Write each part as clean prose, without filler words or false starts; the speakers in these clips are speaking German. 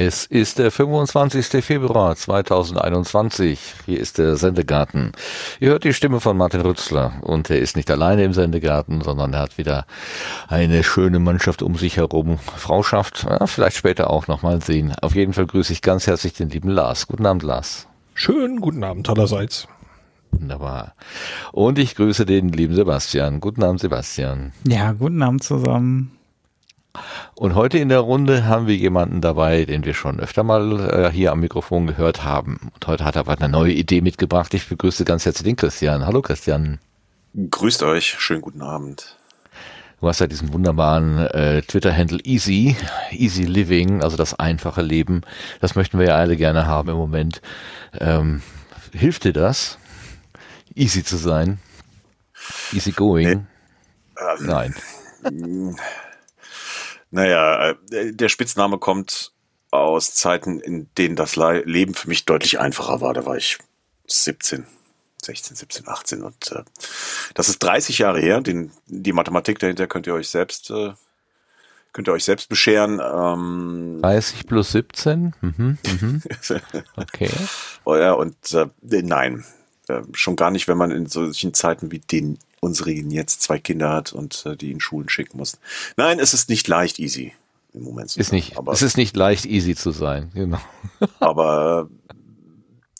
Es ist der 25. Februar 2021. Hier ist der Sendegarten. Ihr hört die Stimme von Martin Rützler und er ist nicht alleine im Sendegarten, sondern er hat wieder eine schöne Mannschaft um sich herum. Frauschaft, ja, vielleicht später auch nochmal sehen. Auf jeden Fall grüße ich ganz herzlich den lieben Lars. Guten Abend, Lars. Schönen guten Abend allerseits. Wunderbar. Und ich grüße den lieben Sebastian. Guten Abend, Sebastian. Ja, guten Abend zusammen. Und heute in der Runde haben wir jemanden dabei, den wir schon öfter mal hier am Mikrofon gehört haben. Und heute hat er eine neue Idee mitgebracht. Ich begrüße ganz herzlich den Christian. Hallo Christian. Grüßt euch. Schönen guten Abend. Du hast ja diesen wunderbaren Twitter-Handle Easy Living, also das einfache Leben. Das möchten wir ja alle gerne haben im Moment. Hilft dir das, easy zu sein? Easy going? Nein. Naja, der Spitzname kommt aus Zeiten, in denen das Leben für mich deutlich einfacher war. Da war ich 16, 17, 18 und das ist 30 Jahre her. Die Mathematik dahinter könnt ihr euch selbst bescheren. 30 plus 17? Mhm. Okay. Nein, schon gar nicht, wenn man in solchen Zeiten wie den unserigen jetzt zwei Kinder hat und die in Schulen schicken mussten. Nein, es ist nicht leicht easy im Moment zu sein. Es ist nicht leicht easy zu sein, genau. Aber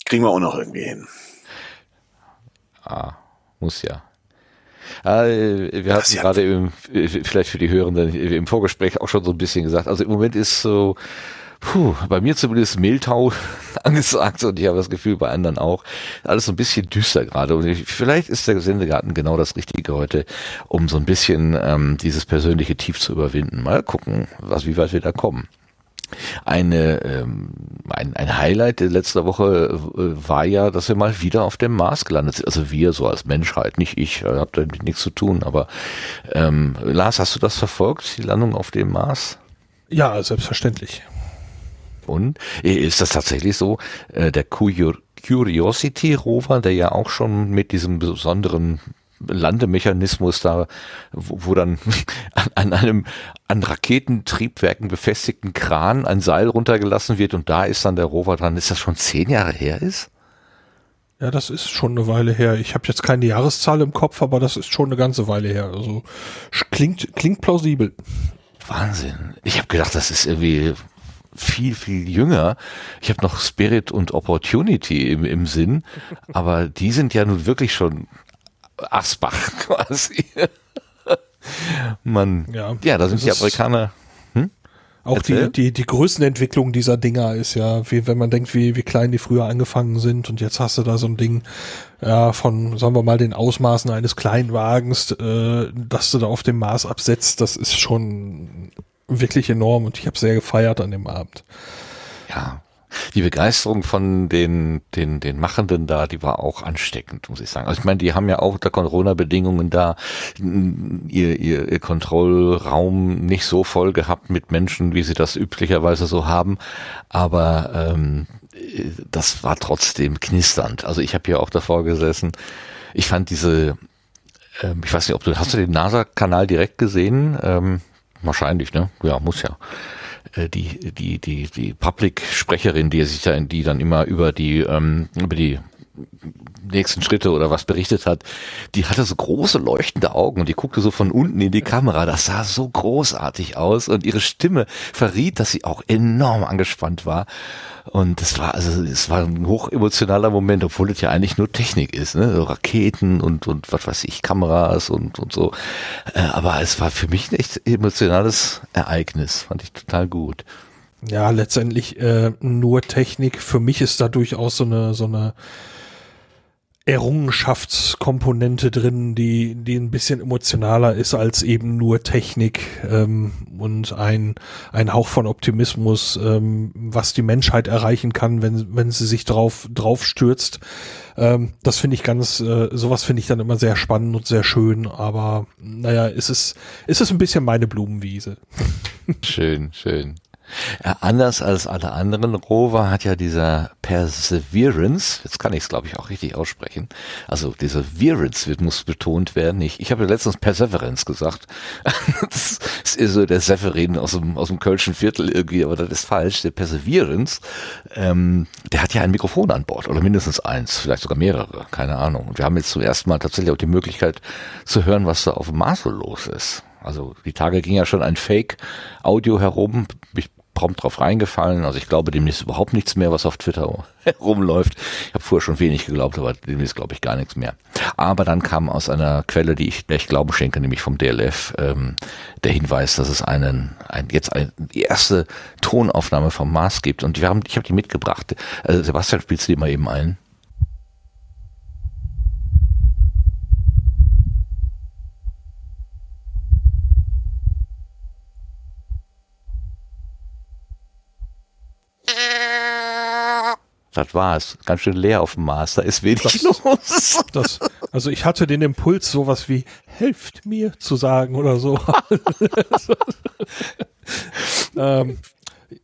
kriegen wir auch noch irgendwie hin. Ah, muss ja. Wir hatten gerade vielleicht für die Hörenden im Vorgespräch auch schon so ein bisschen gesagt, also im Moment ist so, bei mir zumindest Mehltau angesagt und ich habe das Gefühl, bei anderen auch. Alles so ein bisschen düster gerade und vielleicht ist der Sendegarten genau das Richtige heute, um so ein bisschen dieses persönliche Tief zu überwinden. Mal gucken, wie weit wir da kommen. Ein Highlight der letzten Woche war ja, dass wir mal wieder auf dem Mars gelandet sind. Also wir so als Menschheit, nicht ich, hab damit nichts zu tun. Aber Lars, hast du das verfolgt, die Landung auf dem Mars? Ja, selbstverständlich. Und ist das tatsächlich so, der Curiosity Rover, der ja auch schon mit diesem besonderen Landemechanismus da, wo dann an einem an Raketentriebwerken befestigten Kran ein Seil runtergelassen wird und da ist dann der Rover dran, ist das schon 10 Jahre her ist? Ja, das ist schon eine Weile her. Ich habe jetzt keine Jahreszahl im Kopf, aber das ist schon eine ganze Weile her. Also klingt plausibel. Wahnsinn. Ich habe gedacht, das ist irgendwie viel, viel jünger. Ich habe noch Spirit und Opportunity im Sinn, aber die sind ja nun wirklich schon Asbach quasi. Mann. Ja, da sind die Amerikaner. Auch die Größenentwicklung dieser Dinger ist ja, wie, wenn man denkt, wie klein die früher angefangen sind und jetzt hast du da so ein Ding von, sagen wir mal, den Ausmaßen eines kleinen Wagens, dass du da auf dem Mars absetzt, das ist schon wirklich enorm und ich habe sehr gefeiert an dem Abend. Ja, die Begeisterung von den Machenden da, die war auch ansteckend, muss ich sagen. Also ich meine, die haben ja auch unter Corona-Bedingungen da ihr Kontrollraum nicht so voll gehabt mit Menschen, wie sie das üblicherweise so haben, aber das war trotzdem knisternd. Also ich habe hier auch davor gesessen. Ich fand ich weiß nicht, hast du den NASA-Kanal direkt gesehen? Wahrscheinlich, ne? Ja, muss ja. Die Public-Sprecherin, die dann immer über die nächsten Schritte oder was berichtet hat, die hatte so große leuchtende Augen und die guckte so von unten in die Kamera. Das sah so großartig aus und ihre Stimme verriet, dass sie auch enorm angespannt war. Und es war ein hochemotionaler Moment, obwohl es ja eigentlich nur Technik ist, ne? So Raketen und was weiß ich, Kameras und so. Aber es war für mich ein echt emotionales Ereignis, fand ich total gut. Ja, letztendlich nur Technik. Für mich ist da durchaus so eine Errungenschaftskomponente drin, die ein bisschen emotionaler ist als eben nur Technik und ein Hauch von Optimismus, was die Menschheit erreichen kann, wenn sie sich drauf stürzt. Das finde ich sowas finde ich dann immer sehr spannend und sehr schön, aber naja, es ist ein bisschen meine Blumenwiese. Schön, schön. Anders als alle anderen Rover hat ja dieser Perseverance, jetzt kann ich es glaube ich auch richtig aussprechen, also dieser Verance muss betont werden. Ich habe ja letztens Perseverance gesagt. Das ist so der Severin aus dem Kölschen Viertel irgendwie, aber das ist falsch. Der Perseverance, der hat ja ein Mikrofon an Bord oder mindestens eins, vielleicht sogar mehrere, keine Ahnung. Und wir haben jetzt zum ersten Mal tatsächlich auch die Möglichkeit zu hören, was da auf dem Mars so los ist. Also die Tage ging ja schon ein Fake-Audio herum, ich prompt drauf reingefallen, also ich glaube demnächst überhaupt nichts mehr, was auf Twitter rumläuft. Ich habe vorher schon wenig geglaubt, aber demnächst glaube ich gar nichts mehr. Aber dann kam aus einer Quelle, die ich Glauben schenke, nämlich vom DLF, der Hinweis, dass es die erste Tonaufnahme vom Mars gibt und ich habe die mitgebracht. Also Sebastian, spielst du die mal eben ein? Das war's. Ganz schön leer auf dem Mars. Da ist wenig los. Also ich hatte den Impuls, sowas wie helft mir zu sagen oder so.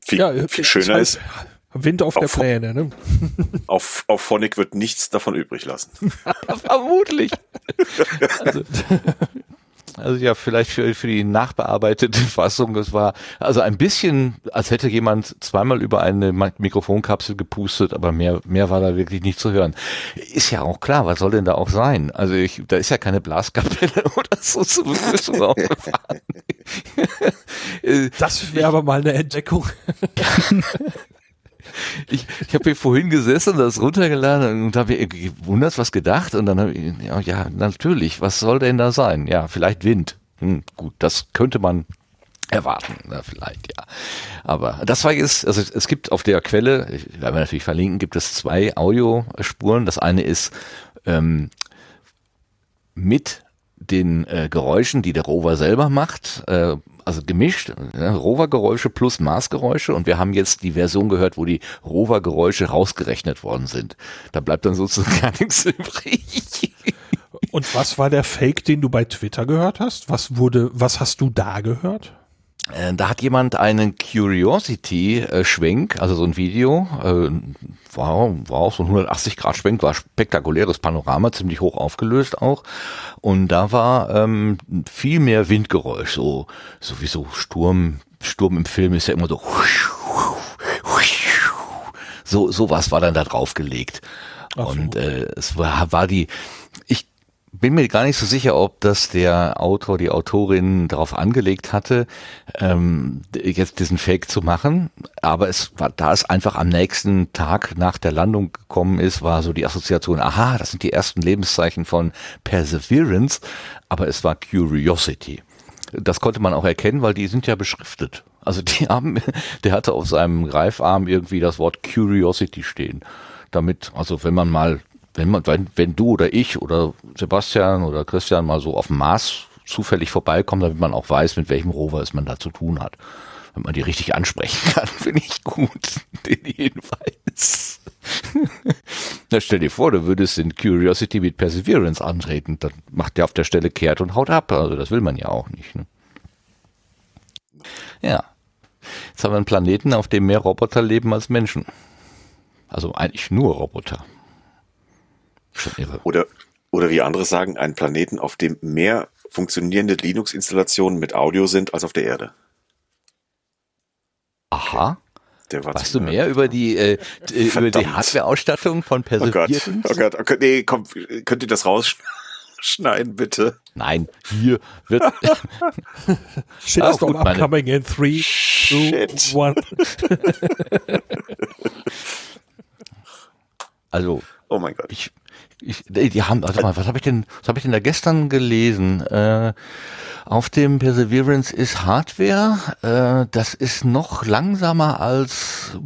Viel schöner ist Wind auf der Pläne. Ne? Auf Phonic wird nichts davon übrig lassen. Vermutlich. Also ja, vielleicht für die nachbearbeitete Fassung, das war also ein bisschen, als hätte jemand zweimal über eine Mikrofonkapsel gepustet, aber mehr war da wirklich nicht zu hören. Ist ja auch klar, was soll denn da auch sein? Also da ist ja keine Blaskapelle oder so zu aufgefahren. Das wäre aber mal eine Entdeckung. Ich habe hier vorhin gesessen, das runtergeladen und habe mir wundert was gedacht und dann habe ich, ja natürlich, was soll denn da sein? Ja, vielleicht Wind. Gut, das könnte man erwarten, na, vielleicht, ja. Aber das war jetzt, also es gibt auf der Quelle, werden wir natürlich verlinken, gibt es 2 Audiospuren. Das eine ist mit den Geräuschen, die der Rover selber macht, also gemischt, ne? Rover-Geräusche plus Mars-Geräusche und wir haben jetzt die Version gehört, wo die Rover-Geräusche rausgerechnet worden sind. Da bleibt dann sozusagen gar nichts übrig. Und was war der Fake, den du bei Twitter gehört hast? Was hast du da gehört? Da hat jemand einen Curiosity-Schwenk, also so ein Video, war auch so ein 180-Grad-Schwenk, war spektakuläres Panorama, ziemlich hoch aufgelöst auch. Und da war viel mehr Windgeräusch, so sowieso Sturm im Film ist ja immer so. Sowas war dann da draufgelegt. Ach so. Und es war die. Ich bin mir gar nicht so sicher, ob das der Autor, die Autorin darauf angelegt hatte, jetzt diesen Fake zu machen. Aber da es einfach am nächsten Tag nach der Landung gekommen ist, war so die Assoziation, aha, das sind die ersten Lebenszeichen von Perseverance, aber es war Curiosity. Das konnte man auch erkennen, weil die sind ja beschriftet. Also der hatte auf seinem Greifarm irgendwie das Wort Curiosity stehen. Damit, also wenn du oder ich oder Sebastian oder Christian mal so auf dem Mars zufällig vorbeikommen, damit man auch weiß, mit welchem Rover es man da zu tun hat. Wenn man die richtig ansprechen kann, finde ich gut, den Hinweis. Na, stell dir vor, du würdest in Curiosity mit Perseverance antreten, dann macht der auf der Stelle kehrt und haut ab. Also das will man ja auch nicht. Ne? Ja, jetzt haben wir einen Planeten, auf dem mehr Roboter leben als Menschen. Also eigentlich nur Roboter. Oder wie andere sagen, einen Planeten, auf dem mehr funktionierende Linux-Installationen mit Audio sind als auf der Erde. Aha. Weißt du mehr über die Hardware-Ausstattung von Perseverance? Oh Gott, nee, komm, könnt ihr das rausschneiden, bitte? Nein, hier wird... Shitstorm upcoming in 3, 2, 1. Also... Oh mein Gott. Was habe ich denn da gestern gelesen? Auf dem Perseverance ist Hardware, das ist noch langsamer als,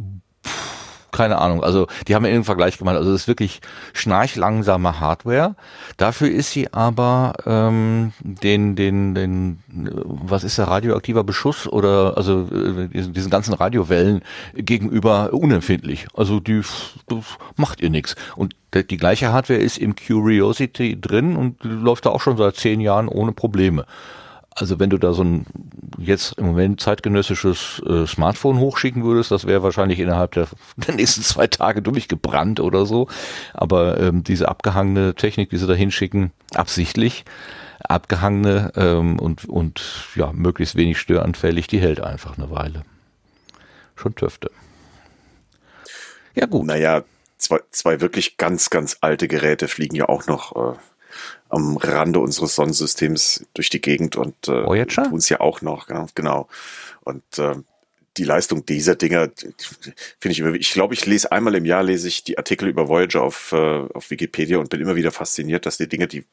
keine Ahnung, also die haben ja irgendeinen Vergleich gemacht, also das ist wirklich schnarchlangsame Hardware. Dafür ist sie aber was ist der radioaktiver Beschuss oder also diesen ganzen Radiowellen gegenüber unempfindlich. Also die macht ihr nichts. Und die gleiche Hardware ist im Curiosity drin und läuft da auch schon seit 10 Jahren ohne Probleme. Also wenn du da so ein jetzt im Moment zeitgenössisches Smartphone hochschicken würdest, das wäre wahrscheinlich innerhalb der nächsten 2 Tage durchgebrannt oder so. Aber diese abgehangene Technik, die sie da hinschicken, absichtlich abgehangene und ja, möglichst wenig störanfällig, die hält einfach eine Weile. Schon dürfte. Ja gut. Naja, zwei wirklich ganz, ganz alte Geräte fliegen ja auch noch am Rande unseres Sonnensystems durch die Gegend und tun es ja auch noch, genau. Und die Leistung dieser Dinger finde ich immer, ich glaube, ich lese einmal im Jahr die Artikel über Voyager auf Wikipedia und bin immer wieder fasziniert, dass die Dinge, die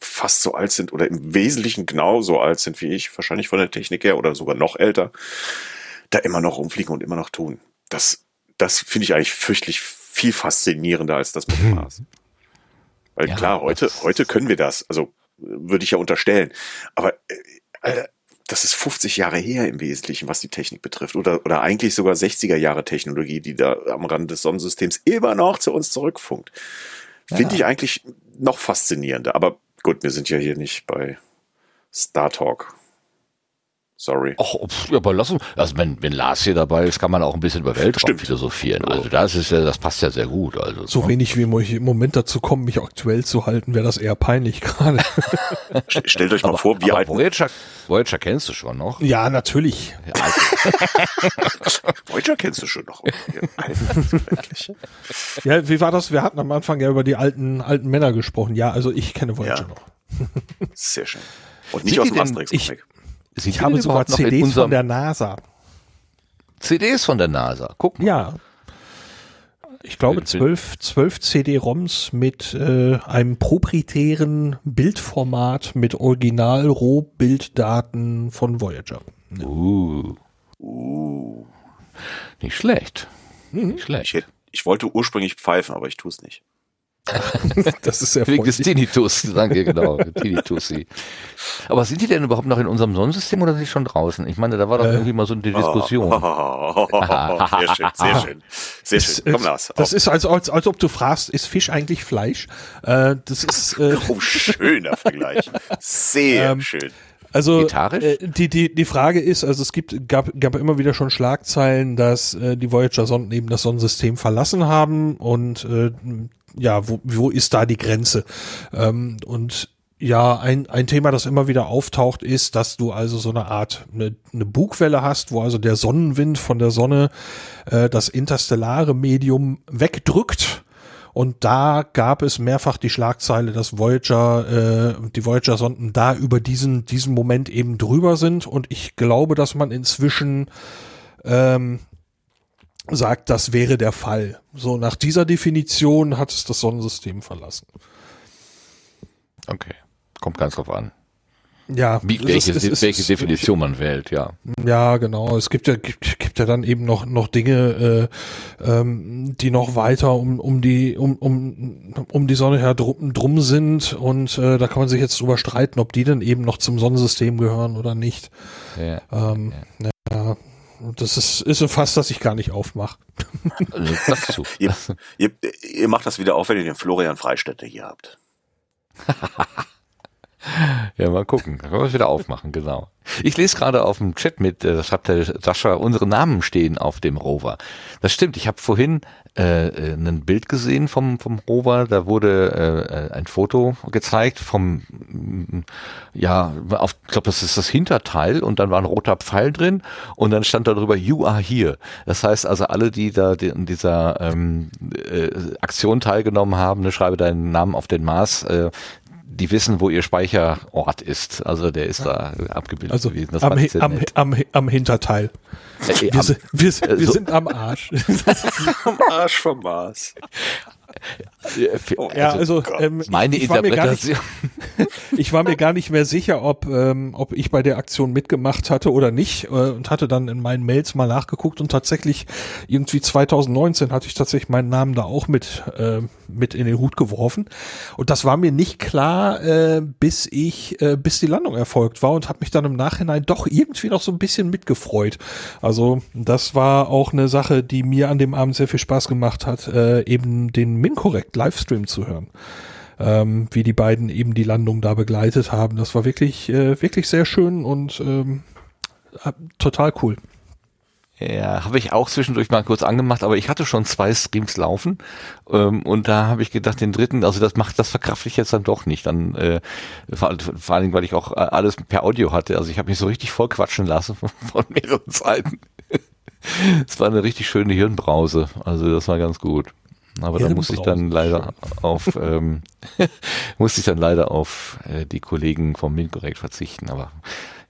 fast so alt sind oder im Wesentlichen genauso alt sind wie ich, wahrscheinlich von der Technik her oder sogar noch älter, da immer noch rumfliegen und immer noch tun. Das finde ich eigentlich fürchtlich viel faszinierender als das mit dem Mars. Weil ja, klar, heute können wir das, also würde ich ja unterstellen. Aber Alter, das ist 50 Jahre her im Wesentlichen, was die Technik betrifft. Oder eigentlich sogar 60er Jahre Technologie, die da am Rand des Sonnensystems immer noch zu uns zurückfunkt. Ja. Finde ich eigentlich noch faszinierender. Aber gut, wir sind ja hier nicht bei Star Talk. Sorry. Ach, aber lass uns, also wenn Lars hier dabei ist, kann man auch ein bisschen über Weltraum philosophieren. Also das passt ja sehr gut. Also so wenig wie ich im Moment dazu komme, mich aktuell zu halten, wäre das eher peinlich gerade. Stellt euch mal vor, wir halten. Voyager kennst du schon noch? Ja, natürlich. Ja, also. Voyager kennst du schon noch. Ja, wie war das? Wir hatten am Anfang ja über die alten Männer gesprochen. Ja, also ich kenne Voyager noch. Sehr schön. Und nicht aus dem Asterix-Comic. Ich habe sogar CDs von der NASA. CDs von der NASA, guck mal. Ja, ich glaube 12 CD-ROMs mit einem proprietären Bildformat mit Original-Rohbilddaten von Voyager. Ja. Nicht schlecht. Nicht schlecht. Ich wollte ursprünglich pfeifen, aber ich tue es nicht. Das ist ja wegen des Tinnitus, danke, genau. Tinnitusi. Aber sind die denn überhaupt noch in unserem Sonnensystem oder sind die schon draußen? Ich meine, da war doch irgendwie mal so eine Diskussion. Sehr schön, sehr schön. Sehr schön. Komm, Lars. Das ist, als ob du fragst, ist Fisch eigentlich Fleisch? Das ist. Oh, schöner Vergleich. Sehr schön. Also die Frage ist, also es gab immer wieder schon Schlagzeilen, dass die Voyager-Sonden eben das Sonnensystem verlassen haben und ja, wo ist da die Grenze? Und ja, ein Thema, das immer wieder auftaucht, ist, dass du also so eine Art eine Bugwelle hast, wo also der Sonnenwind von der Sonne das interstellare Medium wegdrückt. Und da gab es mehrfach die Schlagzeile, dass die Voyager-Sonden da über diesen Moment eben drüber sind. Und ich glaube, dass man inzwischen sagt, das wäre der Fall. So, nach dieser Definition hat es das Sonnensystem verlassen. Okay, kommt ganz drauf an. Ja, welche Definition man wählt, ja. Ja, genau. Es gibt ja dann eben noch Dinge, die noch weiter um die Sonne her drum sind und da kann man sich jetzt drüber streiten, ob die dann eben noch zum Sonnensystem gehören oder nicht. Ja. Ja. Das ist ein Fass, das ich gar nicht aufmache. Also, ihr macht das wieder auf, wenn ihr den Florian Freistädter hier habt. Ja, mal gucken. Da können wir es wieder aufmachen, genau. Ich lese gerade auf dem Chat mit, das hat der Sascha, unsere Namen stehen auf dem Rover. Das stimmt, ich habe vorhin ein Bild gesehen vom Rover, da wurde ein Foto gezeigt ich glaube, das ist das Hinterteil und dann war ein roter Pfeil drin und dann stand da drüber, you are here. Das heißt also, alle, die da in dieser Aktion teilgenommen haben, ne, schreibe deinen Namen auf den Mars, die wissen, wo ihr Speicherort ist. Also der ist da abgebildet gewesen. Das am Hinterteil. Wir sind am Arsch. Am Arsch vom Mars. Meine Interpretation. Ich war mir gar nicht mehr sicher, ob ich bei der Aktion mitgemacht hatte oder nicht und hatte dann in meinen Mails mal nachgeguckt und tatsächlich irgendwie 2019 hatte ich tatsächlich meinen Namen da auch mit in den Hut geworfen und das war mir nicht klar, bis die Landung erfolgt war und habe mich dann im Nachhinein doch irgendwie noch so ein bisschen mitgefreut. Also das war auch eine Sache, die mir an dem Abend sehr viel Spaß gemacht hat, eben den MinCorrect Livestream zu hören. wie die beiden eben die Landung da begleitet haben. Das war wirklich, wirklich sehr schön und total cool. Ja, habe ich auch zwischendurch mal kurz angemacht, aber ich hatte schon 2 Streams laufen und da habe ich gedacht, den dritten, also das verkrafte ich jetzt dann doch nicht. Dann vor allen Dingen, weil ich auch alles per Audio hatte. Also ich habe mich so richtig voll quatschen lassen von mehreren Seiten. Es war eine richtig schöne Hirnbrause. Also das war ganz gut. Aber da musste ich dann leider auf die Kollegen vom MintCorrect verzichten. Aber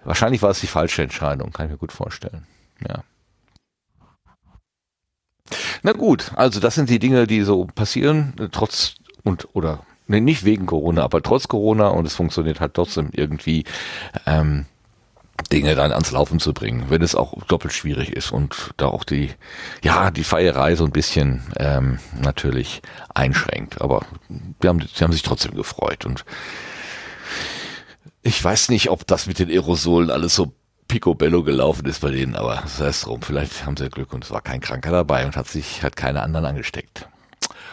wahrscheinlich war es die falsche Entscheidung, kann ich mir gut vorstellen. Ja. Na gut, also das sind die Dinge, die so passieren, trotz nicht wegen Corona, aber trotz Corona, und es funktioniert halt trotzdem irgendwie, Dinge dann ans Laufen zu bringen, wenn es auch doppelt schwierig ist und da auch die Feierei so ein bisschen natürlich einschränkt. Aber sie haben sich trotzdem gefreut und ich weiß nicht, ob das mit den Aerosolen alles so picobello gelaufen ist bei denen, aber sei es drum, vielleicht haben sie Glück und es war kein Kranker dabei und hat keine anderen angesteckt.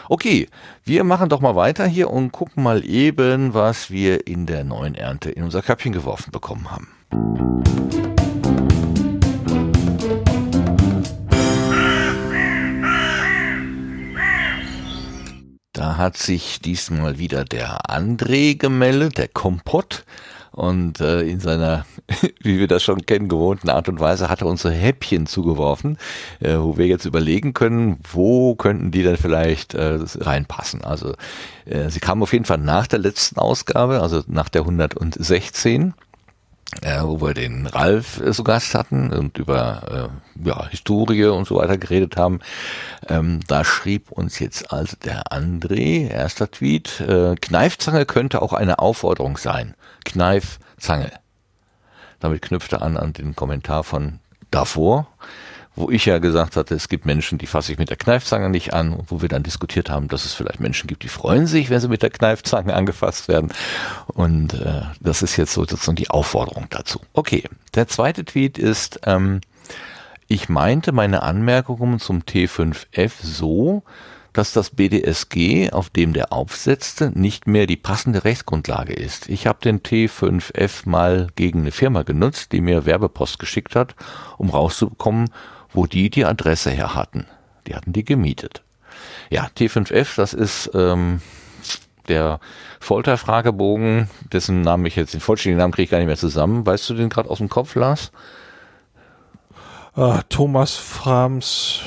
Okay, wir machen doch mal weiter hier und gucken mal eben, was wir in der neuen Ernte in unser Köpfchen geworfen bekommen haben. Da hat sich diesmal wieder der André gemeldet, der Kompott. Und in seiner, wie wir das schon kennen, gewohnten Art und Weise hat er uns so Häppchen zugeworfen, wo wir jetzt überlegen können, wo könnten die dann vielleicht reinpassen. Also sie kamen auf jeden Fall nach der letzten Ausgabe, also nach der 116. Wo wir den Ralf so Gast hatten und über Historie und so weiter geredet haben. Da schrieb uns jetzt also der André, erster Tweet, Kneifzange könnte auch eine Aufforderung sein. Kneifzange. Damit knüpfte er an den Kommentar von davor, wo ich ja gesagt hatte, es gibt Menschen, die fasse ich mit der Kneifzange nicht an, und wo wir dann diskutiert haben, dass es vielleicht Menschen gibt, die freuen sich, wenn sie mit der Kneifzange angefasst werden. Und das ist jetzt sozusagen die Aufforderung dazu. Okay, der zweite Tweet ist, ich meinte meine Anmerkungen zum T5F so, dass das BDSG, auf dem der aufsetzte, nicht mehr die passende Rechtsgrundlage ist. Ich habe den T5F mal gegen eine Firma genutzt, die mir Werbepost geschickt hat, um rauszubekommen, wo die Adresse her hatten. Die hatten die gemietet. Ja, T5F, das ist der Folterfragebogen, dessen Namen ich jetzt, den vollständigen Namen kriege ich gar nicht mehr zusammen. Weißt du den gerade aus dem Kopf, Lars? Thomas Frams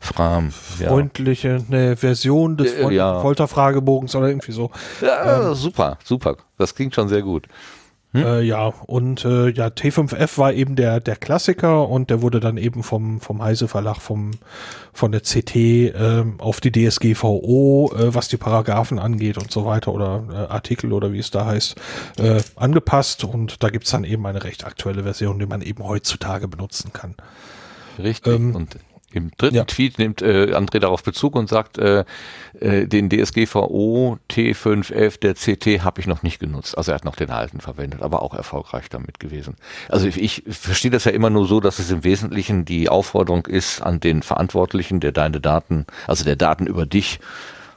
freundliche Version des Folterfragebogens oder irgendwie so. Ja, super, super. Das klingt schon sehr gut. T5F war eben der Klassiker und der wurde dann eben vom Heise Verlag, von der CT auf die DSGVO, was die Paragraphen angeht und so weiter oder Artikel oder wie es da heißt, angepasst, und da gibt's dann eben eine recht aktuelle Version, die man eben heutzutage benutzen kann. Richtig, und im dritten Tweet nimmt André darauf Bezug und sagt, den DSGVO T5F der CT habe ich noch nicht genutzt. Also er hat noch den alten verwendet, aber auch erfolgreich damit gewesen. Also ich verstehe das ja immer nur so, dass es im Wesentlichen die Aufforderung ist an den Verantwortlichen, der deine Daten, also der Daten über dich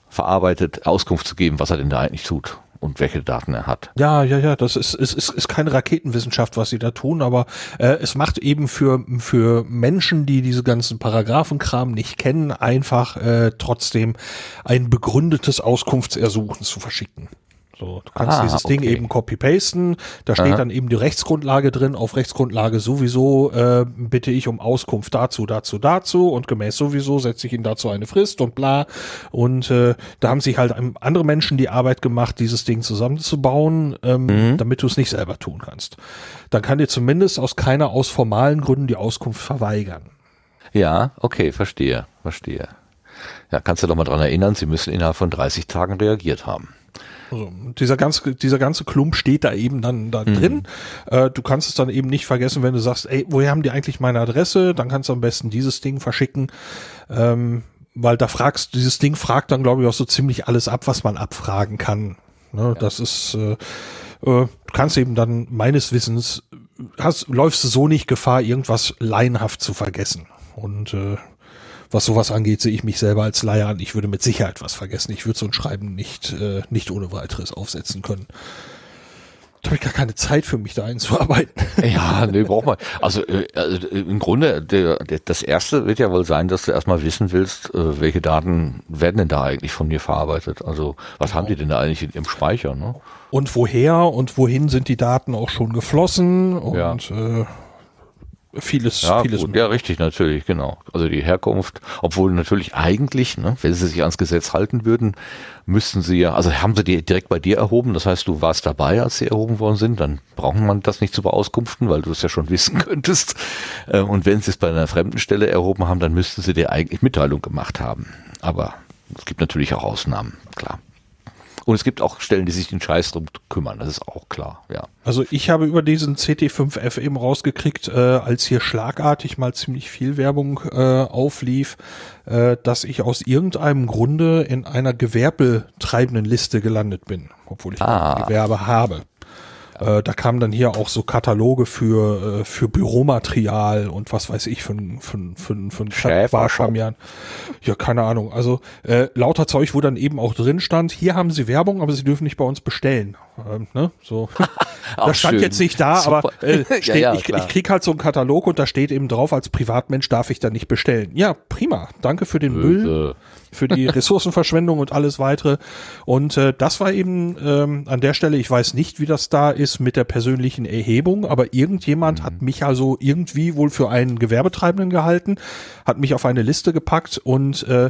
verarbeitet, Auskunft zu geben, was er denn da eigentlich tut und welche Daten er hat. Ja, das ist keine Raketenwissenschaft, was sie da tun, aber es macht eben für Menschen, die diese ganzen Paragraphenkram nicht kennen, einfach trotzdem ein begründetes Auskunftsersuchen zu verschicken. So, du kannst dieses Ding eben copy-pasten, da steht dann eben die Rechtsgrundlage drin, auf Rechtsgrundlage sowieso bitte ich um Auskunft dazu und gemäß sowieso setze ich Ihnen dazu eine Frist und bla, und da haben sich halt andere Menschen die Arbeit gemacht, dieses Ding zusammenzubauen, damit du es nicht selber tun kannst. Dann kann dir zumindest aus formalen Gründen die Auskunft verweigern. Ja, okay, verstehe. Ja, kannst du doch mal dran erinnern, sie müssen innerhalb von 30 Tagen reagiert haben. Also dieser ganze Klump steht da eben dann da drin. Du kannst es dann eben nicht vergessen, wenn du sagst, ey, woher haben die eigentlich meine Adresse? Dann kannst du am besten dieses Ding verschicken, weil dieses Ding fragt dann, glaube ich, auch so ziemlich alles ab, was man abfragen kann. Ne? Ja. Das ist, du kannst eben dann meines Wissens, läufst du so nicht Gefahr, irgendwas laienhaft zu vergessen. Und was sowas angeht, sehe ich mich selber als Laie an. Ich würde mit Sicherheit was vergessen. Ich würde so ein Schreiben nicht ohne weiteres aufsetzen können. Da habe ich gar keine Zeit für mich da einzuarbeiten. Ja, nee, braucht man. Also im Grunde, das Erste wird ja wohl sein, dass du erstmal wissen willst, welche Daten werden denn da eigentlich von mir verarbeitet? Also was haben die denn da eigentlich im Speicher? Ne? Und woher und wohin sind die Daten auch schon geflossen? Und vieles gut, ja, richtig, natürlich, genau. Also die Herkunft, obwohl natürlich eigentlich, ne, wenn sie sich ans Gesetz halten würden, müssten sie ja, also haben sie die direkt bei dir erhoben, das heißt, du warst dabei, als sie erhoben worden sind, dann braucht man das nicht zu beauskunften, weil du es ja schon wissen könntest. Und wenn sie es bei einer fremden Stelle erhoben haben, dann müssten sie dir eigentlich Mitteilung gemacht haben. Aber es gibt natürlich auch Ausnahmen, klar. Und es gibt auch Stellen, die sich den Scheiß drum kümmern, das ist auch klar, ja. Also ich habe über diesen CT5F eben rausgekriegt, als hier schlagartig mal ziemlich viel Werbung auflief, dass ich aus irgendeinem Grunde in einer gewerbetreibenden Liste gelandet bin, obwohl ich kein Gewerbe habe. Da kamen dann hier auch so Kataloge für Büromaterial und was weiß ich für Schäferbarschamian. Ja, keine Ahnung. Also lauter Zeug, wo dann eben auch drin stand, hier haben sie Werbung, aber sie dürfen nicht bei uns bestellen. Ne? So. Das stand schön. Jetzt nicht da, super. Aber steht, ja, ich krieg halt so einen Katalog und da steht eben drauf, als Privatmensch darf ich da nicht bestellen. Ja, prima. Danke für den Müll, für die Ressourcenverschwendung und alles weitere. Und das war eben an der Stelle, ich weiß nicht, wie das da ist mit der persönlichen Erhebung, aber irgendjemand hat mich also irgendwie wohl für einen Gewerbetreibenden gehalten, hat mich auf eine Liste gepackt und da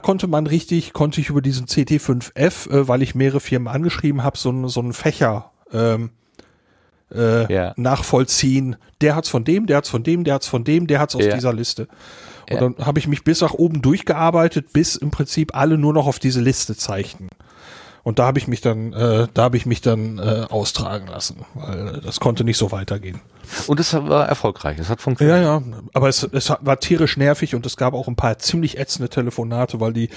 konnte ich über diesen CT5F, weil ich mehrere Firmen angeschrieben habe, so einen Fächer nachvollziehen. Der hat's von dem, der hat's von dem, der hat's von dem, der hat's aus dieser Liste. Und dann habe ich mich bis nach oben durchgearbeitet, bis im Prinzip alle nur noch auf diese Liste zeigten. Und da habe ich mich dann, austragen lassen, weil das konnte nicht so weitergehen. Und es war erfolgreich, es hat funktioniert. Ja, aber es war tierisch nervig und es gab auch ein paar ziemlich ätzende Telefonate, weil die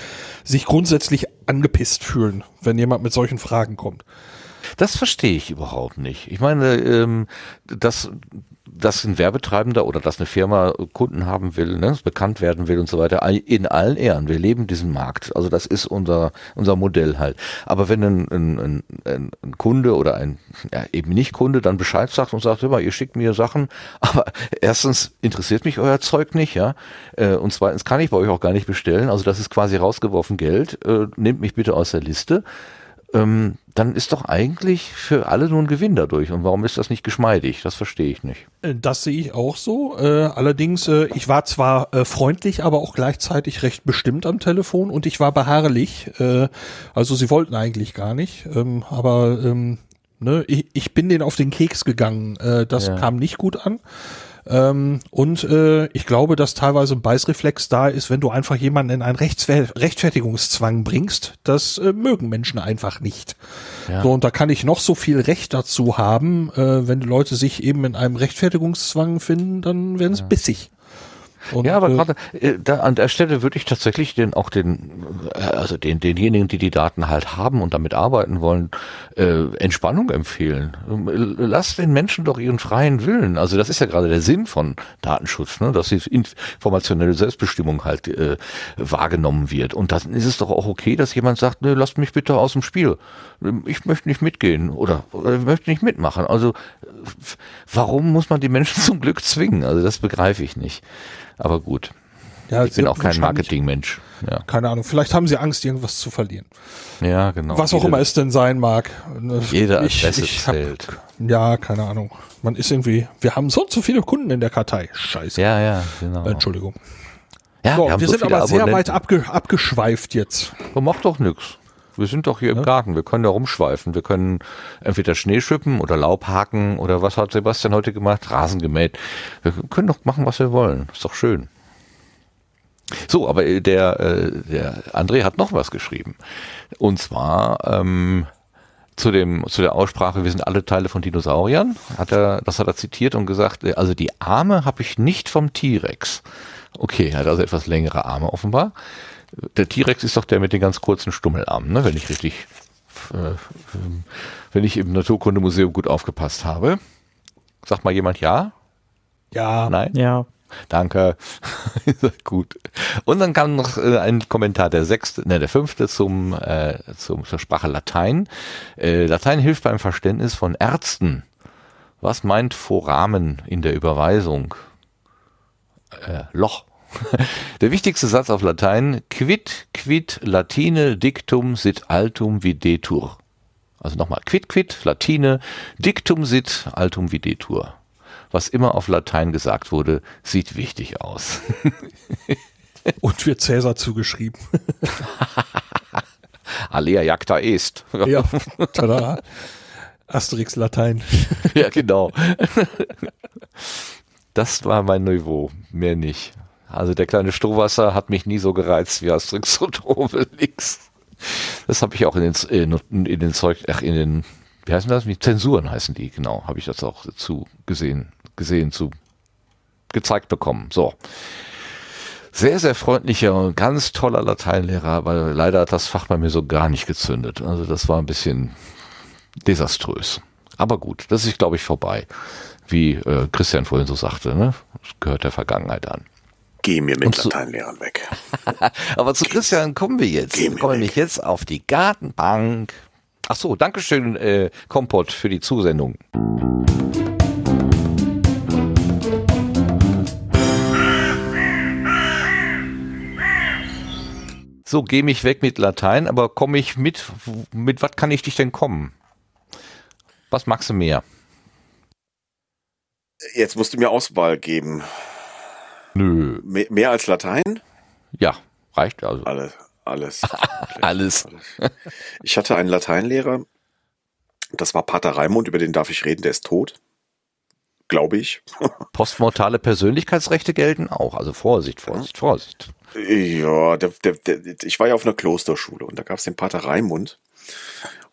sich grundsätzlich angepisst fühlen, wenn jemand mit solchen Fragen kommt. Das verstehe ich überhaupt nicht. Ich meine, dass ein Werbetreibender oder dass eine Firma Kunden haben will, ne, bekannt werden will und so weiter, in allen Ehren. Wir leben diesen Markt. Also das ist unser Modell halt. Aber wenn ein Kunde oder eben nicht Kunde dann Bescheid sagt und sagt, hör mal, ihr schickt mir Sachen, aber erstens interessiert mich euer Zeug nicht, ja, und zweitens kann ich bei euch auch gar nicht bestellen. Also das ist quasi rausgeworfen Geld. Nehmt mich bitte aus der Liste. Dann ist doch eigentlich für alle nur ein Gewinn dadurch. Und warum ist das nicht geschmeidig? Das verstehe ich nicht. Das sehe ich auch so. Allerdings, ich war zwar freundlich, aber auch gleichzeitig recht bestimmt am Telefon und ich war beharrlich. Also sie wollten eigentlich gar nicht. Aber ne, ich bin denen auf den Keks gegangen. Das kam nicht gut an. Und ich glaube, dass teilweise ein Beißreflex da ist, wenn du einfach jemanden in einen Rechtfertigungszwang bringst, das mögen Menschen einfach nicht. Ja. So, und da kann ich noch so viel Recht dazu haben, wenn die Leute sich eben in einem Rechtfertigungszwang finden, dann werden sie bissig. Und, aber gerade da an der Stelle würde ich tatsächlich denjenigen, die die Daten halt haben und damit arbeiten wollen, Entspannung empfehlen. Lass den Menschen doch ihren freien Willen. Also das ist ja gerade der Sinn von Datenschutz, ne? Dass die informationelle Selbstbestimmung halt wahrgenommen wird. Und dann ist es doch auch okay, dass jemand sagt, ne, lasst mich bitte aus dem Spiel. Ich möchte nicht mitgehen oder möchte nicht mitmachen. Also warum muss man die Menschen zum Glück zwingen? Also das begreife ich nicht. Aber gut, ich bin auch kein Marketingmensch. Ja. Keine Ahnung, vielleicht haben sie Angst, irgendwas zu verlieren. Ja, genau. Was auch immer es denn sein mag. Jede Adresse zählt. Ja, keine Ahnung. Man ist irgendwie, wir haben so viele Kunden in der Kartei. Scheiße. Ja, genau. Entschuldigung. Ja, so, wir sind aber Abonnenten. Sehr weit abgeschweift jetzt. Man macht doch nichts. Wir sind doch hier im Garten, wir können da rumschweifen, wir können entweder Schnee schippen oder Laub haken oder was hat Sebastian heute gemacht? Rasen gemäht. Wir können doch machen, was wir wollen. Ist doch schön. So, aber der André hat noch was geschrieben. Und zwar zu der Aussprache, wir sind alle Teile von Dinosauriern. Das hat er zitiert und gesagt, also die Arme habe ich nicht vom T-Rex. Okay, er hat also etwas längere Arme offenbar. Der T-Rex ist doch der mit den ganz kurzen Stummelarmen, ne? Wenn ich richtig, wenn ich im Naturkundemuseum gut aufgepasst habe. Sagt mal jemand ja? Ja. Nein? Ja. Danke. Gut. Und dann kam noch ein Kommentar, der fünfte zur Sprache Latein. Latein hilft beim Verständnis von Ärzten. Was meint Foramen in der Überweisung? Loch. Der wichtigste Satz auf Latein: quid Latine dictum sit altum videtur. Also nochmal, quid Latine dictum sit altum videtur. Was immer auf Latein gesagt wurde, sieht wichtig aus. Und wird Cäsar zugeschrieben. Alea jacta est. Ja, tada. Asterix Latein. Ja, genau. Das war mein Niveau, mehr nicht. Also der kleine Strohwasser hat mich nie so gereizt wie Asterix und Obelix. Das habe ich auch in den wie heißen das? Zensuren heißen die, genau. Habe ich das auch gezeigt bekommen. So. Sehr, sehr freundlicher und ganz toller Lateinlehrer, aber leider hat das Fach bei mir so gar nicht gezündet. Also das war ein bisschen desaströs. Aber gut, das ist, glaube ich, vorbei. Wie Christian vorhin so sagte, ne? Das gehört der Vergangenheit an. Geh mir mit Lateinlehrern weg. Aber zu Christian kommen wir jetzt. Wir kommen nämlich jetzt auf die Gartenbank. Ach so, Dankeschön, Kompott, für die Zusendung. So, geh mich weg mit Latein, aber komm ich mit was kann ich dich denn kommen? Was magst du mehr? Jetzt musst du mir Auswahl geben. Nö. Mehr als Latein? Ja, reicht also. Alles. Ich hatte einen Lateinlehrer, das war Pater Raimund, über den darf ich reden, der ist tot. Glaube ich. Postmortale Persönlichkeitsrechte gelten auch, also Vorsicht. Ja, ich war ja auf einer Klosterschule und da gab es den Pater Raimund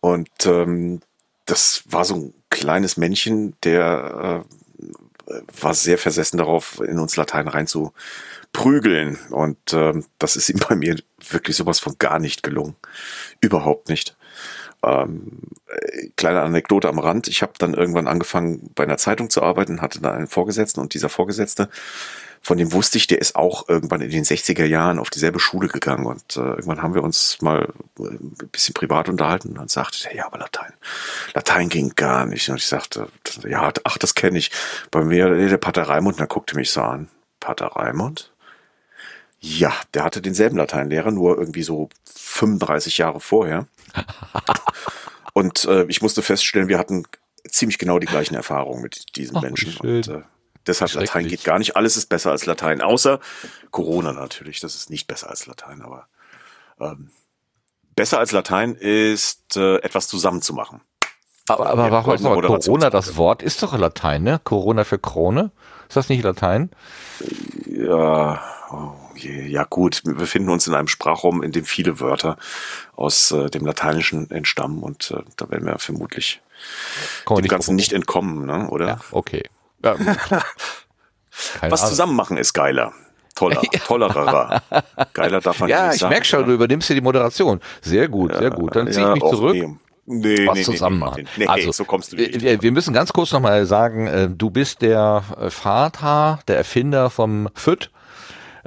und das war so ein kleines Männchen, der war sehr versessen darauf, in uns Latein reinzuprügeln. Und das ist ihm bei mir wirklich sowas von gar nicht gelungen. Überhaupt nicht. Kleine Anekdote am Rand. Ich habe dann irgendwann angefangen, bei einer Zeitung zu arbeiten, hatte dann einen Vorgesetzten und dieser Vorgesetzte, von dem wusste ich, der ist auch irgendwann in den 60er Jahren auf dieselbe Schule gegangen. Und irgendwann haben wir uns mal ein bisschen privat unterhalten und dann sagte er, ja, aber Latein ging gar nicht. Und ich sagte, ja, ach, das kenne ich. Bei mir der Pater Raimund, und dann guckte mich so an. Pater Raimund? Ja, der hatte denselben Lateinlehrer, nur irgendwie so 35 Jahre vorher. Und ich musste feststellen, wir hatten ziemlich genau die gleichen Erfahrungen mit diesen Menschen. Und deshalb, Latein geht gar nicht. Alles ist besser als Latein, außer Corona natürlich. Das ist nicht besser als Latein, aber besser als Latein ist, etwas zusammenzumachen. Aber warum ist Corona das Wort? Ist doch Latein, ne? Corona für Krone? Ist das nicht Latein? Ja, ja gut. Wir befinden uns in einem Sprachraum, in dem viele Wörter aus dem Lateinischen entstammen und da werden wir vermutlich dem Ganzen nicht entkommen, ne? Oder? Ja, okay. Ja. Was zusammen machen ist geiler. Tollerer. Geiler darf man nicht sagen. Ja, ich merke schon, du übernimmst dir die Moderation. Sehr gut, sehr gut. Dann ziehe ich mich zurück. Nee, was zusammen machen. Nee, also, so kommst du nicht. Wir müssen ganz kurz nochmal sagen, du bist der Vater, der Erfinder vom FÜD.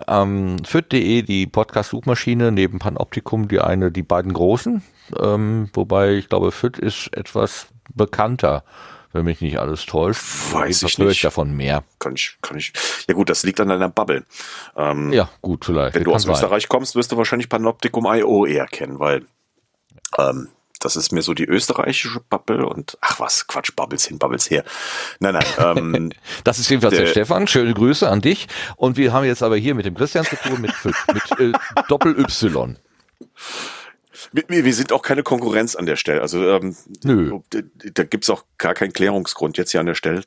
FÜD.de, die Podcast-Suchmaschine, neben Panoptikum die beiden großen. Wobei, ich glaube, FÜD ist etwas bekannter. Wenn mich nicht alles täuscht, höre ich davon mehr. Kann ich. Ja gut, das liegt an deiner Bubble. Ja gut, vielleicht. Wenn du aus Österreich kommst, wirst du wahrscheinlich Panoptikum.io eher kennen, weil das ist mir so die österreichische Bubble und ach was, Quatsch, Bubbles hin, Bubbles her. Nein. Das ist jedenfalls der Stefan, schöne Grüße an dich. Und wir haben jetzt aber hier mit dem Christian zu tun, mit Doppel-Y. Wir sind auch keine Konkurrenz an der Stelle. Also nö. Da gibt's auch gar keinen Klärungsgrund jetzt hier an der Stelle.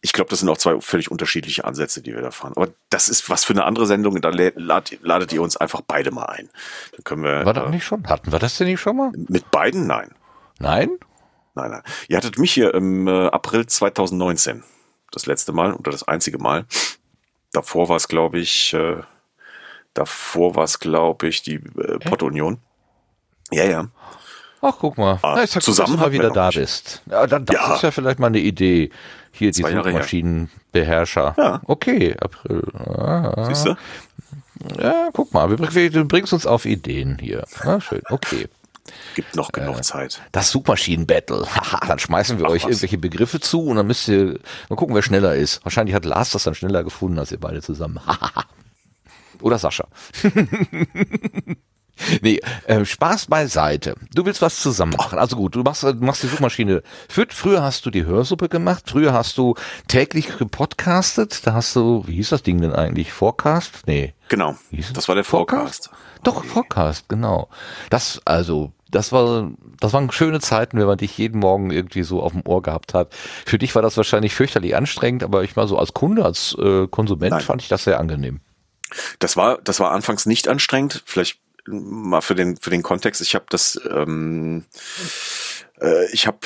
Ich glaube, das sind auch zwei völlig unterschiedliche Ansätze, die wir da fahren. Aber das ist was für eine andere Sendung. Da ladet ihr uns einfach beide mal ein. Dann können wir. War das nicht schon? Hatten wir das denn nicht schon mal? Mit beiden? Nein. Nein? Nein. Ihr hattet mich hier im April 2019. Das letzte Mal oder das einzige Mal. Davor war es, glaube ich. Davor war es, glaube ich, die Pottunion. Ja. Ach, guck mal. Na, ich sag, zusammen dass du mal wieder da bist. Ja, das ist ja vielleicht mal eine Idee. Hier, die Suchmaschinenbeherrscher. Ja. Okay, April. Siehst du? Ja, guck mal, du bringst uns auf Ideen hier. Na, schön, okay. Gibt noch genug Zeit. Das Suchmaschinen-Battle. Dann schmeißen wir euch irgendwelche Begriffe zu und dann müsst ihr mal gucken, wer schneller ist. Wahrscheinlich hat Lars das dann schneller gefunden, als ihr beide zusammen. Oder Sascha. Nee, Spaß beiseite. Du willst was zusammen machen. Also gut, du machst die Suchmaschine fit. Früher hast du die Hörsuppe gemacht. Früher hast du täglich gepodcastet. Da hast du, wie hieß das Ding denn eigentlich? Forecast? Nee. Genau. Das war der Forecast. Doch, Forecast, genau. Das waren schöne Zeiten, wenn man dich jeden Morgen irgendwie so auf dem Ohr gehabt hat. Für dich war das wahrscheinlich fürchterlich anstrengend, aber ich mal so als Kunde, als Konsument fand ich das sehr angenehm. Das war anfangs nicht anstrengend. Vielleicht mal für den Kontext. Ich habe ich habe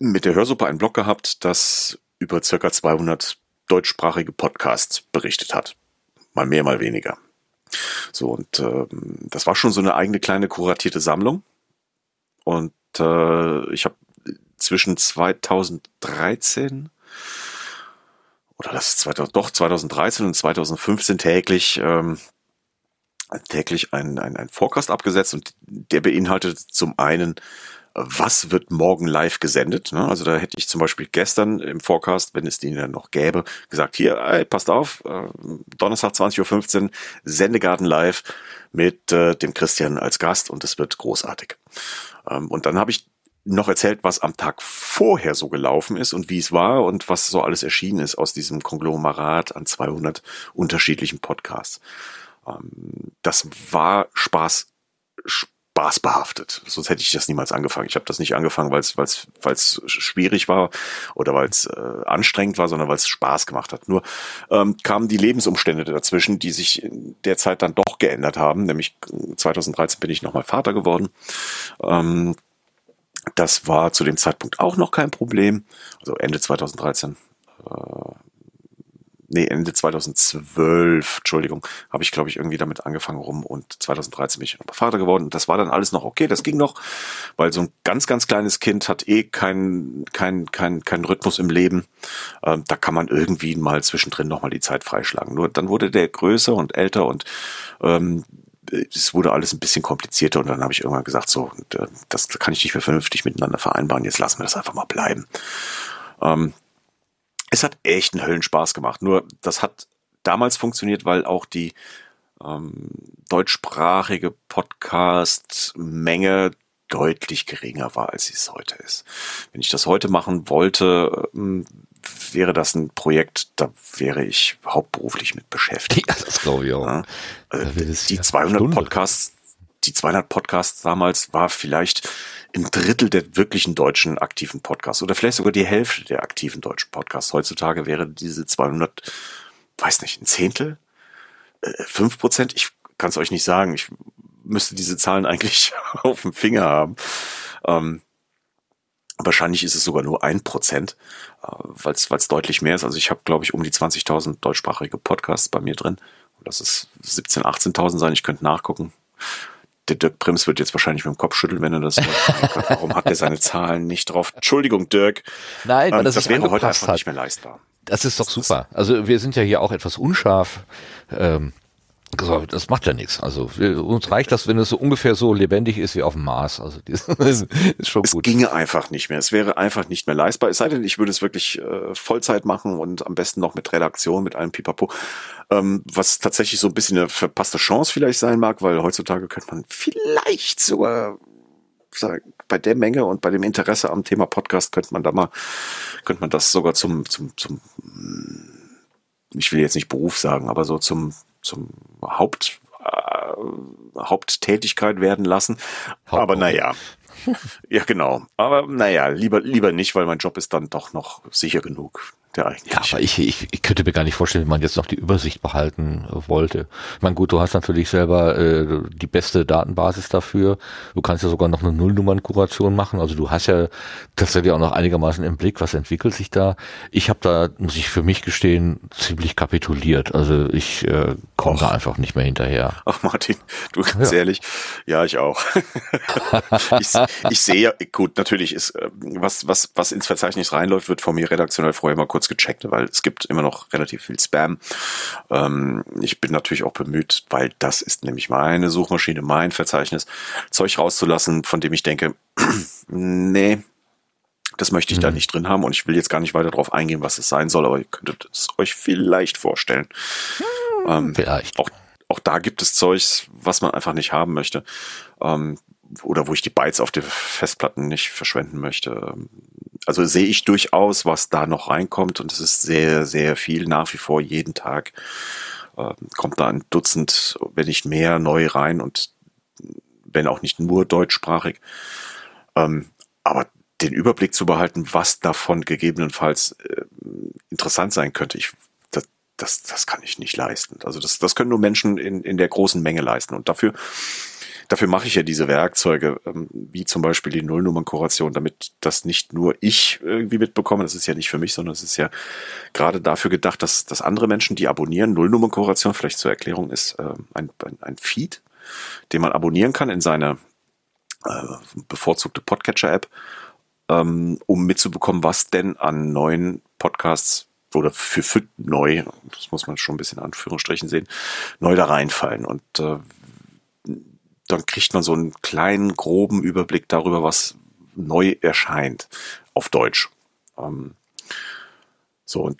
mit der Hörsuppe einen Blog gehabt, das über circa 200 deutschsprachige Podcasts berichtet hat. Mal mehr, mal weniger. So, und das war schon so eine eigene kleine kuratierte Sammlung. Und ich habe zwischen 2013 und 2015 täglich ein Forecast abgesetzt, und der beinhaltet zum einen, was wird morgen live gesendet, ne? Also da hätte ich zum Beispiel gestern im Forecast, wenn es den dann noch gäbe, gesagt, hier, ey, passt auf, Donnerstag 20.15 Uhr, Sendegarten live mit dem Christian als Gast, und es wird großartig. Und dann habe ich noch erzählt, was am Tag vorher so gelaufen ist und wie es war und was so alles erschienen ist aus diesem Konglomerat an 200 unterschiedlichen Podcasts. Das war Spaß behaftet. Sonst hätte ich das niemals angefangen. Ich habe das nicht angefangen, weil es schwierig war oder weil es anstrengend war, sondern weil es Spaß gemacht hat. Nur kamen die Lebensumstände dazwischen, die sich in der Zeit dann doch geändert haben. Nämlich 2013 bin ich nochmal Vater geworden. Das war zu dem Zeitpunkt auch noch kein Problem. Also Ende 2012, Entschuldigung, habe ich, glaube ich, irgendwie damit angefangen rum, und 2013 bin ich nochmal Vater geworden. Das war dann alles noch okay, das ging noch, weil so ein ganz, ganz kleines Kind hat keinen Rhythmus im Leben. Da kann man irgendwie mal zwischendrin nochmal die Zeit freischlagen. Nur dann wurde der größer und älter, und es wurde alles ein bisschen komplizierter, und dann habe ich irgendwann gesagt, so, das kann ich nicht mehr vernünftig miteinander vereinbaren, jetzt lassen wir das einfach mal bleiben. Es hat echt einen Höllenspaß gemacht, nur das hat damals funktioniert, weil auch die deutschsprachige Podcast-Menge deutlich geringer war, als sie es heute ist. Wenn ich das heute machen wollte, wäre das ein Projekt, da wäre ich hauptberuflich mit beschäftigt. Ja, das glaube ich auch. Ja. Also die 200 Podcasts damals war vielleicht ein Drittel der wirklichen deutschen aktiven Podcasts oder vielleicht sogar die Hälfte der aktiven deutschen Podcasts. Heutzutage wäre diese 200, weiß nicht, ein Zehntel? 5%? Ich kann es euch nicht sagen. Ich müsste diese Zahlen eigentlich auf dem Finger haben. Wahrscheinlich ist es sogar nur 1%, weil es deutlich mehr ist. Also ich habe, glaube ich, um die 20.000 deutschsprachige Podcasts bei mir drin. Das ist 17.000, 18.000 sein. Ich könnte nachgucken. Der Dirk Prims wird jetzt wahrscheinlich mit dem Kopf schütteln, wenn er das sagt. Warum hat er seine Zahlen nicht drauf? Entschuldigung, Dirk. Nein, weil das wäre heute einfach nicht mehr leistbar. Das ist doch super. Also wir sind ja hier auch etwas unscharf. Das macht ja nichts. Also uns reicht das, wenn es so ungefähr so lebendig ist wie auf dem Mars. Also das ist schon gut. Es ginge einfach nicht mehr. Es wäre einfach nicht mehr leistbar. Es sei denn, ich würde es wirklich Vollzeit machen und am besten noch mit Redaktion, mit allem Pipapo. Was tatsächlich so ein bisschen eine verpasste Chance vielleicht sein mag, weil heutzutage könnte man vielleicht sogar sagen, bei der Menge und bei dem Interesse am Thema Podcast könnte man das sogar zum ich will jetzt nicht Beruf sagen, aber so zum Haupttätigkeit werden lassen. Aber naja. Ja, genau. Aber naja, lieber nicht, weil mein Job ist dann doch noch sicher genug. der eigentlich. Ja, aber ich könnte mir gar nicht vorstellen, wie man jetzt noch die Übersicht behalten wollte. Ich meine, gut, du hast natürlich selber die beste Datenbasis dafür. Du kannst ja sogar noch eine Nullnummernkuration machen. Also du hast ja tatsächlich auch noch einigermaßen im Blick, was entwickelt sich da. Ich habe da, muss ich für mich gestehen, ziemlich kapituliert. Also ich komme da einfach nicht mehr hinterher. Ach Martin, du ganz ehrlich, ja, ich auch. ich sehe ja, gut, natürlich ist, was ins Verzeichnis reinläuft, wird von mir redaktionell vorher mal kurz gecheckt, weil es gibt immer noch relativ viel Spam. Ich bin natürlich auch bemüht, weil das ist nämlich meine Suchmaschine, mein Verzeichnis, Zeug rauszulassen, von dem ich denke, nee, das möchte ich da nicht drin haben und ich will jetzt gar nicht weiter drauf eingehen, was es sein soll, aber ihr könntet es euch vielleicht vorstellen. Vielleicht. Auch da gibt es Zeugs, was man einfach nicht haben möchte. Oder wo ich die Bytes auf den Festplatten nicht verschwenden möchte. Also sehe ich durchaus, was da noch reinkommt und es ist sehr, sehr viel nach wie vor jeden Tag. Kommt da ein Dutzend, wenn nicht mehr, neu rein und wenn auch nicht nur deutschsprachig. Aber den Überblick zu behalten, was davon gegebenenfalls interessant sein könnte, das kann ich nicht leisten. Also das können nur Menschen in der großen Menge leisten und dafür mache ich ja diese Werkzeuge, wie zum Beispiel die Nullnummernkuration, damit das nicht nur ich irgendwie mitbekomme, das ist ja nicht für mich, sondern es ist ja gerade dafür gedacht, dass andere Menschen, die abonnieren, Nullnummernkuration, vielleicht zur Erklärung, ist ein Feed, den man abonnieren kann in seine bevorzugte Podcatcher-App, um mitzubekommen, was denn an neuen Podcasts oder für neu, das muss man schon ein bisschen in Anführungsstrichen sehen, neu da reinfallen und dann kriegt man so einen kleinen, groben Überblick darüber, was neu erscheint auf Deutsch. Und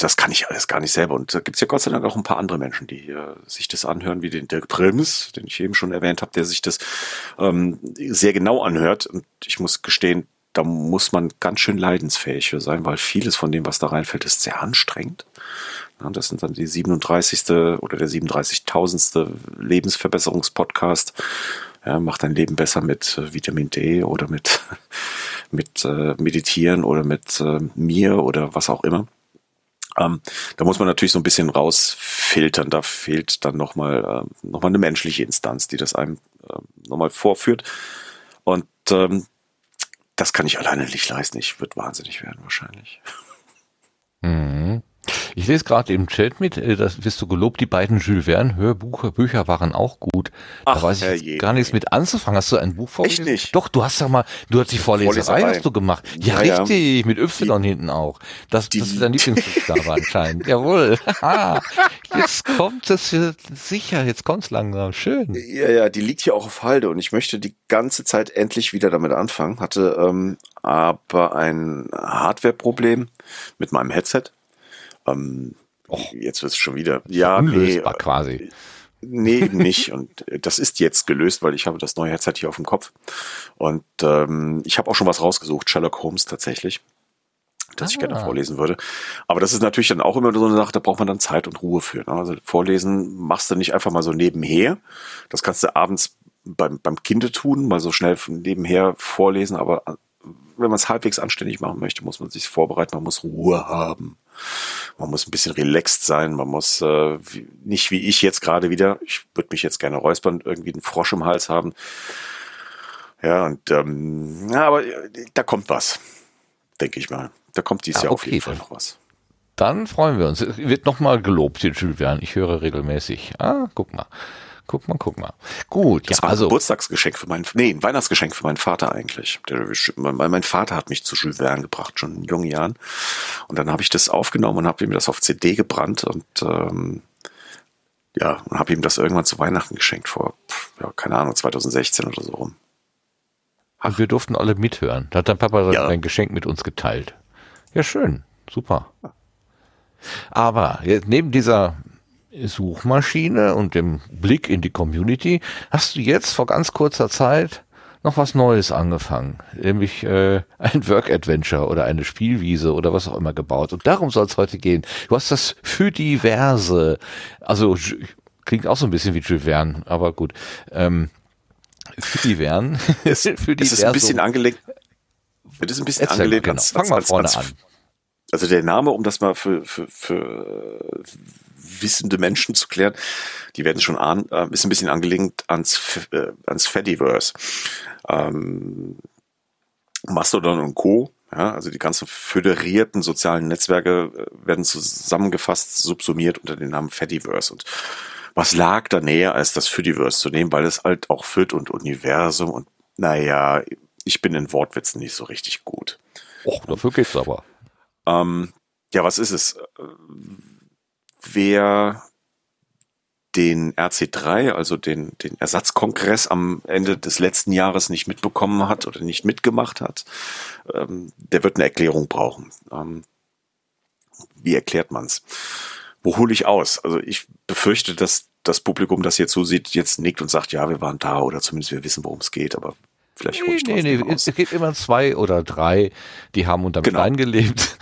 das kann ich alles gar nicht selber. Und da gibt's ja Gott sei Dank auch ein paar andere Menschen, die sich das anhören, wie den Dirk Prims, den ich eben schon erwähnt habe, der sich das sehr genau anhört. Und ich muss gestehen, da muss man ganz schön leidensfähig für sein, weil vieles von dem, was da reinfällt, ist sehr anstrengend. Das sind dann die 37. oder der 37.000. Lebensverbesserungspodcast. Ja, mach dein Leben besser mit Vitamin D oder mit Meditieren oder mit mir oder was auch immer. Da muss man natürlich so ein bisschen rausfiltern. Da fehlt dann nochmal eine menschliche Instanz, die das einem nochmal vorführt. Und das kann ich alleine nicht leisten. Ich würde wahnsinnig werden wahrscheinlich. Ich lese gerade im Chat mit, das wirst du gelobt, die beiden Jules Verne Hörbücher waren auch gut. Da weiß ich gar nichts mit anzufangen. Hast du ein Buch vorgelesen? Echt nicht? Doch, du hast die Vorleserei hast du gemacht. Ja, richtig, mit Y hinten auch. Das ist dein Lieblingsbuch war anscheinend. Jawohl. Jetzt kommt das hier sicher, jetzt kommt's langsam. Schön. Ja, die liegt hier auch auf Halde und ich möchte die ganze Zeit endlich wieder damit anfangen. Hatte aber ein Hardware-Problem mit meinem Headset. Jetzt wird es schon wieder. Ja, unlösbar quasi. Nee, eben nicht. Und das ist jetzt gelöst, weil ich habe das neue Headset hier auf dem Kopf. Und ich habe auch schon was rausgesucht, Sherlock Holmes tatsächlich, das ich gerne vorlesen würde. Aber das ist natürlich dann auch immer so eine Sache, da braucht man dann Zeit und Ruhe für. Ne? Also vorlesen machst du nicht einfach mal so nebenher. Das kannst du abends beim Kinde tun, mal so schnell nebenher vorlesen. Aber wenn man es halbwegs anständig machen möchte, muss man sich vorbereiten, man muss Ruhe haben. Man muss ein bisschen relaxed sein, man muss nicht wie ich jetzt gerade wieder, ich würde mich jetzt gerne räuspern, irgendwie einen Frosch im Hals haben. Ja, und aber da kommt was, denke ich mal. Da kommt dieses Jahr auf jeden Fall noch was. Dann freuen wir uns. Es wird nochmal gelobt, hier Jules Verne. Ich höre regelmäßig. Guck mal. Gut, das war also ein Geburtstagsgeschenk ein Weihnachtsgeschenk für meinen Vater eigentlich. Mein Vater hat mich zu Jules Verne gebracht, schon in jungen Jahren. Und dann habe ich das aufgenommen und habe ihm das auf CD gebrannt und und habe ihm das irgendwann zu Weihnachten geschenkt vor, 2016 oder so rum. Und wir durften alle mithören. Da hat dein Papa sein Geschenk mit uns geteilt. Ja, schön, super. Aber jetzt neben dieser Suchmaschine und dem Blick in die Community, hast du jetzt vor ganz kurzer Zeit noch was Neues angefangen, nämlich ein Work-Adventure oder eine Spielwiese oder was auch immer gebaut. Und darum soll es heute gehen. Du hast das für diverse, also klingt auch so ein bisschen wie Jules Verne, aber gut. Für diverse. Es ist ein bisschen angelegt. Fang mal vorne an. Also der Name, um das mal für wissende Menschen zu klären, die werden schon ahnen, ist ein bisschen angelehnt ans Fediverse. Mastodon und Co., ja, also die ganzen föderierten sozialen Netzwerke werden zusammengefasst, subsumiert unter dem Namen Fediverse. Und was lag da näher, als das Fediverse zu nehmen, weil es halt auch Fed und Universum und naja, ich bin in Wortwitzen nicht so richtig gut. Och, dafür geht's aber. Ja, was ist es? Wer den RC3, also den Ersatzkongress am Ende des letzten Jahres nicht mitbekommen hat oder nicht mitgemacht hat, der wird eine Erklärung brauchen. Wie erklärt man's? Wo hole ich aus? Also ich befürchte, dass das Publikum, das hier zusieht, jetzt nickt und sagt, ja, wir waren da oder zumindest wir wissen, worum es geht, aber vielleicht hole ich aus. Es gibt immer 2 oder 3, die haben unter dem Stein gelebt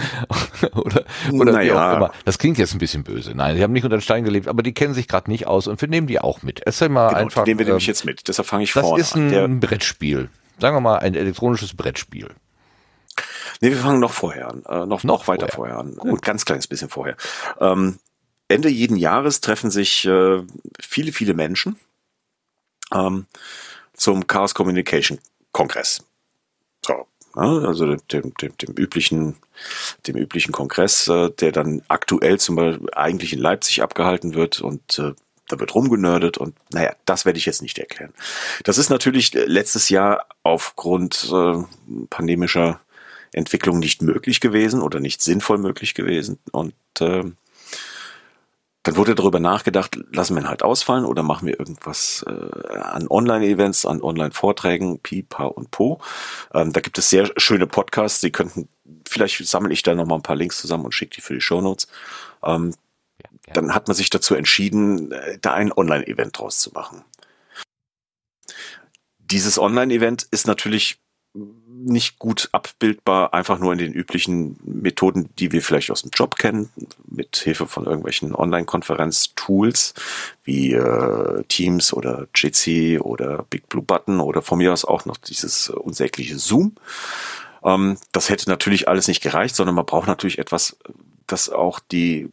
oder wie auch immer. Das klingt jetzt ein bisschen böse. Nein, die haben nicht unter dem Stein gelebt, aber die kennen sich gerade nicht aus und wir nehmen die auch mit. Erzähl mal einfach. Nehmen wir nämlich jetzt mit. Deshalb fange ich vorne an. Das ist ein Brettspiel. Sagen wir mal ein elektronisches Brettspiel. Nee, wir fangen noch vorher an. Noch weiter vorher an. Gut. Ein ganz kleines bisschen vorher. Ende jeden Jahres treffen sich viele, viele Menschen zum Chaos Communication Kongress. So, also dem üblichen Kongress, der dann aktuell zum Beispiel eigentlich in Leipzig abgehalten wird und da wird rumgenördet und naja, das werde ich jetzt nicht erklären. Das ist natürlich letztes Jahr aufgrund pandemischer Entwicklung nicht möglich gewesen oder nicht sinnvoll möglich gewesen und dann wurde darüber nachgedacht, lassen wir ihn halt ausfallen oder machen wir irgendwas an Online-Events, an Online-Vorträgen, Pi, Pa und Po. Da gibt es sehr schöne Podcasts, die könnten, vielleicht sammle ich da nochmal ein paar Links zusammen und schicke die für die Shownotes. Ja. Dann hat man sich dazu entschieden, da ein Online-Event draus zu machen. Dieses Online-Event ist natürlich nicht gut abbildbar, einfach nur in den üblichen Methoden, die wir vielleicht aus dem Job kennen, mit Hilfe von irgendwelchen Online-Konferenz-Tools wie Teams oder Jitsi oder Big Blue Button oder von mir aus auch noch dieses unsägliche Zoom. Das hätte natürlich alles nicht gereicht, sondern man braucht natürlich etwas, das auch diese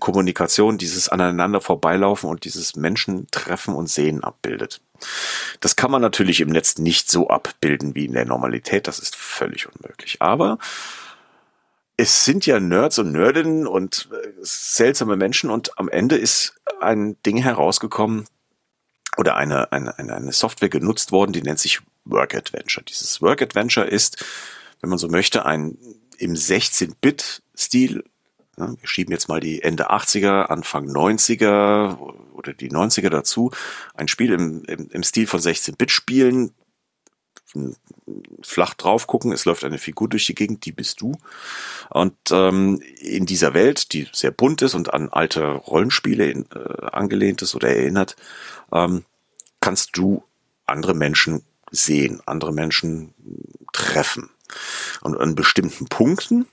Kommunikation, dieses aneinander vorbeilaufen und dieses Menschen treffen und sehen abbildet. Das kann man natürlich im Netz nicht so abbilden wie in der Normalität, das ist völlig unmöglich. Aber es sind ja Nerds und Nerdinnen und seltsame Menschen und am Ende ist ein Ding herausgekommen oder eine Software genutzt worden, die nennt sich Work Adventure. Dieses Work Adventure ist, wenn man so möchte, ein im 16-Bit-Stil. Wir schieben jetzt mal die Ende 80er, Anfang 90er oder die 90er dazu. Ein Spiel im Stil von 16-Bit-Spielen. Flach drauf gucken, es läuft eine Figur durch die Gegend, die bist du. Und in dieser Welt, die sehr bunt ist und an alte Rollenspiele angelehnt ist oder erinnert, kannst du andere Menschen sehen, andere Menschen treffen. Und an bestimmten Punkten,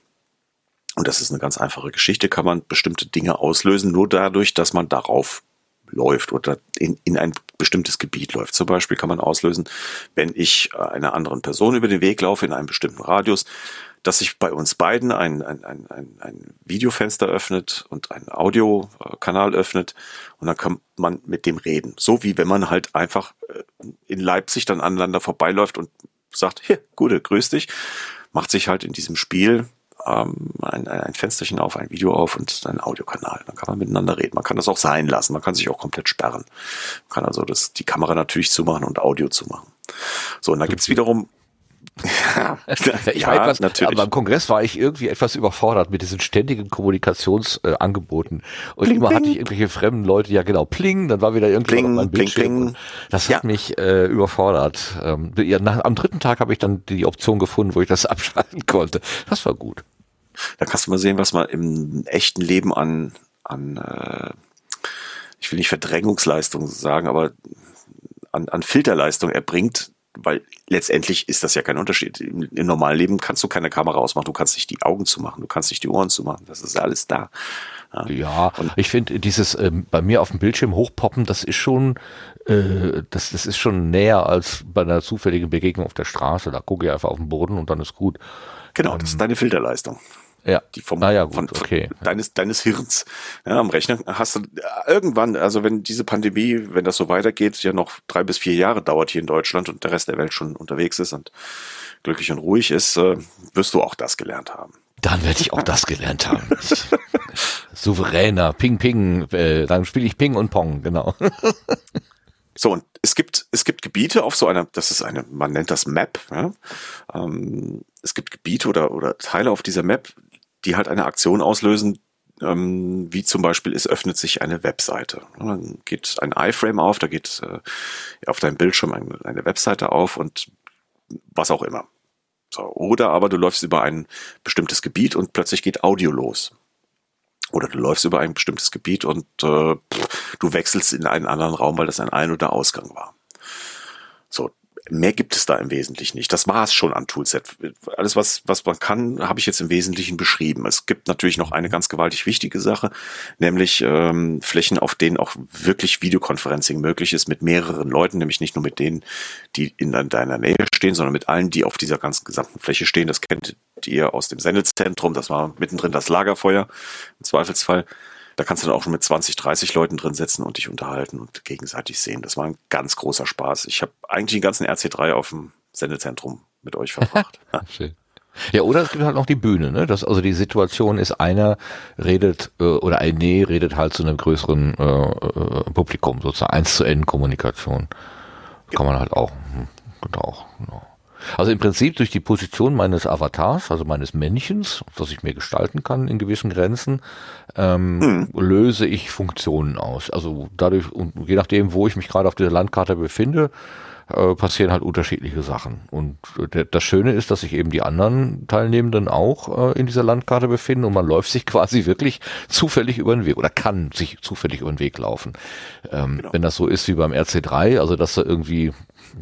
und das ist eine ganz einfache Geschichte, kann man bestimmte Dinge auslösen, nur dadurch, dass man darauf läuft oder in ein bestimmtes Gebiet läuft. Zum Beispiel kann man auslösen, wenn ich einer anderen Person über den Weg laufe in einem bestimmten Radius, dass sich bei uns beiden ein Videofenster öffnet und ein Audiokanal öffnet und dann kann man mit dem reden. So wie wenn man halt einfach in Leipzig dann aneinander vorbeiläuft und sagt, hier, Gude, grüß dich, macht sich halt in diesem Spiel ein Fensterchen auf, ein Video auf und einen Audiokanal. Dann kann man miteinander reden. Man kann das auch sein lassen. Man kann sich auch komplett sperren. Man kann also die Kamera natürlich zumachen und Audio zumachen. So, und da gibt's wiederum ich weiß, natürlich. Aber beim Kongress war ich irgendwie etwas überfordert mit diesen ständigen Kommunikationsangeboten. Und pling, immer pling. Hatte ich irgendwelche fremden Leute, ja genau, pling, dann war wieder irgendwie mein Bildschirm. Pling. Das hat mich überfordert. Am 3. Tag habe ich dann die Option gefunden, wo ich das abschalten konnte. Das war gut. Da kannst du mal sehen, was man im echten Leben an ich will nicht Verdrängungsleistung sagen, aber an Filterleistung erbringt, weil letztendlich ist das ja kein Unterschied. Im normalen Leben kannst du keine Kamera ausmachen, du kannst nicht die Augen zumachen, du kannst nicht die Ohren zumachen, das ist alles da. Ja, und ich finde dieses bei mir auf dem Bildschirm hochpoppen, das ist schon das ist schon näher als bei einer zufälligen Begegnung auf der Straße. Da gucke ich einfach auf den Boden und dann ist gut. Genau, das ist deine Filterleistung. Ja, die vom, ja, gut, von okay. deines Hirns. Ja, am Rechner hast du irgendwann, also wenn diese Pandemie, wenn das so weitergeht, ja noch 3 bis 4 Jahre dauert hier in Deutschland und der Rest der Welt schon unterwegs ist und glücklich und ruhig ist, wirst du auch das gelernt haben. Dann werde ich auch das gelernt haben. Souveräner, Ping, dann spiele ich Ping und Pong, genau. So, und es gibt Gebiete auf so einer, das ist eine, man nennt das Map, ja? Es gibt Gebiete oder Teile auf dieser Map, die halt eine Aktion auslösen, wie zum Beispiel, es öffnet sich eine Webseite. Dann geht ein iFrame auf, da geht auf deinem Bildschirm eine Webseite auf und was auch immer. So, oder aber du läufst über ein bestimmtes Gebiet und plötzlich geht Audio los. Oder du läufst über ein bestimmtes Gebiet und du wechselst in einen anderen Raum, weil das ein- oder Ausgang war. So, mehr gibt es da im Wesentlichen nicht. Das war es schon an Toolset. Alles, was man kann, habe ich jetzt im Wesentlichen beschrieben. Es gibt natürlich noch eine ganz gewaltig wichtige Sache, nämlich Flächen, auf denen auch wirklich Videoconferencing möglich ist mit mehreren Leuten, nämlich nicht nur mit denen, die in deiner Nähe stehen, sondern mit allen, die auf dieser ganzen gesamten Fläche stehen. Das kennt ihr aus dem Sendezentrum. Das war mittendrin das Lagerfeuer im Zweifelsfall. Da kannst du dann auch schon mit 20, 30 Leuten drin sitzen und dich unterhalten und gegenseitig sehen. Das war ein ganz großer Spaß. Ich habe eigentlich den ganzen RC3 auf dem Sendezentrum mit euch verbracht. Schön. Ja, oder es gibt halt noch die Bühne, ne? Das, also die Situation ist, einer redet oder ein Nee redet halt zu einem größeren Publikum, sozusagen 1:1-Kommunikation. Ja. Kann man halt auch. Genau. Also im Prinzip durch die Position meines Avatars, also meines Männchens, das ich mir gestalten kann in gewissen Grenzen, löse ich Funktionen aus. Also dadurch, und je nachdem, wo ich mich gerade auf dieser Landkarte befinde, passieren halt unterschiedliche Sachen. Und das Schöne ist, dass sich eben die anderen Teilnehmenden auch in dieser Landkarte befinden und man läuft sich quasi wirklich zufällig über den Weg oder kann sich zufällig über den Weg laufen. Genau. Wenn das so ist wie beim RC3, also dass da irgendwie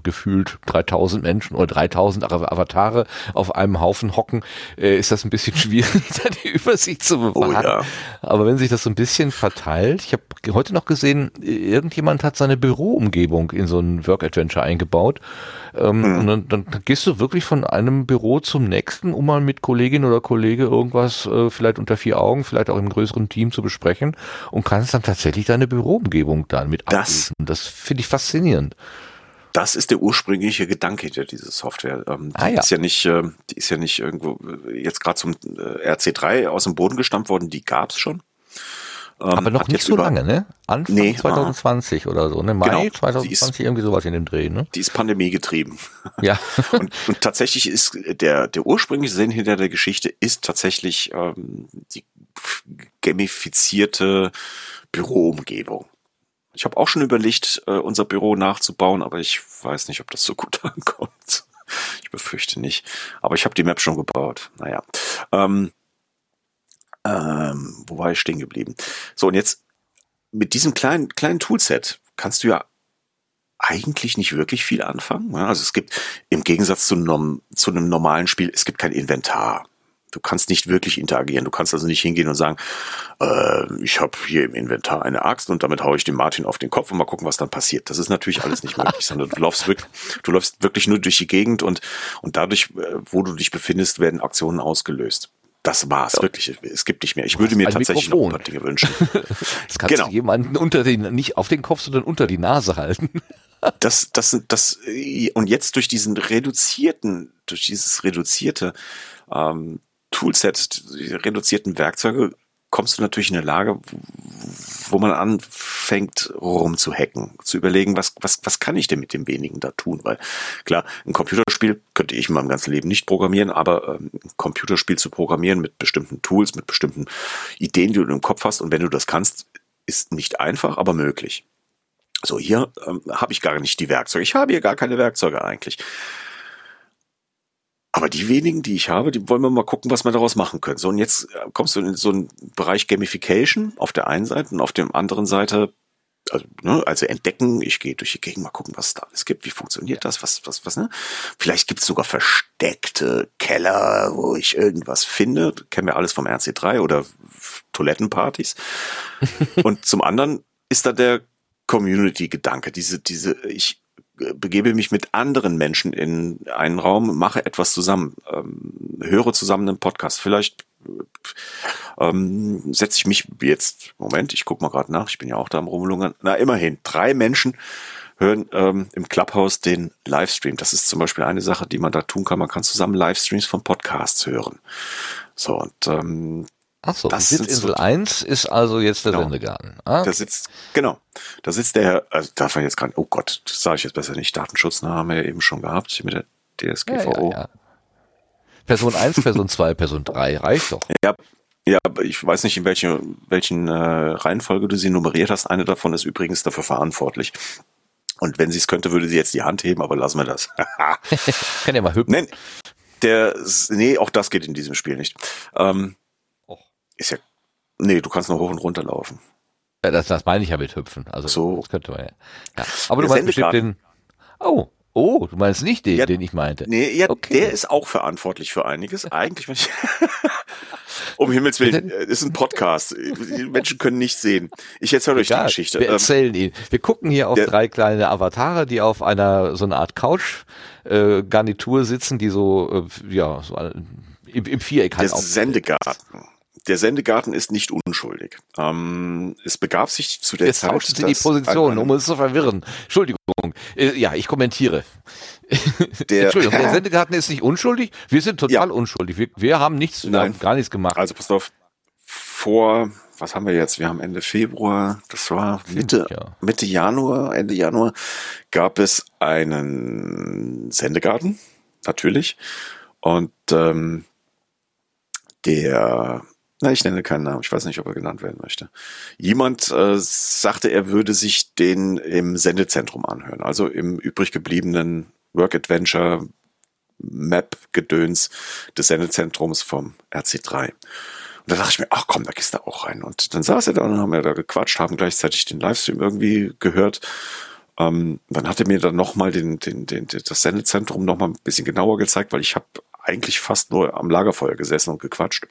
gefühlt 3000 Menschen oder 3000 Avatare auf einem Haufen hocken, ist das ein bisschen schwierig, die Übersicht zu bewahren. Oh ja. Aber wenn sich das so ein bisschen verteilt, ich habe heute noch gesehen, irgendjemand hat seine Büroumgebung in so ein Work-Adventure eingebaut. Und dann gehst du wirklich von einem Büro zum nächsten, um mal mit Kollegin oder Kollege irgendwas vielleicht unter 4 Augen, vielleicht auch im größeren Team zu besprechen und kannst dann tatsächlich deine Büroumgebung dann mit ablesen. Das finde ich faszinierend. Das ist der ursprüngliche Gedanke hinter dieser Software. Die ist ja nicht irgendwo jetzt gerade zum RC3 aus dem Boden gestampft worden, die gab es schon. Aber noch nicht so lange, ne? Anfang 2020 oder so, ne? Mai genau, 2020, irgendwie sowas in dem Dreh, ne? Die ist pandemiegetrieben. Ja. und tatsächlich ist der ursprüngliche Sinn hinter der Geschichte ist tatsächlich die gamifizierte Büroumgebung. Ich habe auch schon überlegt, unser Büro nachzubauen, aber ich weiß nicht, ob das so gut ankommt. Ich befürchte nicht. Aber ich habe die Map schon gebaut. Naja. Wo war ich stehen geblieben? So, und jetzt mit diesem kleinen Toolset kannst du ja eigentlich nicht wirklich viel anfangen. Also es gibt im Gegensatz zu einem normalen Spiel, es gibt kein Inventar. Du kannst nicht wirklich interagieren. Du kannst also nicht hingehen und sagen, ich habe hier im Inventar eine Axt und damit haue ich dem Martin auf den Kopf und mal gucken, was dann passiert. Das ist natürlich alles nicht möglich, sondern du läufst wirklich nur durch die Gegend und dadurch, wo du dich befindest, werden Aktionen ausgelöst. Das war's, wirklich. Es gibt nicht mehr. Ich würde mir tatsächlich noch ein paar Dinge wünschen. Das kannst du jemanden nicht auf den Kopf, sondern unter die Nase halten. Das, und jetzt durch dieses reduzierte, Toolset, die reduzierten Werkzeuge, kommst du natürlich in eine Lage, wo man anfängt rumzuhacken, zu überlegen, was kann ich denn mit dem wenigen da tun? Weil klar, ein Computerspiel könnte ich in meinem ganzen Leben nicht programmieren, aber ein Computerspiel zu programmieren mit bestimmten Tools, mit bestimmten Ideen, die du im Kopf hast und wenn du das kannst, ist nicht einfach, aber möglich. So, hier habe ich gar nicht die Werkzeuge. Ich habe hier gar keine Werkzeuge eigentlich. Aber die wenigen, die ich habe, die wollen wir mal gucken, was wir daraus machen können. So, und jetzt kommst du in so einen Bereich Gamification auf der einen Seite und auf der anderen Seite also entdecken, ich gehe durch die Gegend, mal gucken, was es da alles gibt, wie funktioniert das, was, vielleicht gibt's sogar versteckte Keller, wo ich irgendwas finde, kennen wir alles vom RC3 oder Toilettenpartys. Und zum anderen ist da der Community-Gedanke, ich begebe mich mit anderen Menschen in einen Raum, mache etwas zusammen, höre zusammen einen Podcast, vielleicht setze ich mich jetzt, Moment, ich gucke mal gerade nach, ich bin ja auch da am Rummelungern, na immerhin, 3 Menschen hören im Clubhouse den Livestream. Das ist zum Beispiel eine Sache, die man da tun kann, man kann zusammen Livestreams von Podcasts hören. So, und achso, Sitzinsel 1 ist also jetzt der Sendegarten. Ah. Da sitzt der, also darf man jetzt gar nicht, oh Gott, das sage ich jetzt besser nicht, Datenschutz, ne, haben wir eben schon gehabt, mit der DSGVO. Ja. Person 1, Person 2, Person 3, reicht doch. Ja, aber ich weiß nicht, in welchen Reihenfolge du sie nummeriert hast. Eine davon ist übrigens dafür verantwortlich. Und wenn sie es könnte, würde sie jetzt die Hand heben, aber lassen wir das. Kann ja mal hüpfen. Nee, auch das geht in diesem Spiel nicht. Ist ja, nee, du kannst nur hoch und runter laufen. Ja, das meine ich ja mit hüpfen. Also, so. Das könnte man ja. Aber du meinst bestimmt den, du meinst nicht den, den ich meinte. Nee, ja, okay. Der ist auch verantwortlich für einiges. Eigentlich, um Himmels Willen, ist ein Podcast. Die Menschen können nicht sehen. Ich erzähle euch die Geschichte. Wir erzählen ihn. Wir gucken hier auf 3 kleine Avatare, die auf einer, so eine Art Couch-Garnitur sitzen, die so, so im Viereck halt auch. Der Sendegarten. Der Sendegarten ist nicht unschuldig. Es begab sich zu der Zeit... Jetzt tauschen Sie die Positionen, um uns zu verwirren. Entschuldigung. Ja, ich kommentiere. Entschuldigung, der Sendegarten ist nicht unschuldig. Wir sind total unschuldig. Wir haben nichts, gar nichts gemacht. Also pass auf, was haben wir jetzt? Wir haben Ende Februar, das war Ende Januar, gab es einen Sendegarten, natürlich. Und ich nenne keinen Namen, ich weiß nicht, ob er genannt werden möchte. Jemand sagte, er würde sich den im Sendezentrum anhören, also im übrig gebliebenen Work-Adventure-Map-Gedöns des Sendezentrums vom RC3. Und da dachte ich mir, ach komm, da gehst du auch rein. Und dann saß er da und haben wir da gequatscht, haben gleichzeitig den Livestream irgendwie gehört. Dann hat er mir dann nochmal das Sendezentrum nochmal ein bisschen genauer gezeigt, weil ich habe eigentlich fast nur am Lagerfeuer gesessen und gequatscht.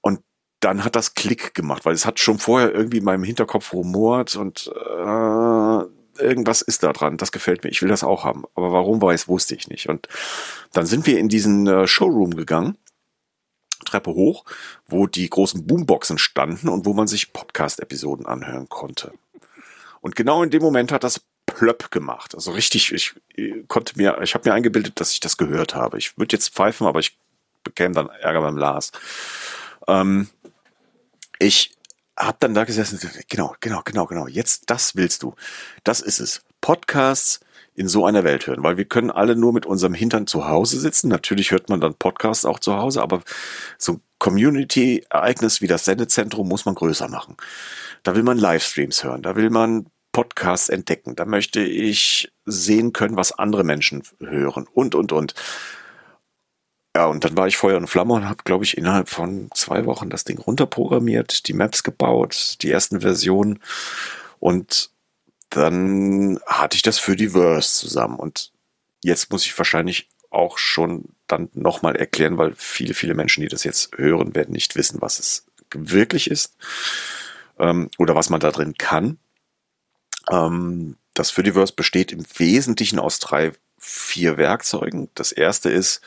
Und dann hat das Klick gemacht, weil es hat schon vorher irgendwie in meinem Hinterkopf rumort und irgendwas ist da dran, das gefällt mir, ich will das auch haben. Aber warum wusste ich nicht. Und dann sind wir in diesen Showroom gegangen, Treppe hoch, wo die großen Boomboxen standen und wo man sich Podcast-Episoden anhören konnte. Und genau in dem Moment hat das plöpp gemacht. Also richtig, ich habe mir eingebildet, dass ich das gehört habe. Ich würde jetzt pfeifen, aber ich bekäme dann Ärger beim Lars. Ich habe dann da gesessen, genau, jetzt, das willst du. Das ist es. Podcasts in so einer Welt hören, weil wir können alle nur mit unserem Hintern zu Hause sitzen. Natürlich hört man dann Podcasts auch zu Hause, aber so ein Community-Ereignis wie das Sendezentrum muss man größer machen. Da will man Livestreams hören, da will man Podcasts entdecken, da möchte ich sehen können, was andere Menschen hören und. Ja, und dann war ich Feuer und Flamme und habe, glaube ich, innerhalb von 2 Wochen das Ding runterprogrammiert, die Maps gebaut, die ersten Versionen, und dann hatte ich das für die Verse zusammen. Und jetzt muss ich wahrscheinlich auch schon dann nochmal erklären, weil viele, viele Menschen, die das jetzt hören, werden nicht wissen, was es wirklich ist oder was man da drin kann. Das Fediverse besteht im Wesentlichen aus 3-4 Werkzeugen. Das erste ist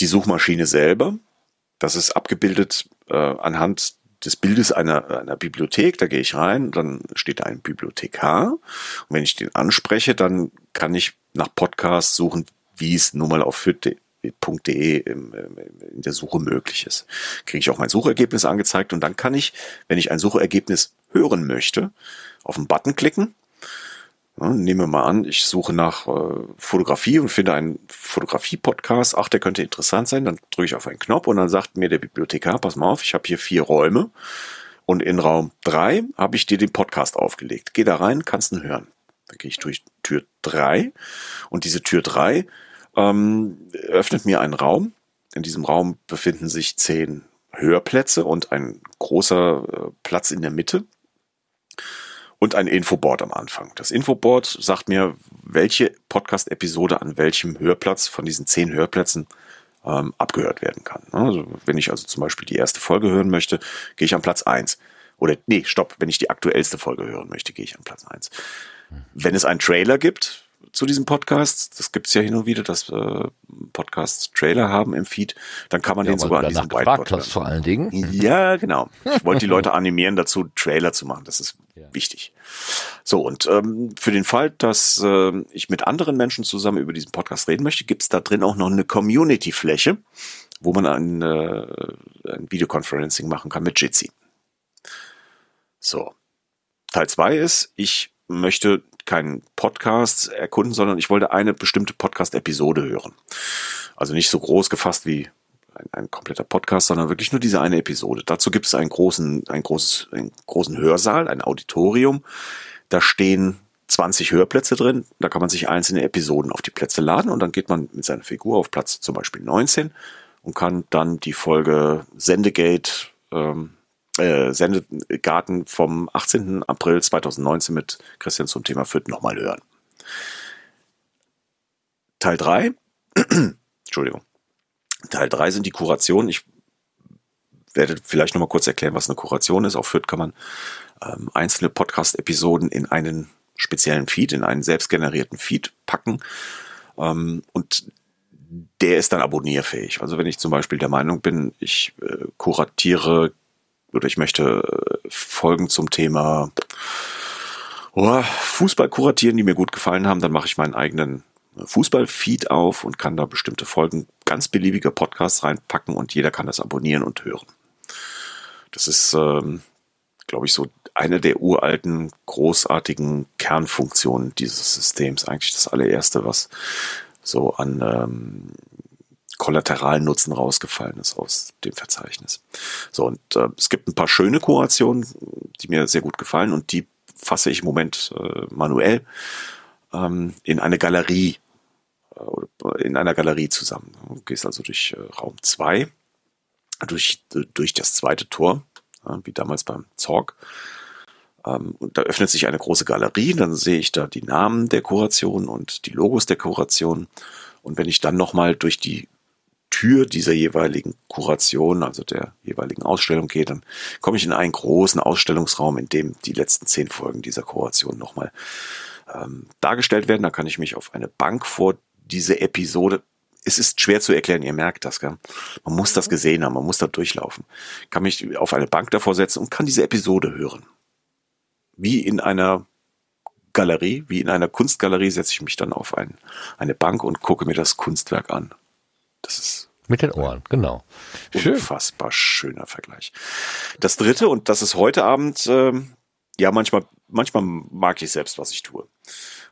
die Suchmaschine selber. Das ist abgebildet anhand des Bildes einer Bibliothek. Da gehe ich rein, dann steht da ein Bibliothekar. Und wenn ich den anspreche, dann kann ich nach Podcasts suchen, wie es nun mal auf fed.de in der Suche möglich ist. Kriege ich auch mein Suchergebnis angezeigt und dann kann ich, wenn ich ein Suchergebnis hören möchte, auf den Button klicken. Ja, nehmen wir mal an, ich suche nach Fotografie und finde einen Fotografie-Podcast. Ach, der könnte interessant sein. Dann drücke ich auf einen Knopf und dann sagt mir der Bibliothekar, pass mal auf, ich habe hier 4 Räume und in Raum 3 habe ich dir den Podcast aufgelegt. Geh da rein, kannst ihn hören. Dann gehe ich durch Tür 3 und diese Tür 3 öffnet mir einen Raum. In diesem Raum befinden sich 10 Hörplätze und ein großer Platz in der Mitte. Und ein Infoboard am Anfang. Das Infoboard sagt mir, welche Podcast-Episode an welchem Hörplatz von diesen 10 Hörplätzen abgehört werden kann. Also, wenn ich also zum Beispiel die erste Folge hören möchte, gehe ich an Platz 1. Wenn ich die aktuellste Folge hören möchte, gehe ich an Platz 1. Wenn es einen Trailer gibt zu diesem Podcast, das gibt es ja hin und wieder, dass Podcasts Trailer haben im Feed, dann kann man den sogar an diesem Whiteboard hören. Vor allen Dingen. Ja, genau. Ich wollte die Leute animieren, dazu Trailer zu machen. Das ist wichtig. So, und für den Fall, dass ich mit anderen Menschen zusammen über diesen Podcast reden möchte, gibt es da drin auch noch eine Community-Fläche, wo man ein Videoconferencing machen kann mit Jitsi. So, Teil 2 ist, ich möchte keinen Podcast erkunden, sondern ich wollte eine bestimmte Podcast-Episode hören. Also nicht so groß gefasst wie ein kompletter Podcast, sondern wirklich nur diese eine Episode. Dazu gibt es einen großen Hörsaal, ein Auditorium. Da stehen 20 Hörplätze drin. Da kann man sich einzelne Episoden auf die Plätze laden und dann geht man mit seiner Figur auf Platz zum Beispiel 19 und kann dann die Folge Sendegarten vom 18. April 2019 mit Christian zum Thema Fürth nochmal hören. Teil 3, Entschuldigung, Teil 3 sind die Kurationen. Ich werde vielleicht nochmal kurz erklären, was eine Kuration ist. Auf Fürth kann man einzelne Podcast-Episoden in einen speziellen Feed, in einen selbstgenerierten Feed packen und der ist dann abonnierfähig. Also wenn ich zum Beispiel der Meinung bin, ich kuratiere oder ich möchte Folgen zum Thema Fußball kuratieren, die mir gut gefallen haben, dann mache ich meinen eigenen Fußball-Feed auf und kann da bestimmte Folgen ganz beliebiger Podcasts reinpacken und jeder kann das abonnieren und hören. Das ist, glaube ich, so eine der uralten, großartigen Kernfunktionen dieses Systems. Eigentlich das allererste, was so an kollateralen Nutzen rausgefallen ist aus dem Verzeichnis. So, und es gibt ein paar schöne Kurationen, die mir sehr gut gefallen und die fasse ich im Moment manuell in eine Galerie zusammen. Du gehst also durch Raum 2, durch das zweite Tor, wie damals beim Zorg. Und da öffnet sich eine große Galerie, dann sehe ich da die Namen der Kurationen und die Logos der Kurationen. Und wenn ich dann nochmal durch die Tür dieser jeweiligen Kuration, also der jeweiligen Ausstellung geht, dann komme ich in einen großen Ausstellungsraum, in dem die letzten 10 Folgen dieser Kuration nochmal dargestellt werden. Da kann ich mich auf eine Bank vor diese Episode, es ist schwer zu erklären, ihr merkt das, gell? Man muss das gesehen haben, man muss da durchlaufen. Kann mich auf eine Bank davor setzen und kann diese Episode hören. Wie in einer Galerie, wie in einer Kunstgalerie setze ich mich dann auf eine Bank und gucke mir das Kunstwerk an. Das ist mit den Ohren, genau. Unfassbar schöner Vergleich. Das dritte, und das ist heute Abend, manchmal mag ich selbst, was ich tue.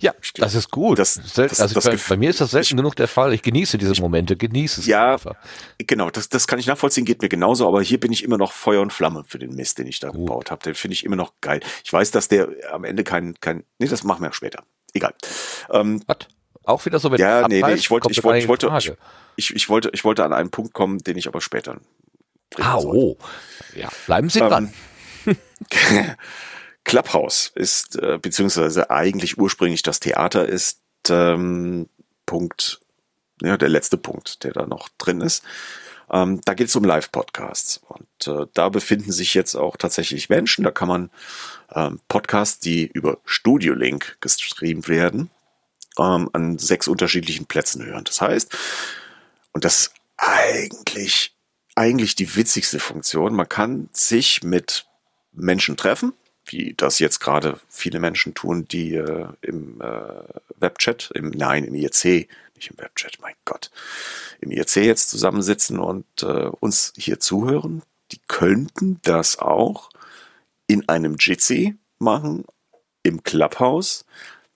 Ja, ich glaub, das ist gut. Bei mir ist das selten genug der Fall. Ich genieße diese Momente, genieße es. Ja, einfach. Genau, das kann ich nachvollziehen, geht mir genauso, aber hier bin ich immer noch Feuer und Flamme für den Mist, den ich da gebaut habe. Den finde ich immer noch geil. Ich weiß, dass der am Ende das machen wir später. Egal. Was? Auch wieder so mit ich wollte an einen Punkt kommen, den ich aber später Ja, bleiben Sie dran. Clubhouse ist, beziehungsweise eigentlich ursprünglich das Theater ist, der letzte Punkt, der da noch drin ist. Da geht es um Live-Podcasts und da befinden sich jetzt auch tatsächlich Menschen, da kann man Podcasts, die über Studiolink gestreamt werden, an 6 unterschiedlichen Plätzen hören. Das heißt, und das ist eigentlich die witzigste Funktion, man kann sich mit Menschen treffen, wie das jetzt gerade viele Menschen tun, die im IRC jetzt zusammensitzen und uns hier zuhören. Die könnten das auch in einem Jitsi machen, im Clubhouse.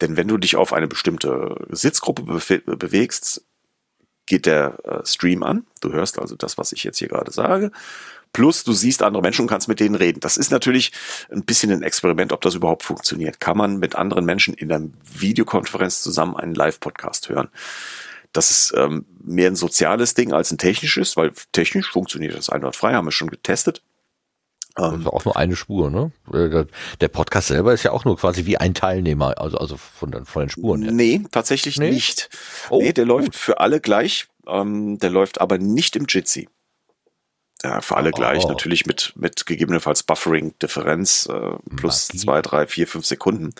Denn wenn du dich auf eine bestimmte Sitzgruppe bewegst, geht der Stream an. Du hörst also das, was ich jetzt hier gerade sage. Plus, du siehst andere Menschen und kannst mit denen reden. Das ist natürlich ein bisschen ein Experiment, ob das überhaupt funktioniert. Kann man mit anderen Menschen in einer Videokonferenz zusammen einen Live-Podcast hören? Das ist mehr ein soziales Ding als ein technisches, weil technisch funktioniert das einwandfrei, haben wir schon getestet. Das ist auch nur eine Spur, ne? Der Podcast selber ist ja auch nur quasi wie ein Teilnehmer, also von den Spuren her. Nee, tatsächlich nicht. Oh, nee, der läuft für alle gleich, der läuft aber nicht im Jitsi. Ja, für alle gleich, natürlich mit gegebenenfalls Buffering-Differenz, plus 2, 3, 4, 5 Sekunden.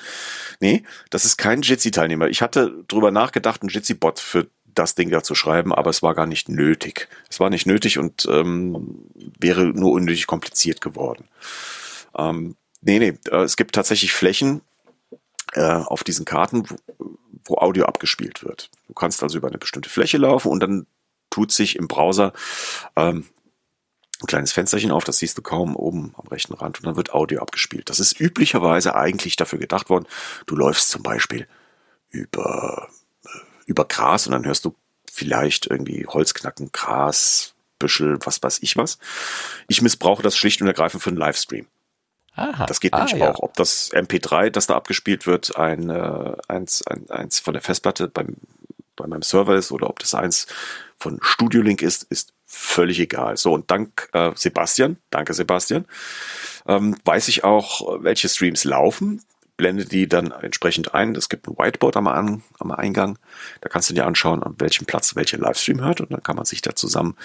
Nee, das ist kein Jitsi-Teilnehmer. Ich hatte drüber nachgedacht, einen Jitsi-Bot für das Ding da zu schreiben, aber es war gar nicht nötig. Es war nicht nötig und wäre nur unnötig kompliziert geworden. Es gibt tatsächlich Flächen auf diesen Karten, wo Audio abgespielt wird. Du kannst also über eine bestimmte Fläche laufen und dann tut sich im Browser ein kleines Fensterchen auf, das siehst du kaum oben am rechten Rand und dann wird Audio abgespielt. Das ist üblicherweise eigentlich dafür gedacht worden, du läufst zum Beispiel über Gras und dann hörst du vielleicht irgendwie Holzknacken, Gras, Büschel, was weiß ich was. Ich missbrauche das schlicht und ergreifend für einen Livestream. Aha, das geht nämlich auch. Ob das MP3, das da abgespielt wird, eins von der Festplatte bei meinem Server ist oder ob das eins von Studiolink ist völlig egal. So, und dank Sebastian, weiß ich auch, welche Streams laufen, blende die dann entsprechend ein. Es gibt ein Whiteboard am Eingang, da kannst du dir anschauen, an welchem Platz welcher Livestream hört und dann kann man sich da zusammen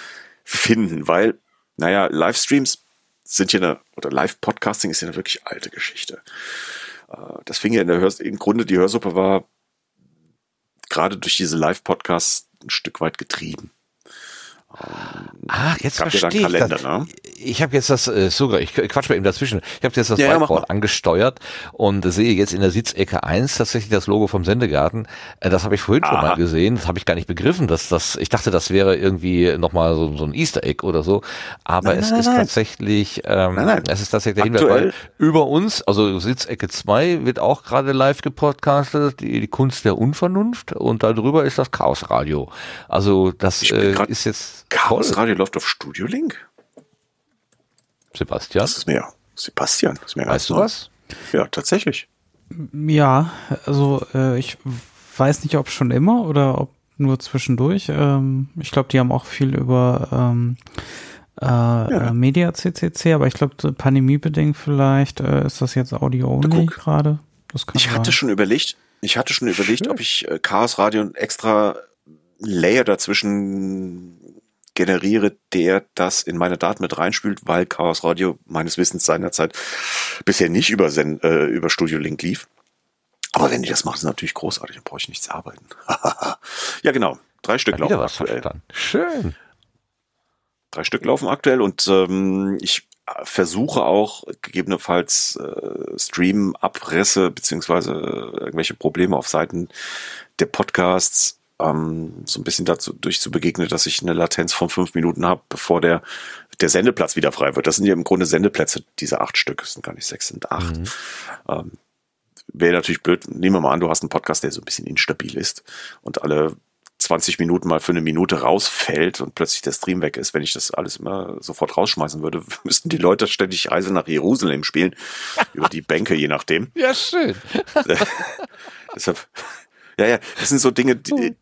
finden, weil, Livestreams sind ja oder Live-Podcasting ist ja eine wirklich alte Geschichte. Das fing ja im Grunde die Hörsuppe war gerade durch diese Live-Podcasts ein Stück weit getrieben. Jetzt verstehe ich das. Ne? Ich habe jetzt das, ich quatsch mal eben dazwischen, ich habe jetzt das Whiteboard angesteuert und sehe jetzt in der Sitzecke 1 tatsächlich das Logo vom Sendegarten. Das habe ich vorhin schon mal gesehen, das habe ich gar nicht begriffen. Ich dachte, das wäre irgendwie nochmal so ein Easter Egg oder so, aber es ist tatsächlich der Hinweis, weil über uns, also Sitzecke 2 wird auch gerade live gepodcastet, die Kunst der Unvernunft und darüber ist das Chaosradio. Also das ist jetzt Chaos Radio läuft auf Studio Link. Sebastian? Sebastian. Ist mir weißt du was? Ja, tatsächlich. Ja, also ich weiß nicht, ob schon immer oder ob nur zwischendurch. Ich glaube, die haben auch viel über Media CCC, aber ich glaube, pandemiebedingt vielleicht ist das jetzt Audio-only gerade. Ich hatte schon überlegt, ob ich Chaos Radio einen extra Layer dazwischen generiere, der das in meine Daten mit reinspült, weil Chaos Radio meines Wissens seinerzeit bisher nicht über Studio Link lief. Aber wenn die das machen, ist natürlich großartig, dann brauche ich nichts arbeiten. Ja, genau. 3 Stück laufen aktuell. Schön. 3 Stück laufen aktuell und ich versuche auch gegebenenfalls Stream-Abrisse beziehungsweise irgendwelche Probleme auf Seiten der Podcasts so ein bisschen zu begegnen, dass ich eine Latenz von 5 Minuten habe, bevor der Sendeplatz wieder frei wird. Das sind ja im Grunde Sendeplätze, diese 8 Stück, das sind gar nicht 6, sind 8. Mhm. Wäre natürlich blöd, nehmen wir mal an, du hast einen Podcast, der so ein bisschen instabil ist und alle 20 Minuten mal für eine Minute rausfällt und plötzlich der Stream weg ist. Wenn ich das alles immer sofort rausschmeißen würde, müssten die Leute ständig Reise nach Jerusalem spielen, über die Bänke, je nachdem. Ja, schön. Deshalb... Ja, das sind so Dinge, die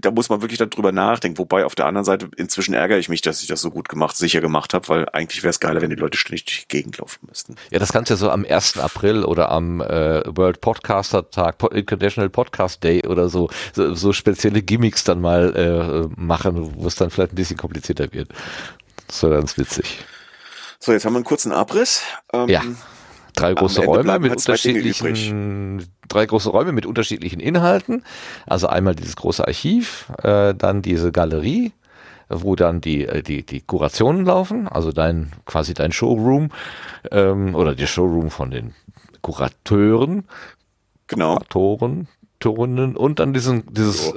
da muss man wirklich drüber nachdenken. Wobei auf der anderen Seite inzwischen ärgere ich mich, dass ich das so gut sicher gemacht habe, weil eigentlich wäre es geiler, wenn die Leute ständig durch die Gegend laufen müssten. Ja, das kannst du ja so am 1. April oder am World Podcaster Tag, International Podcast Day oder so spezielle Gimmicks dann mal machen, wo es dann vielleicht ein bisschen komplizierter wird. Das wäre ganz witzig. So, jetzt haben wir einen kurzen Abriss. 3 große Räume mit unterschiedlichen 3 große Räume mit unterschiedlichen Inhalten. Also einmal dieses große Archiv, dann diese Galerie, wo dann die Kurationen laufen, also quasi dein Showroom oder der Showroom von den Kurateuren. Genau. Kuratoren und dann dieses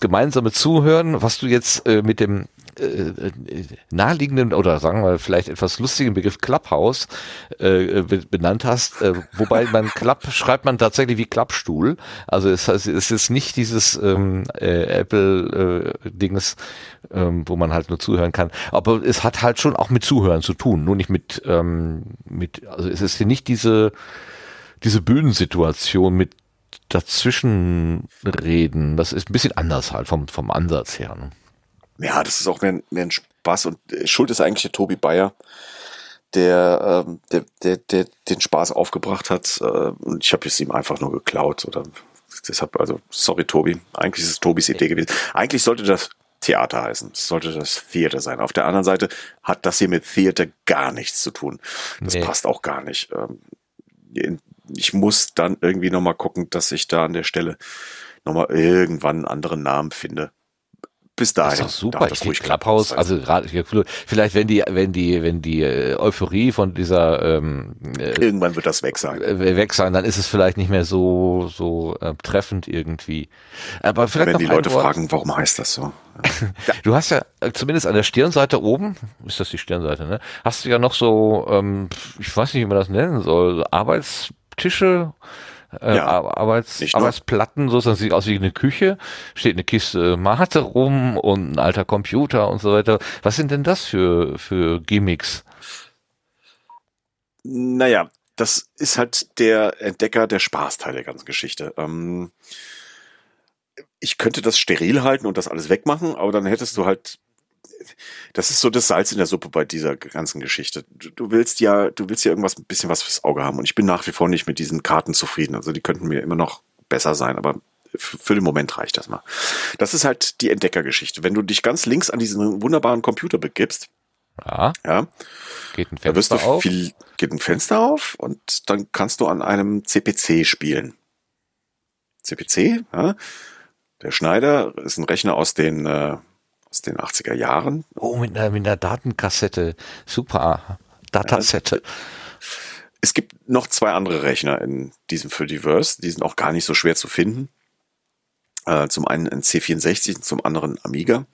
gemeinsame Zuhören, was du jetzt mit dem naheliegenden oder sagen wir vielleicht etwas lustigen Begriff Clubhouse benannt hast, wobei beim Club schreibt man tatsächlich wie Klappstuhl, also es heißt, es ist nicht dieses Apple Dings, wo man halt nur zuhören kann, aber es hat halt schon auch mit Zuhören zu tun, nur nicht also es ist nicht diese Bühnensituation mit Dazwischenreden, das ist ein bisschen anders halt vom Ansatz her, ne? Ja, das ist auch mehr ein Spaß und Schuld ist eigentlich der Tobi Bayer, der den Spaß aufgebracht hat. Und ich habe es ihm einfach nur geklaut. Oder deshalb, also, sorry, Tobi. Eigentlich ist es Tobis Idee gewesen. Eigentlich sollte das Theater heißen. Es sollte das Theater sein. Auf der anderen Seite hat das hier mit Theater gar nichts zu tun. Das passt auch gar nicht. Ich muss dann irgendwie nochmal gucken, dass ich da an der Stelle nochmal irgendwann einen anderen Namen finde. Bis dahin. Das ist doch super. Ich finde Clubhouse, also gerade, vielleicht wenn die Euphorie von dieser, irgendwann wird das weg sein. Weg sein, dann ist es vielleicht nicht mehr so treffend irgendwie. Aber vielleicht wenn die Leute fragen, warum heißt das so? Ja. Du hast ja zumindest an der Stirnseite oben, ist das die Stirnseite, ne? Hast du ja noch so, ich weiß nicht, wie man das nennen soll, Arbeitstische, Arbeitsplatten, so, das sieht aus wie eine Küche, steht eine Kiste Mate rum und ein alter Computer und so weiter. Was sind denn das für Gimmicks? Naja, das ist halt der Entdecker der Spaßteil der ganzen Geschichte. Ich könnte das steril halten und das alles wegmachen, aber dann hättest du halt, das ist so das Salz in der Suppe bei dieser ganzen Geschichte. Du willst ja irgendwas, ein bisschen was fürs Auge haben. Und ich bin nach wie vor nicht mit diesen Karten zufrieden. Also die könnten mir immer noch besser sein, aber für den Moment reicht das mal. Das ist halt die Entdeckergeschichte. Wenn du dich ganz links an diesen wunderbaren Computer begibst, ja, geht ein Fenster auf. Geht ein Fenster auf und dann kannst du an einem CPC spielen. CPC, ja. Der Schneider ist ein Rechner aus den 80er Jahren. Oh, mit einer Datenkassette. Super. Datasette. Es gibt noch zwei andere Rechner in diesem Fediverse. Die sind auch gar nicht so schwer zu finden. Zum einen ein C64 und zum anderen Amiga.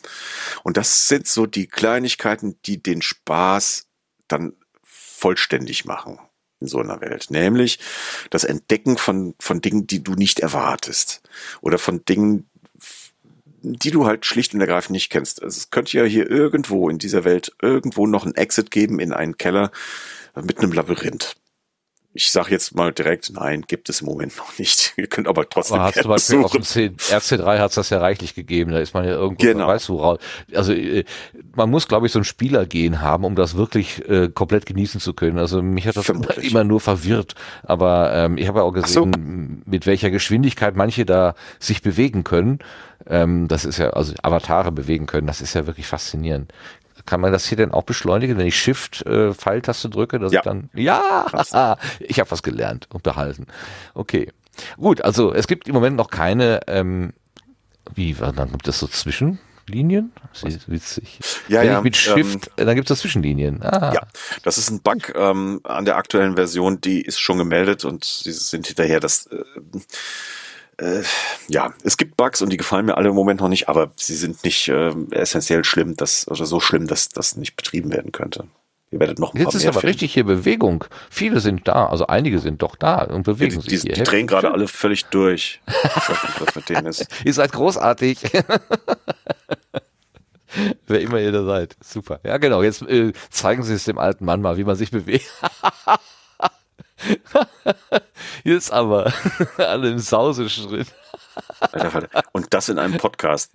Und das sind so die Kleinigkeiten, die den Spaß dann vollständig machen in so einer Welt. Nämlich das Entdecken von Dingen, die du nicht erwartest. Oder von Dingen, die du halt schlicht und ergreifend nicht kennst. Also es könnte ja hier irgendwo in dieser Welt irgendwo noch einen Exit geben in einen Keller mit einem Labyrinth. Ich sage jetzt mal direkt, nein, gibt es im Moment noch nicht. Ihr könnt aber trotzdem gerne besuchen. Auf dem RC3 hat es das ja reichlich gegeben. Da ist man ja irgendwo, weißt du, raus. Also man muss, glaube ich, so ein Spielergehen haben, um das wirklich komplett genießen zu können. Also mich hat das immer nur verwirrt. Aber ich habe ja auch gesehen, mit welcher Geschwindigkeit manche da sich bewegen können. Das ist ja, also Avatare bewegen können. Das ist ja wirklich faszinierend. Kann man das hier denn auch beschleunigen, wenn ich Shift-Pfeiltaste drücke, dass ich dann... Ja, ich habe was gelernt, unterhalten. Okay, gut, also es gibt im Moment noch keine, dann gibt es so Zwischenlinien? Das ist witzig. Ja, wenn ich mit Shift, dann gibt es da Zwischenlinien. Ja, das ist ein Bug an der aktuellen Version, die ist schon gemeldet und sie sind hinterher, dass... es gibt Bugs und die gefallen mir alle im Moment noch nicht, aber sie sind nicht essentiell schlimm, dass das nicht betrieben werden könnte. Ihr werdet noch ein paar mehr finden. Jetzt ist aber richtig hier Bewegung. Viele sind da, also einige sind doch da und bewegen sich hier. Die drehen gerade alle völlig durch. Ich weiß nicht, was mit denen ist. Ihr seid großartig. Wer immer ihr da seid. Super. Ja, genau. Jetzt zeigen sie es dem alten Mann mal, wie man sich bewegt. Hier ist aber alle im Sauseschritt. Und das in einem Podcast.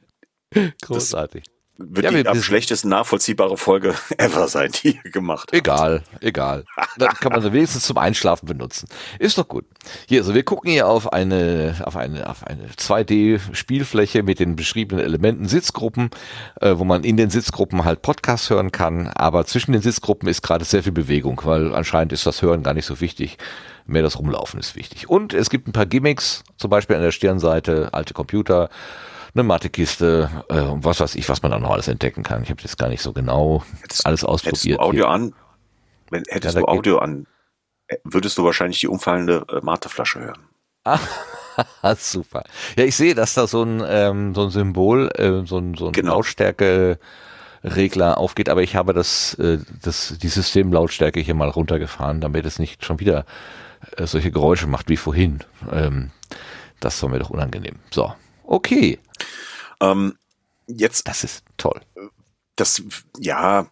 Großartig. Das wird die am schlechtesten nachvollziehbare Folge ever sein, die ihr gemacht habt. Egal. Dann kann man sie wenigstens zum Einschlafen benutzen. Ist doch gut. Hier, also wir gucken hier auf eine 2D-Spielfläche mit den beschriebenen Elementen, Sitzgruppen, wo man in den Sitzgruppen halt Podcasts hören kann, aber zwischen den Sitzgruppen ist gerade sehr viel Bewegung, weil anscheinend ist das Hören gar nicht so wichtig. Mehr das Rumlaufen ist wichtig. Und es gibt ein paar Gimmicks, zum Beispiel an der Stirnseite, alte Computer, eine Mathekiste, was weiß ich, was man da noch alles entdecken kann. Ich habe jetzt gar nicht so genau alles ausprobiert. Hättest du Audio an? Würdest du wahrscheinlich die umfallende Mateflasche hören. Super. Ja, ich sehe, dass da so ein Symbol, so ein Lautstärke-Regler aufgeht, aber ich habe die Systemlautstärke hier mal runtergefahren, damit es nicht schon wieder solche Geräusche macht wie vorhin. Das war mir doch unangenehm. So. Okay. Jetzt. Das ist toll. Aber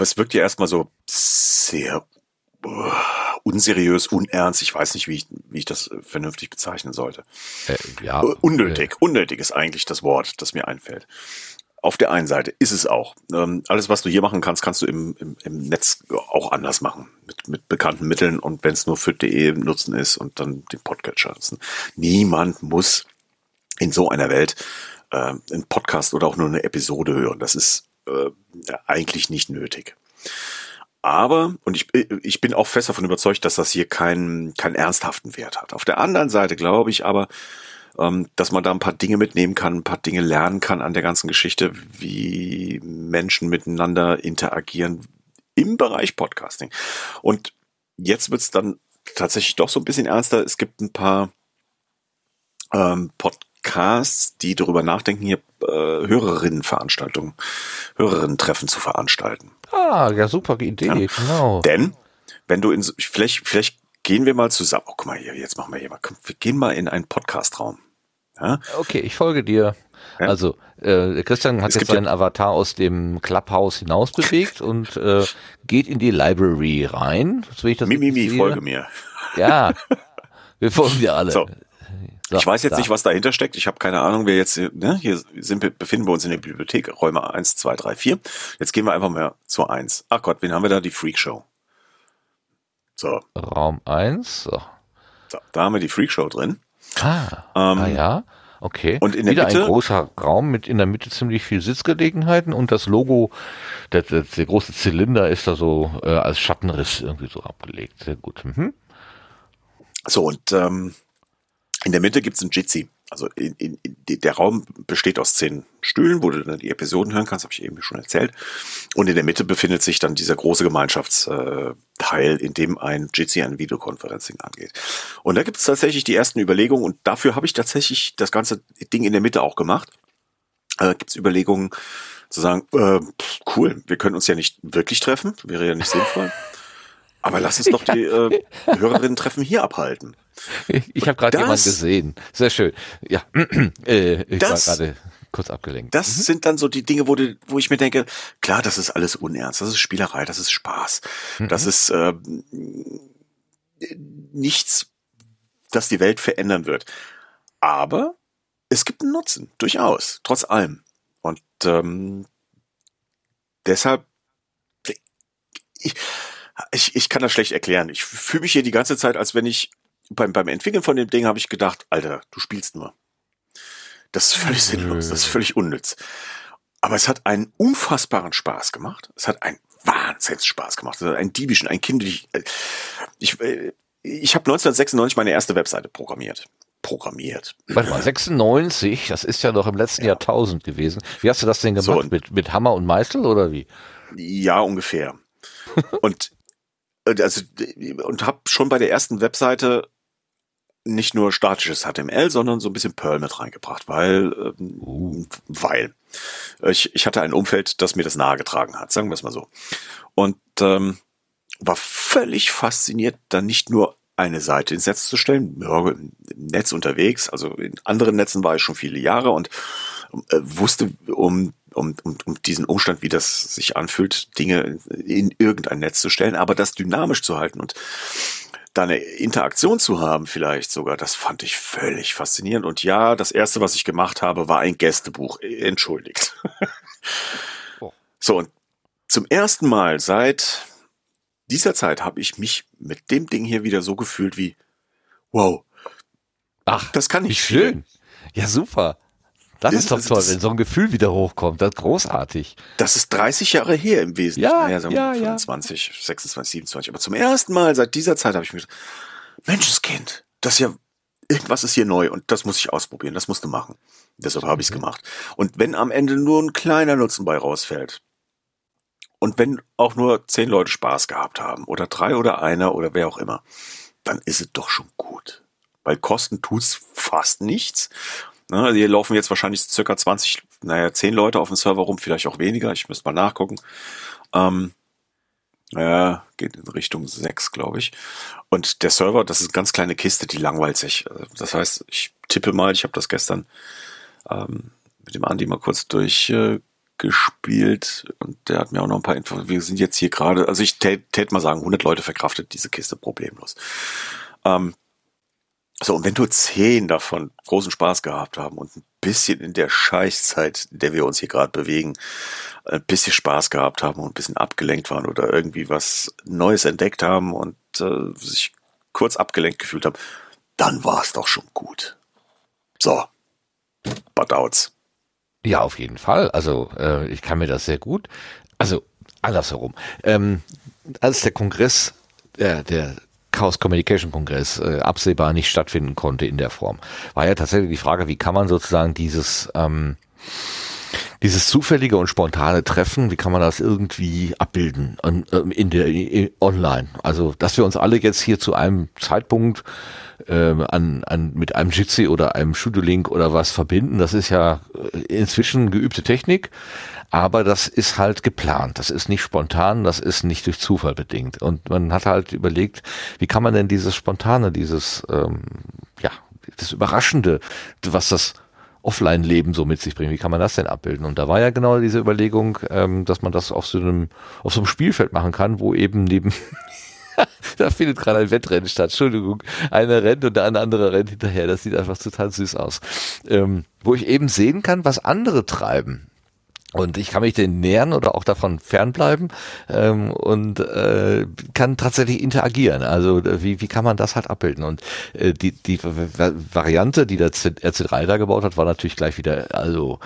es wirkt ja erstmal so sehr unseriös, unernst. Ich weiß nicht, wie ich das vernünftig bezeichnen sollte. Unnötig ist eigentlich das Wort, das mir einfällt. auf der einen Seite ist es auch. Alles, was du hier machen kannst, kannst du im Netz auch anders machen. Mit bekannten Mitteln und wenn es nur für .de nutzen ist und dann den Podcast nutzen. Niemand muss in so einer Welt einen Podcast oder auch nur eine Episode hören. Das ist eigentlich nicht nötig. Aber, und ich bin auch fest davon überzeugt, dass das hier keinen ernsthaften Wert hat. Auf der anderen Seite glaube ich aber, dass man da ein paar Dinge mitnehmen kann, ein paar Dinge lernen kann an der ganzen Geschichte, wie Menschen miteinander interagieren im Bereich Podcasting. Und jetzt wird's dann tatsächlich doch so ein bisschen ernster. Es gibt ein paar Podcasts, die darüber nachdenken, hier Hörerinnen-Treffen zu veranstalten. Ah, ja, super Idee, ja. Genau. Denn, wenn du vielleicht gehen wir mal zusammen. Oh, guck mal hier, jetzt machen wir hier mal. Komm, wir gehen mal in einen Podcast-Raum. Ja? Okay, ich folge dir. Ja? Also, Christian hat jetzt seinen Avatar aus dem Clubhouse hinaus bewegt und geht in die Library rein. Folge mir. Ja, wir folgen dir alle. So. Ich weiß jetzt nicht, was dahinter steckt. Ich habe keine Ahnung, wer jetzt, befinden wir uns in der Bibliothek, Räume 1, 2, 3, 4. Jetzt gehen wir einfach mal zu 1. Ach Gott, wen haben wir da? Die Freakshow. So. Raum 1. So. So, da haben wir die Freakshow drin. Ja, okay. Und in wieder der Mitte, ein großer Raum mit in der Mitte ziemlich viel Sitzgelegenheiten und das Logo, der große Zylinder ist da so als Schattenriss irgendwie so abgelegt. Sehr gut. Mhm. So, und in der Mitte gibt's ein Jitsi. Also der Raum besteht aus 10 Stühlen, wo du dann die Episoden hören kannst, habe ich eben schon erzählt. Und in der Mitte befindet sich dann dieser große Gemeinschaftsteil, in dem ein Jitsi an Videokonferencing angeht. Und da gibt's tatsächlich die ersten Überlegungen und dafür habe ich tatsächlich das ganze Ding in der Mitte auch gemacht. Gibt's Überlegungen zu sagen, cool, wir können uns ja nicht wirklich treffen, wäre ja nicht sinnvoll. Aber lass uns doch die Hörerinnen-Treffen hier abhalten. Ich habe gerade jemanden gesehen. Sehr schön. Ja, war gerade kurz abgelenkt. Das sind dann so die Dinge, wo ich mir denke, klar, das ist alles unernst, das ist Spielerei, das ist Spaß. Das ist nichts, das die Welt verändern wird. Aber es gibt einen Nutzen, durchaus, trotz allem. Und deshalb... Ich kann das schlecht erklären. Ich fühle mich hier die ganze Zeit, als wenn ich beim Entwickeln von dem Ding habe ich gedacht, Alter, du spielst nur. Das ist völlig sinnlos, das ist völlig unnütz. Aber es hat einen unfassbaren Spaß gemacht. Es hat einen Wahnsinnsspaß gemacht. Es hat einen diebischen, einen kindlichen. Ich habe 1996 meine erste Webseite programmiert. Warte mal, 96? Das ist ja noch im letzten Jahrtausend gewesen. Wie hast du das denn gemacht? So, mit Hammer und Meißel oder wie? Ja, ungefähr. Und habe schon bei der ersten Webseite nicht nur statisches HTML, sondern so ein bisschen Perl mit reingebracht, weil ich hatte ein Umfeld, das mir das nahegetragen hat, sagen wir es mal so. Und war völlig fasziniert, dann nicht nur eine Seite ins Netz zu stellen, im Netz unterwegs, also in anderen Netzen war ich schon viele Jahre und wusste um diesen Umstand, wie das sich anfühlt, Dinge in irgendein Netz zu stellen, aber das dynamisch zu halten und da eine Interaktion zu haben vielleicht sogar, das fand ich völlig faszinierend. Und ja, das Erste, was ich gemacht habe, war ein Gästebuch. Entschuldigt. Oh. So, und zum ersten Mal seit dieser Zeit habe ich mich mit dem Ding hier wieder so gefühlt wie, wow, ach, das kann ich. Wie schön. Ja, super. Das ist doch toll, wenn so ein Gefühl wieder hochkommt. Das ist großartig. Das ist 30 Jahre her im Wesentlichen. Ja, sagen wir 25, 26, 27. Aber zum ersten Mal seit dieser Zeit habe ich mir gedacht, Menschenskind, irgendwas ist hier neu und das muss ich ausprobieren, das musst du machen. Deshalb habe ich es gemacht. Und wenn am Ende nur ein kleiner Nutzen bei rausfällt und wenn auch nur 10 Leute Spaß gehabt haben oder 3 oder einer oder wer auch immer, dann ist es doch schon gut. Weil Kosten tut's fast nichts. Also hier laufen jetzt wahrscheinlich circa 10 Leute auf dem Server rum, vielleicht auch weniger. Ich müsste mal nachgucken. Geht in Richtung 6, glaube ich. Und der Server, das ist eine ganz kleine Kiste, die langweilt sich. Das heißt, ich tippe mal, ich habe das gestern mit dem Andi mal kurz durchgespielt und der hat mir auch noch ein paar Infos. Wir sind jetzt hier gerade, also ich tät mal sagen, 100 Leute verkraftet diese Kiste problemlos. So, und wenn nur 10 davon großen Spaß gehabt haben und ein bisschen in der Scheißzeit, in der wir uns hier gerade bewegen, ein bisschen Spaß gehabt haben und ein bisschen abgelenkt waren oder irgendwie was Neues entdeckt haben und sich kurz abgelenkt gefühlt haben, dann war es doch schon gut. So, Badauts. Ja, auf jeden Fall. Also ich kann mir das sehr gut. Also andersherum. Als der Kongress, der Chaos Communication Kongress absehbar nicht stattfinden konnte in der Form, war ja tatsächlich die Frage, wie kann man sozusagen dieses zufällige und spontane Treffen, wie kann man das irgendwie abbilden in online? Also, dass wir uns alle jetzt hier zu einem Zeitpunkt mit einem Jitsi oder einem Studio-Link oder was verbinden, das ist ja inzwischen geübte Technik, aber das ist halt geplant, das ist nicht spontan, das ist nicht durch Zufall bedingt. Und man hat halt überlegt, wie kann man denn dieses Spontane, das Überraschende, was das Offline-Leben so mit sich bringen. Wie kann man das denn abbilden? Und da war ja genau diese Überlegung, dass man das auf so einem Spielfeld machen kann, wo eben neben da findet gerade ein Wettrennen statt. Entschuldigung, einer rennt und der andere rennt hinterher. Das sieht einfach total süß aus. Wo ich eben sehen kann, was andere treiben. Und ich kann mich denen nähern oder auch davon fernbleiben und kann tatsächlich interagieren. Also wie kann man das halt abbilden? Und die Variante, die der RC3 da gebaut hat, war natürlich gleich wieder, also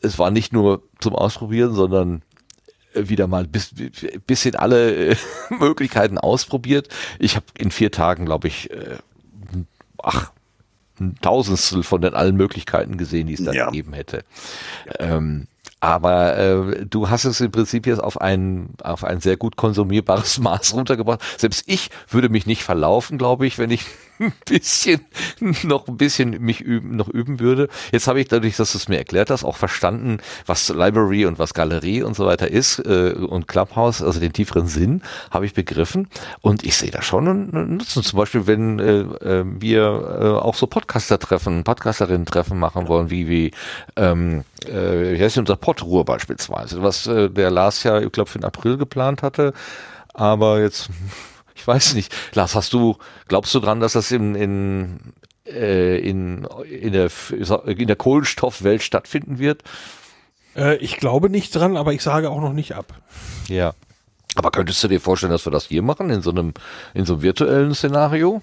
es war nicht nur zum Ausprobieren, sondern wieder mal ein bisschen alle Möglichkeiten ausprobiert. Ich habe in 4 Tagen, glaube ich, 1/1000 von den allen Möglichkeiten gesehen, die es dann gegeben hätte. Ja. Aber du hast es im Prinzip jetzt auf ein sehr gut konsumierbares Maß runtergebracht. Selbst ich würde mich nicht verlaufen, glaube ich, wenn ich mich üben würde. Jetzt habe ich dadurch, dass du es mir erklärt hast, auch verstanden, was Library und was Galerie und so weiter ist und Clubhouse, also den tieferen Sinn habe ich begriffen und ich sehe da schon einen Nutzen. Zum Beispiel, wenn wir auch so Podcasterinnen-Treffen machen wollen, wie heißt unser Podruhr beispielsweise, was der Lars ja, ich glaube, für den April geplant hatte, aber jetzt... Ich weiß nicht. Lars, glaubst du dran, dass das in der Kohlenstoffwelt stattfinden wird? Ich glaube nicht dran, aber ich sage auch noch nicht ab. Ja. Aber könntest du dir vorstellen, dass wir das hier machen, in so einem virtuellen Szenario?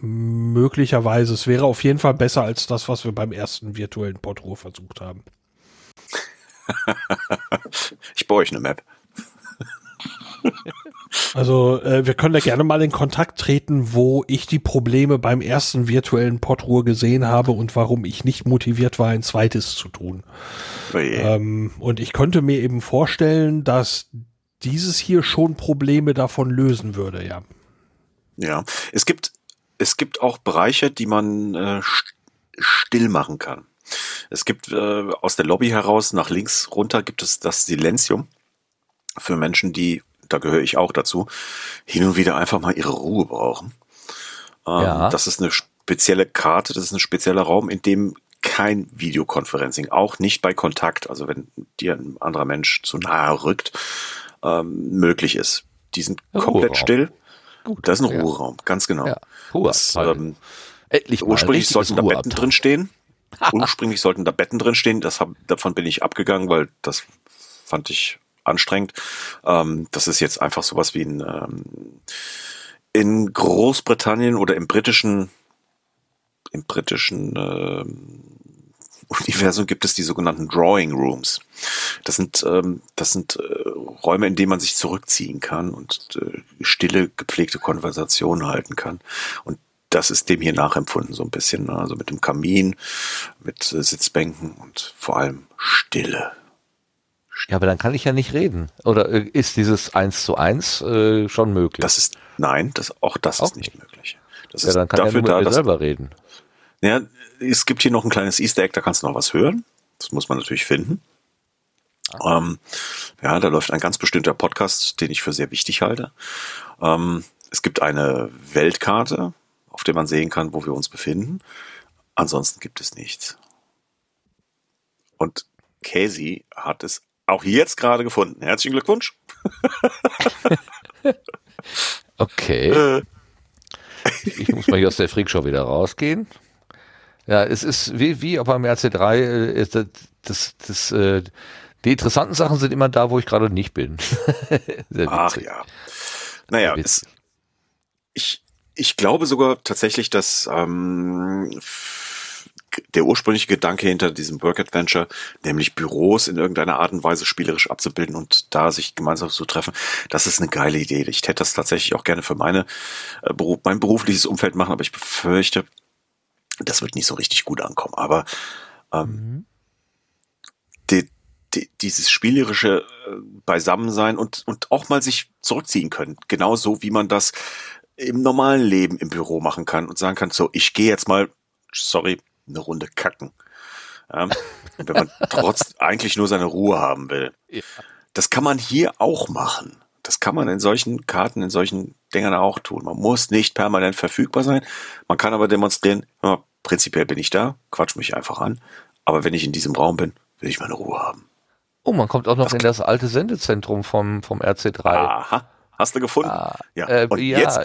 Möglicherweise. Es wäre auf jeden Fall besser als das, was wir beim ersten virtuellen Podruhr versucht haben. Ich baue euch eine Map. Also wir können da gerne mal in Kontakt treten, wo ich die Probleme beim ersten virtuellen Podruhr gesehen habe und warum ich nicht motiviert war, ein zweites zu tun. Oh yeah. Und ich könnte mir eben vorstellen, dass dieses hier schon Probleme davon lösen würde, ja. Ja, es gibt auch Bereiche, die man still machen kann. Es gibt aus der Lobby heraus nach links runter gibt es das Silenzium für Menschen, die, da gehöre ich auch dazu, hin und wieder einfach mal ihre Ruhe brauchen. Ja. Das ist eine spezielle Karte, das ist ein spezieller Raum, in dem kein Videoconferencing, auch nicht bei Kontakt, also wenn dir ein anderer Mensch zu nahe rückt, möglich ist. Die sind komplett still. Gut, das ist ein Ruheraum, ganz genau. Ja. Ursprünglich sollten da Betten drin stehen. Davon bin ich abgegangen, weil das fand ich anstrengend. Das ist jetzt einfach sowas wie in Großbritannien oder im britischen Universum gibt es die sogenannten Drawing Rooms. Das sind Räume, in denen man sich zurückziehen kann und stille, gepflegte Konversationen halten kann. Und das ist dem hier nachempfunden so ein bisschen. Also mit dem Kamin, mit Sitzbänken und vor allem Stille. Ja, aber dann kann ich ja nicht reden. Oder ist dieses 1:1 schon möglich? Das ist nicht möglich. Das ja, ist dann kann dafür ja nur mit mir selber reden. Ja, es gibt hier noch ein kleines Easter Egg, da kannst du noch was hören. Das muss man natürlich finden. Da läuft ein ganz bestimmter Podcast, den ich für sehr wichtig halte. Es gibt eine Weltkarte, auf der man sehen kann, wo wir uns befinden. Ansonsten gibt es nichts. Und Casey hat es auch jetzt gerade gefunden. Herzlichen Glückwunsch. Okay. Ich muss mal hier aus der Freakshow wieder rausgehen. Ja, es ist wie auch beim RC3, die interessanten Sachen sind immer da, wo ich gerade nicht bin. Ach ja. Naja, ich glaube sogar tatsächlich, dass der ursprüngliche Gedanke hinter diesem Work-Adventure, nämlich Büros in irgendeiner Art und Weise spielerisch abzubilden und da sich gemeinsam zu treffen, das ist eine geile Idee. Ich hätte das tatsächlich auch gerne für mein berufliches Umfeld machen, aber ich befürchte, das wird nicht so richtig gut ankommen. Aber dieses spielerische Beisammensein und auch mal sich zurückziehen können, genauso wie man das im normalen Leben im Büro machen kann und sagen kann, so, ich gehe jetzt mal, sorry, eine Runde kacken. Wenn man eigentlich nur seine Ruhe haben will. Ja. Das kann man hier auch machen. Das kann man in solchen Karten, in solchen Dingern auch tun. Man muss nicht permanent verfügbar sein. Man kann aber demonstrieren, prinzipiell bin ich da, quatsch mich einfach an. Aber wenn ich in diesem Raum bin, will ich meine Ruhe haben. Oh, man kommt auch noch in das alte Sendezentrum vom RC3. Aha, hast du gefunden? Ja, und jetzt...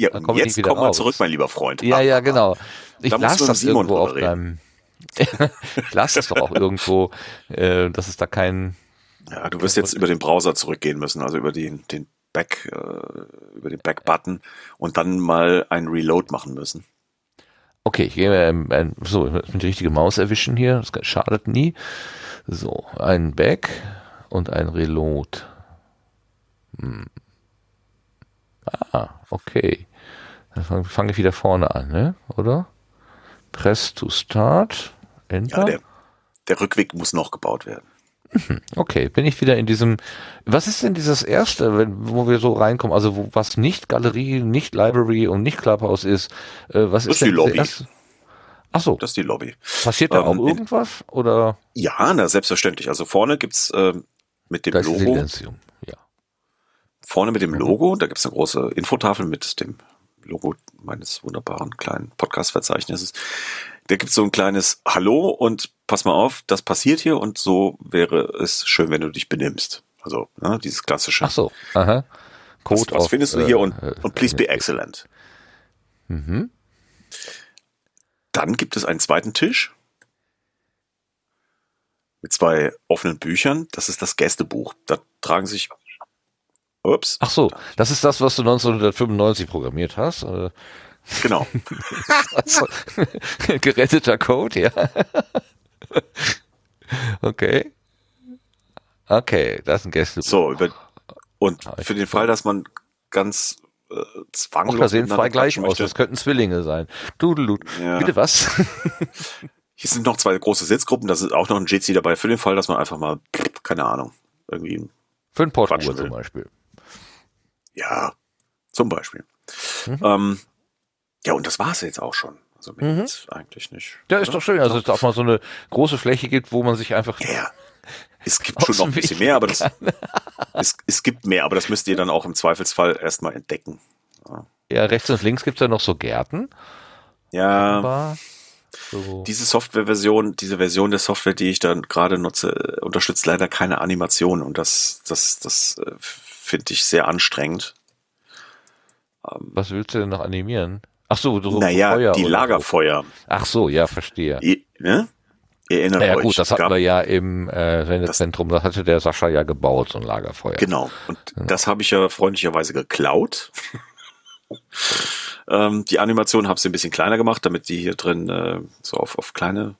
Ja, und jetzt komm mal zurück, mein lieber Freund. Ja, genau. Ich las das irgendwo auf deinem... Ich las das doch auch irgendwo, dass es da keinen... Ja, du wirst jetzt über den Browser zurückgehen müssen, also über den Back-Button und dann mal einen Reload machen müssen. Okay, ich gehe die richtige Maus erwischen hier, das schadet nie. So, ein Back und ein Reload. Okay. Dann fange ich wieder vorne an, ne? Oder? Press to start. Enter. Ja, der Rückweg muss noch gebaut werden. Okay, bin ich wieder in diesem... Was ist denn dieses erste, wo wir so reinkommen? Also was nicht Galerie, nicht Library und nicht Clubhouse ist. Was ist denn die Lobby? Achso. Das ist die Lobby. Passiert da auch irgendwas? Oder? Ja, selbstverständlich. Also vorne gibt's mit dem Logo... Vorne mit dem Logo, da gibt es eine große Infotafel mit dem Logo meines wunderbaren kleinen Podcast-Verzeichnisses. Da gibt es so ein kleines Hallo und pass mal auf, das passiert hier und so wäre es schön, wenn du dich benimmst. Also dieses klassische. Ach so, aha. Code was findest du hier und please be excellent. Mhm. Dann gibt es einen zweiten Tisch mit zwei offenen Büchern. Das ist das Gästebuch. Da tragen sich... Ach so, das ist das, was du 1995 programmiert hast? Genau. Geretteter Code, ja. Okay, das ist ein Gästebuch. So, und für den Fall, dass man ganz zwanglos... da sehen zwei gleich aus, das könnten Zwillinge sein. Dudelud. Ja. Bitte was? Hier sind noch zwei große Sitzgruppen, da ist auch noch ein Jitsi dabei, für den Fall, dass man einfach mal, keine Ahnung, irgendwie... Für ein Portugal zum Beispiel. Ja, zum Beispiel. Und das war es jetzt auch schon. Also mir geht's eigentlich nicht. Ja, ist doch schön, also dass es auch mal so eine große Fläche gibt, wo man sich einfach... Ja, es gibt schon noch ein bisschen mehr, aber es gibt mehr, aber das müsst ihr dann auch im Zweifelsfall erstmal entdecken. Ja, rechts und links gibt es ja noch so Gärten. Ja, aber so. Diese Version der Software, die ich dann gerade nutze, unterstützt leider keine Animation und das finde ich sehr anstrengend. Was willst du denn noch animieren? Ach so, Feuer die Lagerfeuer. So. Ach so, ja, verstehe. Erinnert euch. Ja gut, das hatten wir ja im Sendezentrum, das hatte der Sascha ja gebaut, so ein Lagerfeuer. Genau, und das habe ich ja freundlicherweise geklaut. Die Animation habe ich ein bisschen kleiner gemacht, damit die hier drin so auf kleine...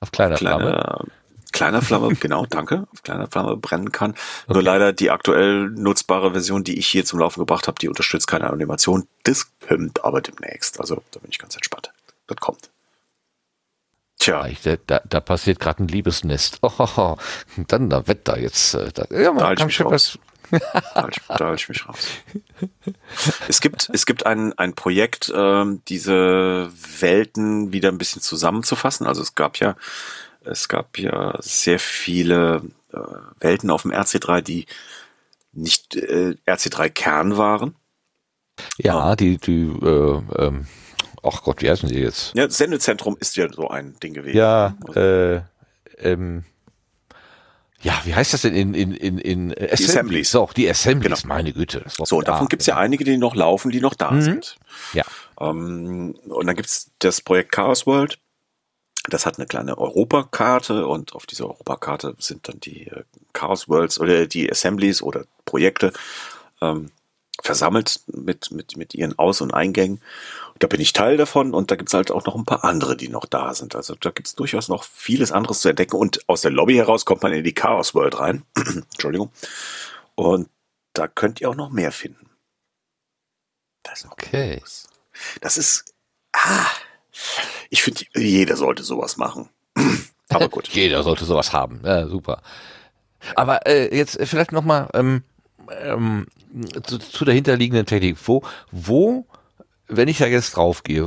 Auf kleiner Flamme? Kleiner Flamme, genau, danke. Auf kleiner Flamme brennen kann. Okay. Nur leider die aktuell nutzbare Version, die ich hier zum Laufen gebracht habe, die unterstützt keine Animation. Das kommt aber demnächst. Also da bin ich ganz entspannt. Das kommt. Tja. Da passiert gerade ein Liebesnest. Oh, dann da Wetter jetzt. Da halte ich mich raus. Da halte ich mich raus. Es gibt ein Projekt, diese Welten wieder ein bisschen zusammenzufassen. Also es gab ja sehr viele Welten auf dem RC3, die nicht RC3-Kern waren. Ja, ach Gott, wie heißen die jetzt? Ja, Sendezentrum ist ja so ein Ding gewesen. Ja, ja, wie heißt das denn in Assemblies? So, die Assemblies, genau. Meine Güte. Das so, davon gibt es ja einige, die noch laufen, die noch da sind. Ja. Und dann gibt es das Projekt Chaos World. Das hat eine kleine Europakarte und auf dieser Europakarte sind dann die Chaos Worlds oder die Assemblies oder Projekte versammelt mit ihren Aus- und Eingängen. Da bin ich Teil davon und da gibt's halt auch noch ein paar andere, die noch da sind. Also da gibt's durchaus noch vieles anderes zu entdecken und aus der Lobby heraus kommt man in die Chaos World rein. Entschuldigung. Und da könnt ihr auch noch mehr finden. Das ist okay. Das ist... ich finde, jeder sollte sowas machen. Aber gut. Jeder sollte sowas haben. Ja, super. Aber jetzt vielleicht nochmal zu der hinterliegenden Technik. Wo, wenn ich da jetzt drauf gehe,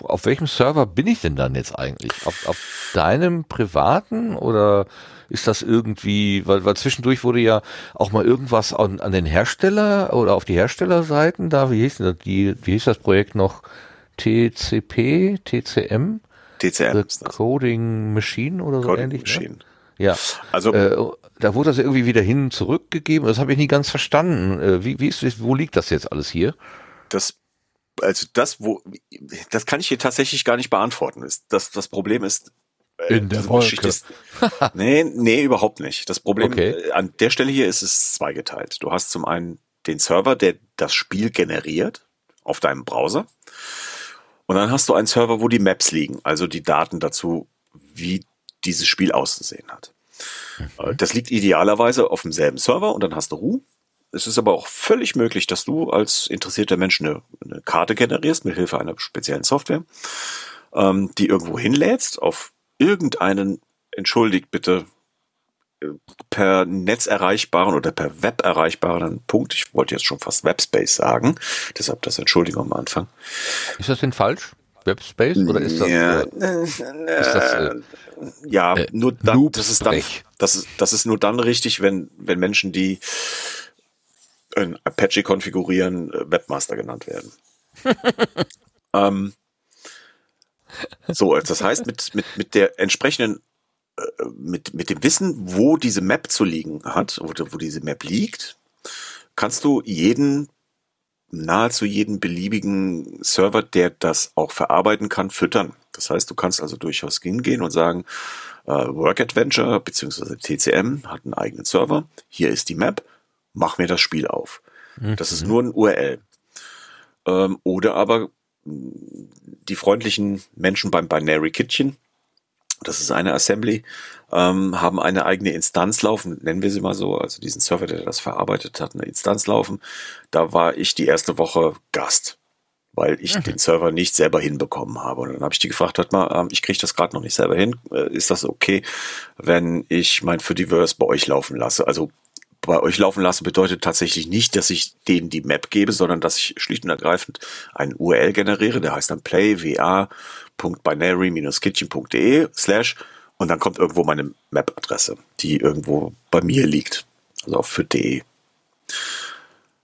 auf welchem Server bin ich denn dann jetzt eigentlich? Auf deinem privaten oder ist das irgendwie, weil zwischendurch wurde ja auch mal irgendwas an den Hersteller oder auf die Herstellerseiten da, wie hieß das Projekt noch? TCP, TCM? TCM. The Coding Machine oder so ähnlich. Machine. Ne? Ja. Also da wurde das irgendwie wieder zurückgegeben. Das habe ich nie ganz verstanden. Wo liegt das jetzt alles hier? Das kann ich hier tatsächlich gar nicht beantworten. Das Problem ist, in der Wolke. Nee, überhaupt nicht. Das Problem an der Stelle hier ist es zweigeteilt. Du hast zum einen den Server, der das Spiel generiert auf deinem Browser. Und dann hast du einen Server, wo die Maps liegen, also die Daten dazu, wie dieses Spiel auszusehen hat. Mhm. Das liegt idealerweise auf demselben Server und dann hast du Ruhe. Es ist aber auch völlig möglich, dass du als interessierter Mensch eine Karte generierst mit Hilfe einer speziellen Software, die irgendwo hinlädst auf irgendeinen, entschuldigt bitte, per Netz erreichbaren oder per Web erreichbaren Punkt. Ich wollte jetzt schon fast Webspace sagen, deshalb das Entschuldigung am Anfang. Ist das denn falsch? Webspace? Oder ist das... Ja, nur dann... Das ist nur dann richtig, wenn Menschen, die in Apache konfigurieren, Webmaster genannt werden. So, das heißt, mit der entsprechenden mit dem Wissen, wo diese Map zu liegen hat, wo diese Map liegt, kannst du nahezu jeden beliebigen Server, der das auch verarbeiten kann, füttern. Das heißt, du kannst also durchaus hingehen und sagen, Work Adventure bzw. TCM hat einen eigenen Server, hier ist die Map, mach mir das Spiel auf. Mhm. Das ist nur ein URL. Oder aber die freundlichen Menschen beim Binary Kitchen, das ist eine Assembly, haben eine eigene Instanz laufen, nennen wir sie mal so, also diesen Server, der das verarbeitet hat, eine Instanz laufen. Da war ich die erste Woche Gast, weil ich den Server nicht selber hinbekommen habe. Und dann habe ich die gefragt, hört mal, ich kriege das gerade noch nicht selber hin. Ist das okay, wenn ich mein Fediverse bei euch laufen lasse? Also bei euch laufen lassen bedeutet tatsächlich nicht, dass ich denen die Map gebe, sondern dass ich schlicht und ergreifend einen URL generiere, der heißt dann playwa.binary-kitchen.de/ und dann kommt irgendwo meine Map-Adresse, die irgendwo bei mir liegt, also auf .de.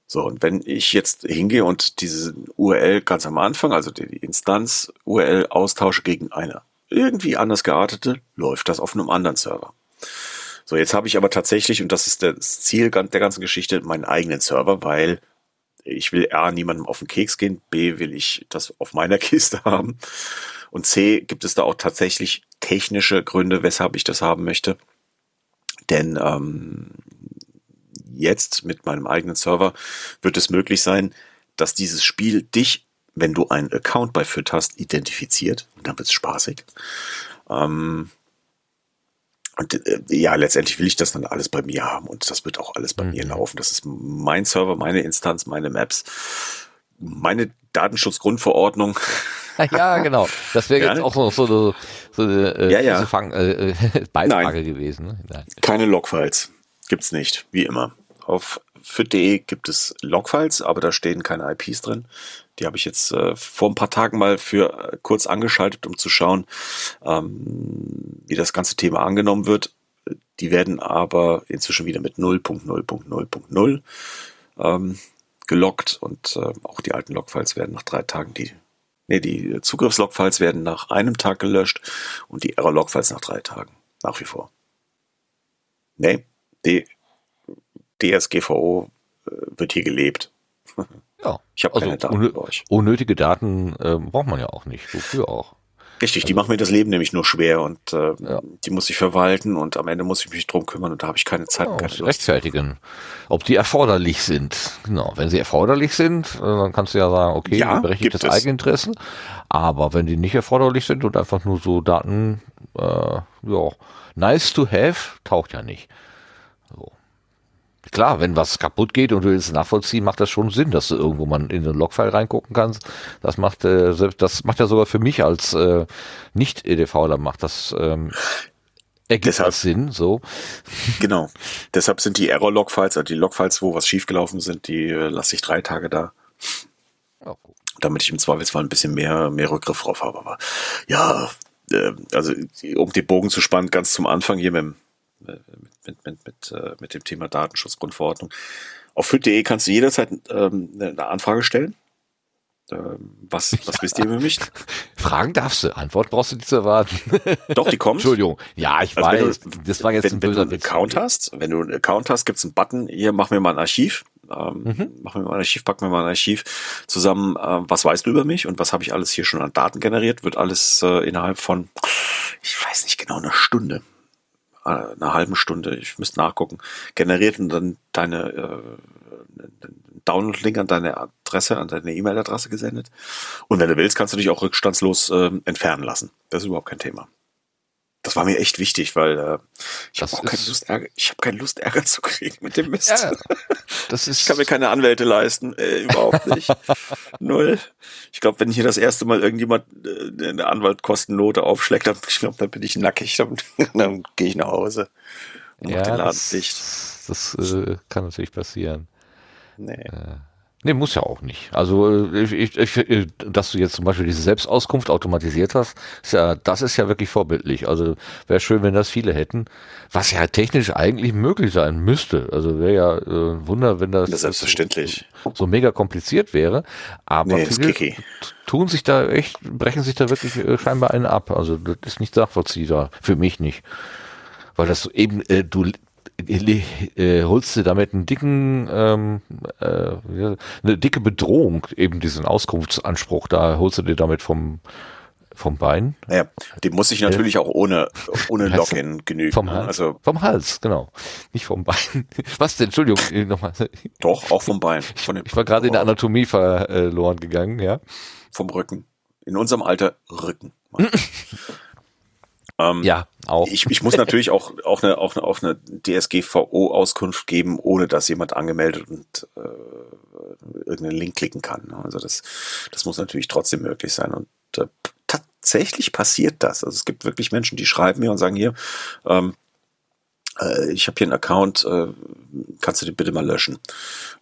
So, und wenn ich jetzt hingehe und diese URL ganz am Anfang, also die Instanz-URL austausche gegen eine irgendwie anders geartete, läuft das auf einem anderen Server. So, jetzt habe ich aber tatsächlich, und das ist das Ziel der ganzen Geschichte, meinen eigenen Server, weil ich will A, niemandem auf den Keks gehen, B, will ich das auf meiner Kiste haben und C, gibt es da auch tatsächlich technische Gründe, weshalb ich das haben möchte, denn jetzt mit meinem eigenen Server wird es möglich sein, dass dieses Spiel dich, wenn du einen Account bei FIT hast, identifiziert und dann wird es spaßig. Und ja, letztendlich will ich das dann alles bei mir haben und das wird auch alles bei mir laufen. Das ist mein Server, meine Instanz, meine Maps, meine Datenschutzgrundverordnung. Ja, genau. Das wäre jetzt auch so eine Beifrage gewesen. Ne? Nein. Keine Logfiles. Gibt's nicht, wie immer. Auf fit.de gibt es Logfiles, aber da stehen keine IPs drin. Die habe ich jetzt vor ein paar Tagen mal für kurz angeschaltet, um zu schauen, wie das ganze Thema angenommen wird. Die werden aber inzwischen wieder mit 0.0.0.0 gelockt und auch die alten Logfiles werden nach 3 Tagen, die Zugriffslogfiles werden nach 1 Tag gelöscht und die Error-Logfiles nach 3 Tagen, nach wie vor. Nee, die DSGVO wird hier gelebt. Ja, ich habe also keine Daten für euch. Unnötige Daten braucht man ja auch nicht, wofür auch. Richtig, die machen mir das Leben nämlich nur schwer und die muss ich verwalten und am Ende muss ich mich drum kümmern und da habe ich keine Zeit. Keine Lust. Rechtfertigen, ob die erforderlich sind. Genau, wenn sie erforderlich sind, dann kannst du ja sagen, okay, ja, berechtigtes Eigeninteresse. Aber wenn die nicht erforderlich sind und einfach nur so Daten, nice to have, taucht ja nicht. So. Klar, wenn was kaputt geht und du willst es nachvollziehen, macht das schon Sinn, dass du irgendwo mal in den Logfile reingucken kannst. Das macht ja sogar für mich als Nicht-EDVler macht das ergibt das Sinn. So. Genau. Deshalb sind die Error-Logfiles, also die Logfiles, wo was schiefgelaufen sind, die lasse ich 3 Tage da. Ja, gut. Damit ich im Zweifelsfall ein bisschen mehr Rückgriff drauf habe. Aber ja, also um den Bogen zu spannen, ganz zum Anfang hier mit dem Thema Datenschutzgrundverordnung. Auf fit.de kannst du jederzeit eine Anfrage stellen. Was wisst ihr über mich? Fragen darfst du, Antwort brauchst du nicht zu erwarten. Doch, die kommt. Entschuldigung. Ja, ich weiß. Wenn du einen Account hast, gibt es einen Button, hier, mach mir mal ein Archiv. Pack mir mal ein Archiv zusammen. Was weißt du über mich und was habe ich alles hier schon an Daten generiert? Wird alles innerhalb von, ich weiß nicht genau, einer halben Stunde, ich müsste nachgucken, generiert und dann deine Download-Link an deine Adresse, an deine E-Mail-Adresse gesendet. Und wenn du willst, kannst du dich auch rückstandslos entfernen lassen. Das ist überhaupt kein Thema. Das war mir echt wichtig, weil ich habe auch keine Lust, Ärger zu kriegen mit dem Mist. Ja, ich kann mir keine Anwälte leisten, überhaupt nicht. Null. Ich glaube, wenn hier das erste Mal irgendjemand eine Anwaltkostennote aufschlägt, dann bin ich nackig, dann gehe ich nach Hause und mach den Laden dicht. Das kann natürlich passieren. Nee. Nee, muss ja auch nicht. Also, dass du jetzt zum Beispiel diese Selbstauskunft automatisiert hast, das ist ja wirklich vorbildlich. Also, wäre schön, wenn das viele hätten, was ja technisch eigentlich möglich sein müsste. Also, wäre ja ein Wunder, wenn das selbstverständlich so mega kompliziert wäre. Aber viele brechen sich da wirklich scheinbar einen ab. Also, das ist nicht nachvollziehbar. Für mich nicht. Weil das eben, holst du damit einen eine dicke Bedrohung, eben diesen Auskunftsanspruch, da holst du dir damit vom Bein. Naja, den muss ich natürlich auch ohne Login genügen. Vom Hals, genau. Nicht vom Bein. Was denn? Entschuldigung, nochmal. Doch, auch vom Bein. Ich war gerade in der Anatomie verloren gegangen, ja. Vom Rücken. In unserem Alter Rücken. Ja, auch. Ich muss natürlich auch eine DSGVO-Auskunft geben, ohne dass jemand angemeldet und irgendeinen Link klicken kann. Also das muss natürlich trotzdem möglich sein. Und tatsächlich passiert das. Also es gibt wirklich Menschen, die schreiben mir und sagen hier, ich habe hier einen Account, kannst du den bitte mal löschen?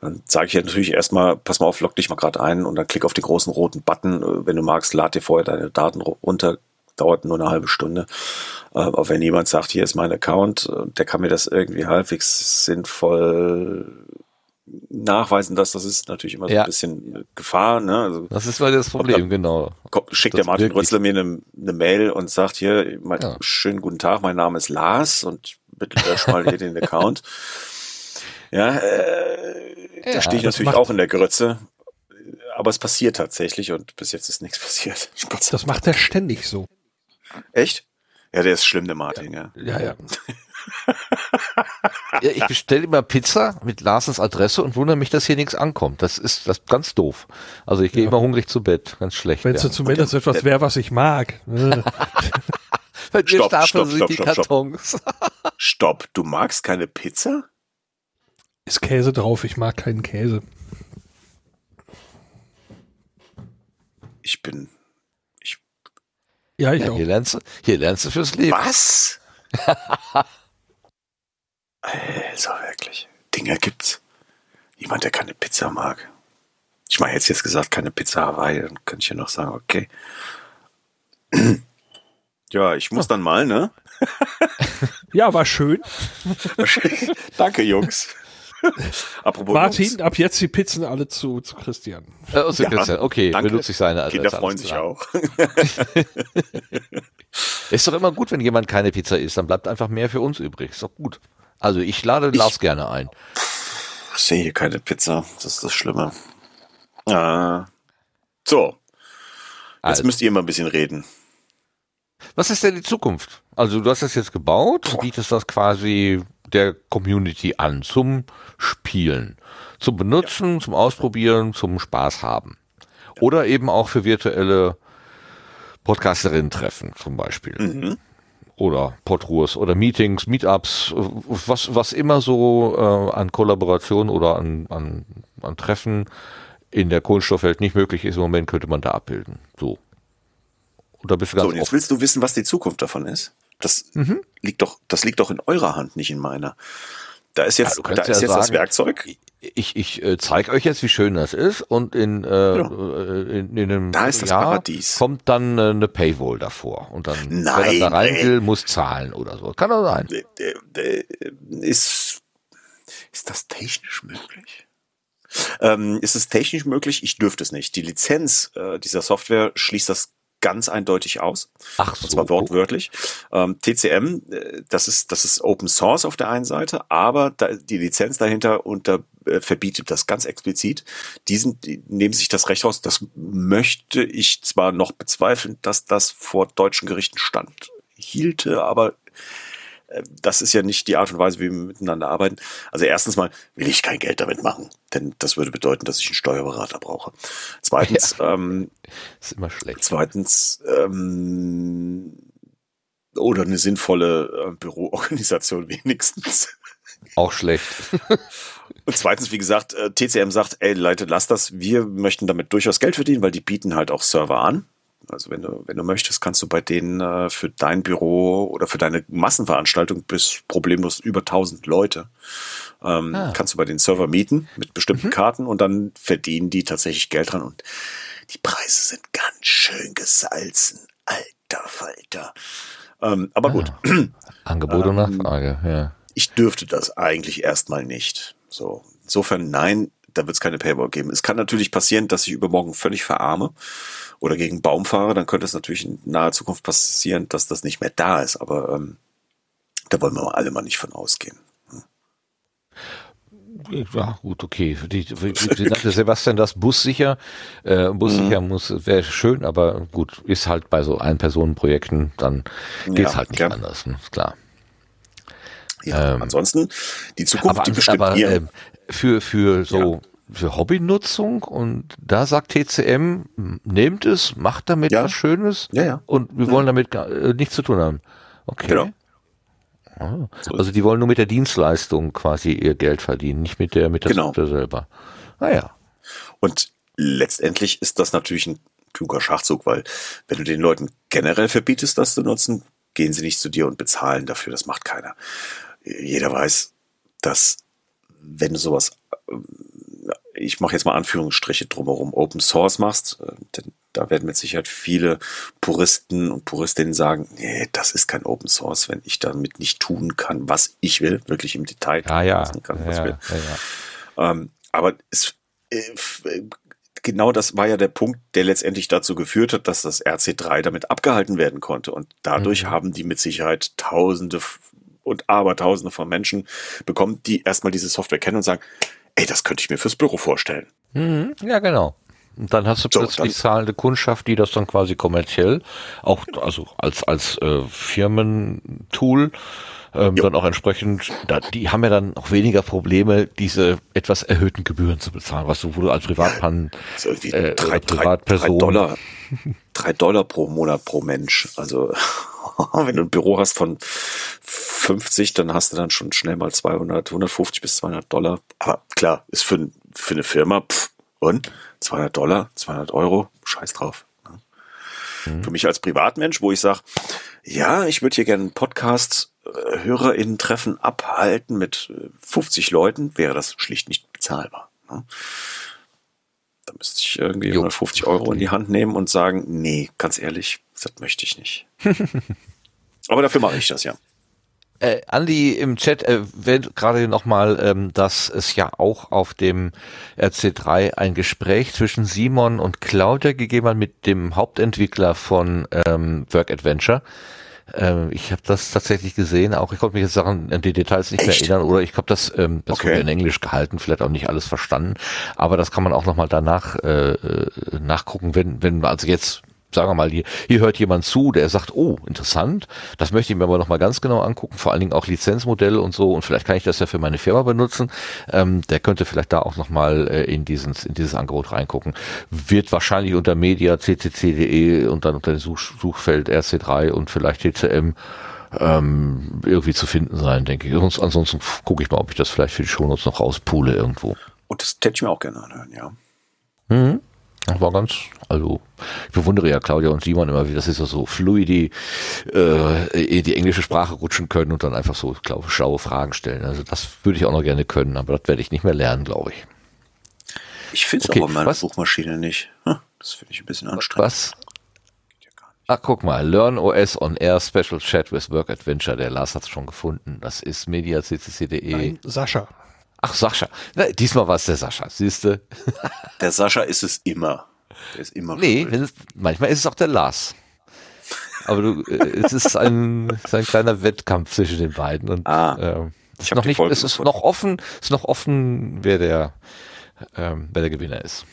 Dann sage ich ja natürlich erstmal, pass mal auf, log dich mal gerade ein und dann klick auf den großen roten Button. Wenn du magst, lad dir vorher deine Daten runter. Dauert nur eine halbe Stunde. Aber wenn jemand sagt, hier ist mein Account, der kann mir das irgendwie halbwegs sinnvoll nachweisen, das ist natürlich immer so ein bisschen Gefahr. Ne? Also, das ist mal das Problem, genau. Schickt der Martin Rötzler mir eine Mail und sagt hier, schönen guten Tag, mein Name ist Lars und bitte lösch mal hier den Account. Ja, da stehe ich natürlich auch in der Grütze. Aber es passiert tatsächlich und bis jetzt ist nichts passiert. Das macht er ständig so. Echt? Ja, der ist schlimm, der Martin, ja. Ja, ich bestelle immer Pizza mit Larsens Adresse und wundere mich, dass hier nichts ankommt. Das ist ganz doof. Also ich gehe immer hungrig zu Bett. Ganz schlecht. Wenn es zumindest etwas wäre, was ich mag. Bei dir stapeln sich die Kartons. Stopp, du magst keine Pizza? Ist Käse drauf, ich mag keinen Käse. Ich auch. Hier lernst du fürs Leben. Was? Also wirklich. Dinger gibt's. Jemand, der keine Pizza mag. Ich meine, jetzt gesagt, keine Pizza Hawaii, dann könnte ich ja noch sagen, okay. Ja, ich muss dann mal, ne? Ja, war schön. Danke, Jungs. Apropos Martin, Jungs. Ab jetzt die Pizzen alle zu Christian. Zu Christian, okay, danke. Benutze ich seine Adresse. Kinder freuen sich auch. Ist doch immer gut, wenn jemand keine Pizza isst, dann bleibt einfach mehr für uns übrig. Ist doch gut. Also ich lade Lars gerne ein. Ich sehe hier keine Pizza, das ist das Schlimme. So, jetzt müsst ihr mal ein bisschen reden. Was ist denn die Zukunft? Also du hast das jetzt gebaut, bietest das quasi der Community an, zum Spielen, zum Benutzen, zum Ausprobieren, zum Spaß haben. Oder eben auch für virtuelle Podcasterinnen treffen zum Beispiel. Mhm. Oder Podruhrs oder Meetings, Meetups, was immer so an Kollaboration oder an Treffen in der Kohlenstoffwelt nicht möglich ist, im Moment könnte man da abbilden. So. Und da bist du ganz so, und jetzt offen. Willst du wissen, was die Zukunft davon ist? Das liegt doch in eurer Hand, nicht in meiner. Da ist jetzt, da ist jetzt das Werkzeug. Ich zeige euch jetzt, wie schön das ist, und in einem Jahr kommt dann eine Paywall davor und dann, wer da rein will, muss zahlen oder so. Kann doch sein. Ist das technisch möglich? Ist es technisch möglich? Ich dürfte es nicht. Die Lizenz dieser Software schließt das ganz eindeutig aus. Ach so. Und zwar wortwörtlich. TCM, das ist Open Source auf der einen Seite, aber die Lizenz dahinter verbietet das ganz explizit. Die nehmen sich das Recht raus. Das möchte ich zwar noch bezweifeln, dass das vor deutschen Gerichten standhielte, aber das ist ja nicht die Art und Weise, wie wir miteinander arbeiten. Also erstens mal will ich kein Geld damit machen, denn das würde bedeuten, dass ich einen Steuerberater brauche. Zweitens, ist immer schlecht. Oder eine sinnvolle Büroorganisation wenigstens. Auch schlecht. Und zweitens, wie gesagt, TCM sagt, ey Leute, lasst das. Wir möchten damit durchaus Geld verdienen, weil die bieten halt auch Server an. Also wenn du möchtest, kannst du bei denen für dein Büro oder für deine Massenveranstaltung bis problemlos über 1000 Leute, kannst du bei den Server mieten mit bestimmten Karten, und dann verdienen die tatsächlich Geld dran, und die Preise sind ganz schön gesalzen. Alter Falter. Aber gut. Angebot und Nachfrage, ja. Ich dürfte das eigentlich erstmal nicht. So. Insofern nein. Da wird es keine Paywall geben. Es kann natürlich passieren, dass ich übermorgen völlig verarme oder gegen einen Baum fahre. Dann könnte es natürlich in naher Zukunft passieren, dass das nicht mehr da ist. Aber da wollen wir alle mal nicht von ausgehen. Hm. Ja, gut, okay. Die sagte Sebastian, das bussicher. Bussicher wäre schön, aber gut, ist halt bei so Ein-Personen-Projekten, dann geht es halt nicht anders. Ne? Klar. Ja, ansonsten, die Zukunft, die bestimmt ihr. Für Hobbynutzung, und da sagt TCM, nehmt es, macht damit was Schönes, und wir wollen damit nichts zu tun haben. Okay. Genau. Ah. Also die wollen nur mit der Dienstleistung quasi ihr Geld verdienen, nicht mit der Software selber. Naja. Und letztendlich ist das natürlich ein kluger Schachzug, weil wenn du den Leuten generell verbietest, das zu nutzen, gehen sie nicht zu dir und bezahlen dafür. Das macht keiner. Jeder weiß, dass, wenn du sowas, ich mache jetzt mal Anführungsstriche drumherum, Open Source machst, denn da werden mit Sicherheit viele Puristen und Puristinnen sagen, nee, das ist kein Open Source, wenn ich damit nicht tun kann, was ich will, wirklich im Detail tun kann, was ich will. Ja. Aber genau das war ja der Punkt, der letztendlich dazu geführt hat, dass das RC3 damit abgehalten werden konnte, und dadurch haben die mit Sicherheit Tausende und Abertausende von Menschen bekommen, die erstmal diese Software kennen und sagen, ey, das könnte ich mir fürs Büro vorstellen. Mhm, ja, genau. Und dann hast du plötzlich zahlende Kundschaft, die das dann quasi kommerziell, auch also als Firmentool, dann auch entsprechend, die haben ja dann auch weniger Probleme, diese etwas erhöhten Gebühren zu bezahlen, wo du als Privatperson $3 pro Monat pro Mensch. Also wenn du ein Büro hast von 50, dann hast du dann schon schnell mal 150 bis $200. Aber klar, ist für eine Firma, und $200, €200, scheiß drauf. Für mich als Privatmensch, wo ich sage, ja, ich würde hier gerne einen Podcast HörerInnen-Treffen abhalten mit 50 Leuten, wäre das schlicht nicht bezahlbar. Ne? Da müsste ich irgendwie 150 € in die Hand nehmen und sagen, nee, ganz ehrlich, das möchte ich nicht. Aber dafür mache ich das, ja. Andi im Chat erwähnt gerade nochmal, dass es ja auch auf dem RC3 ein Gespräch zwischen Simon und Claudia gegeben hat, mit dem Hauptentwickler von Work Adventure, Ich habe das tatsächlich gesehen, auch ich konnte mich jetzt an die Details nicht mehr erinnern, oder ich habe das, das okay. wurde in Englisch gehalten, vielleicht auch nicht alles verstanden, aber das kann man auch nochmal danach nachgucken, wenn also jetzt, sagen wir mal, hier hört jemand zu, der sagt, oh, interessant, das möchte ich mir aber nochmal ganz genau angucken, vor allen Dingen auch Lizenzmodelle und so, und vielleicht kann ich das ja für meine Firma benutzen, der könnte vielleicht da auch nochmal in dieses Angebot reingucken. Wird wahrscheinlich unter Media, ccc.de und dann unter dem Suchfeld RC3 und vielleicht TCM irgendwie zu finden sein, denke ich. Und ansonsten gucke ich mal, ob ich das vielleicht für die Shownotes noch rauspule irgendwo. Und das hätte ich mir auch gerne anhören, ja. Mhm. War ganz, also ich bewundere ja Claudia und Simon immer, wie das ist ja so fluide in die englische Sprache rutschen können und dann einfach so schlaue Fragen stellen. Also das würde ich auch noch gerne können, aber das werde ich nicht mehr lernen, glaube ich. Ich finde es okay, aber in meiner Suchmaschine nicht. Das finde ich ein bisschen anstrengend. Was? Ah, guck mal, Learn OS on Air Special Chat with Work Adventure. Der Lars hat es schon gefunden. Das ist mediaccc.de. Nein, Sascha. Ach, Sascha. Na, diesmal war es der Sascha, siehste. Der Sascha ist es immer. Der ist immer. Nee, manchmal ist es auch der Lars. Aber es ist ein kleiner Wettkampf zwischen den beiden. Und, es ist noch offen, wer der Gewinner ist.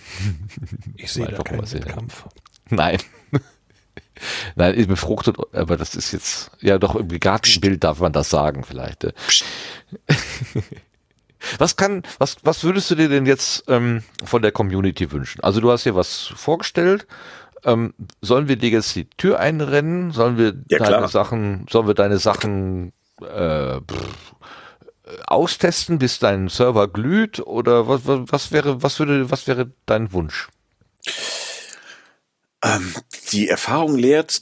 Ich sehe da keinen Wettkampf. Nein. Nein, ihr befruchtet, aber das ist jetzt, ja doch im Gartenbild darf man das sagen vielleicht. Was würdest du dir denn jetzt von der Community wünschen? Also du hast hier was vorgestellt. Sollen wir dir jetzt die Tür einrennen? Sollen wir deine Sachen austesten, bis dein Server glüht? Oder was wäre dein Wunsch? Die Erfahrung lehrt,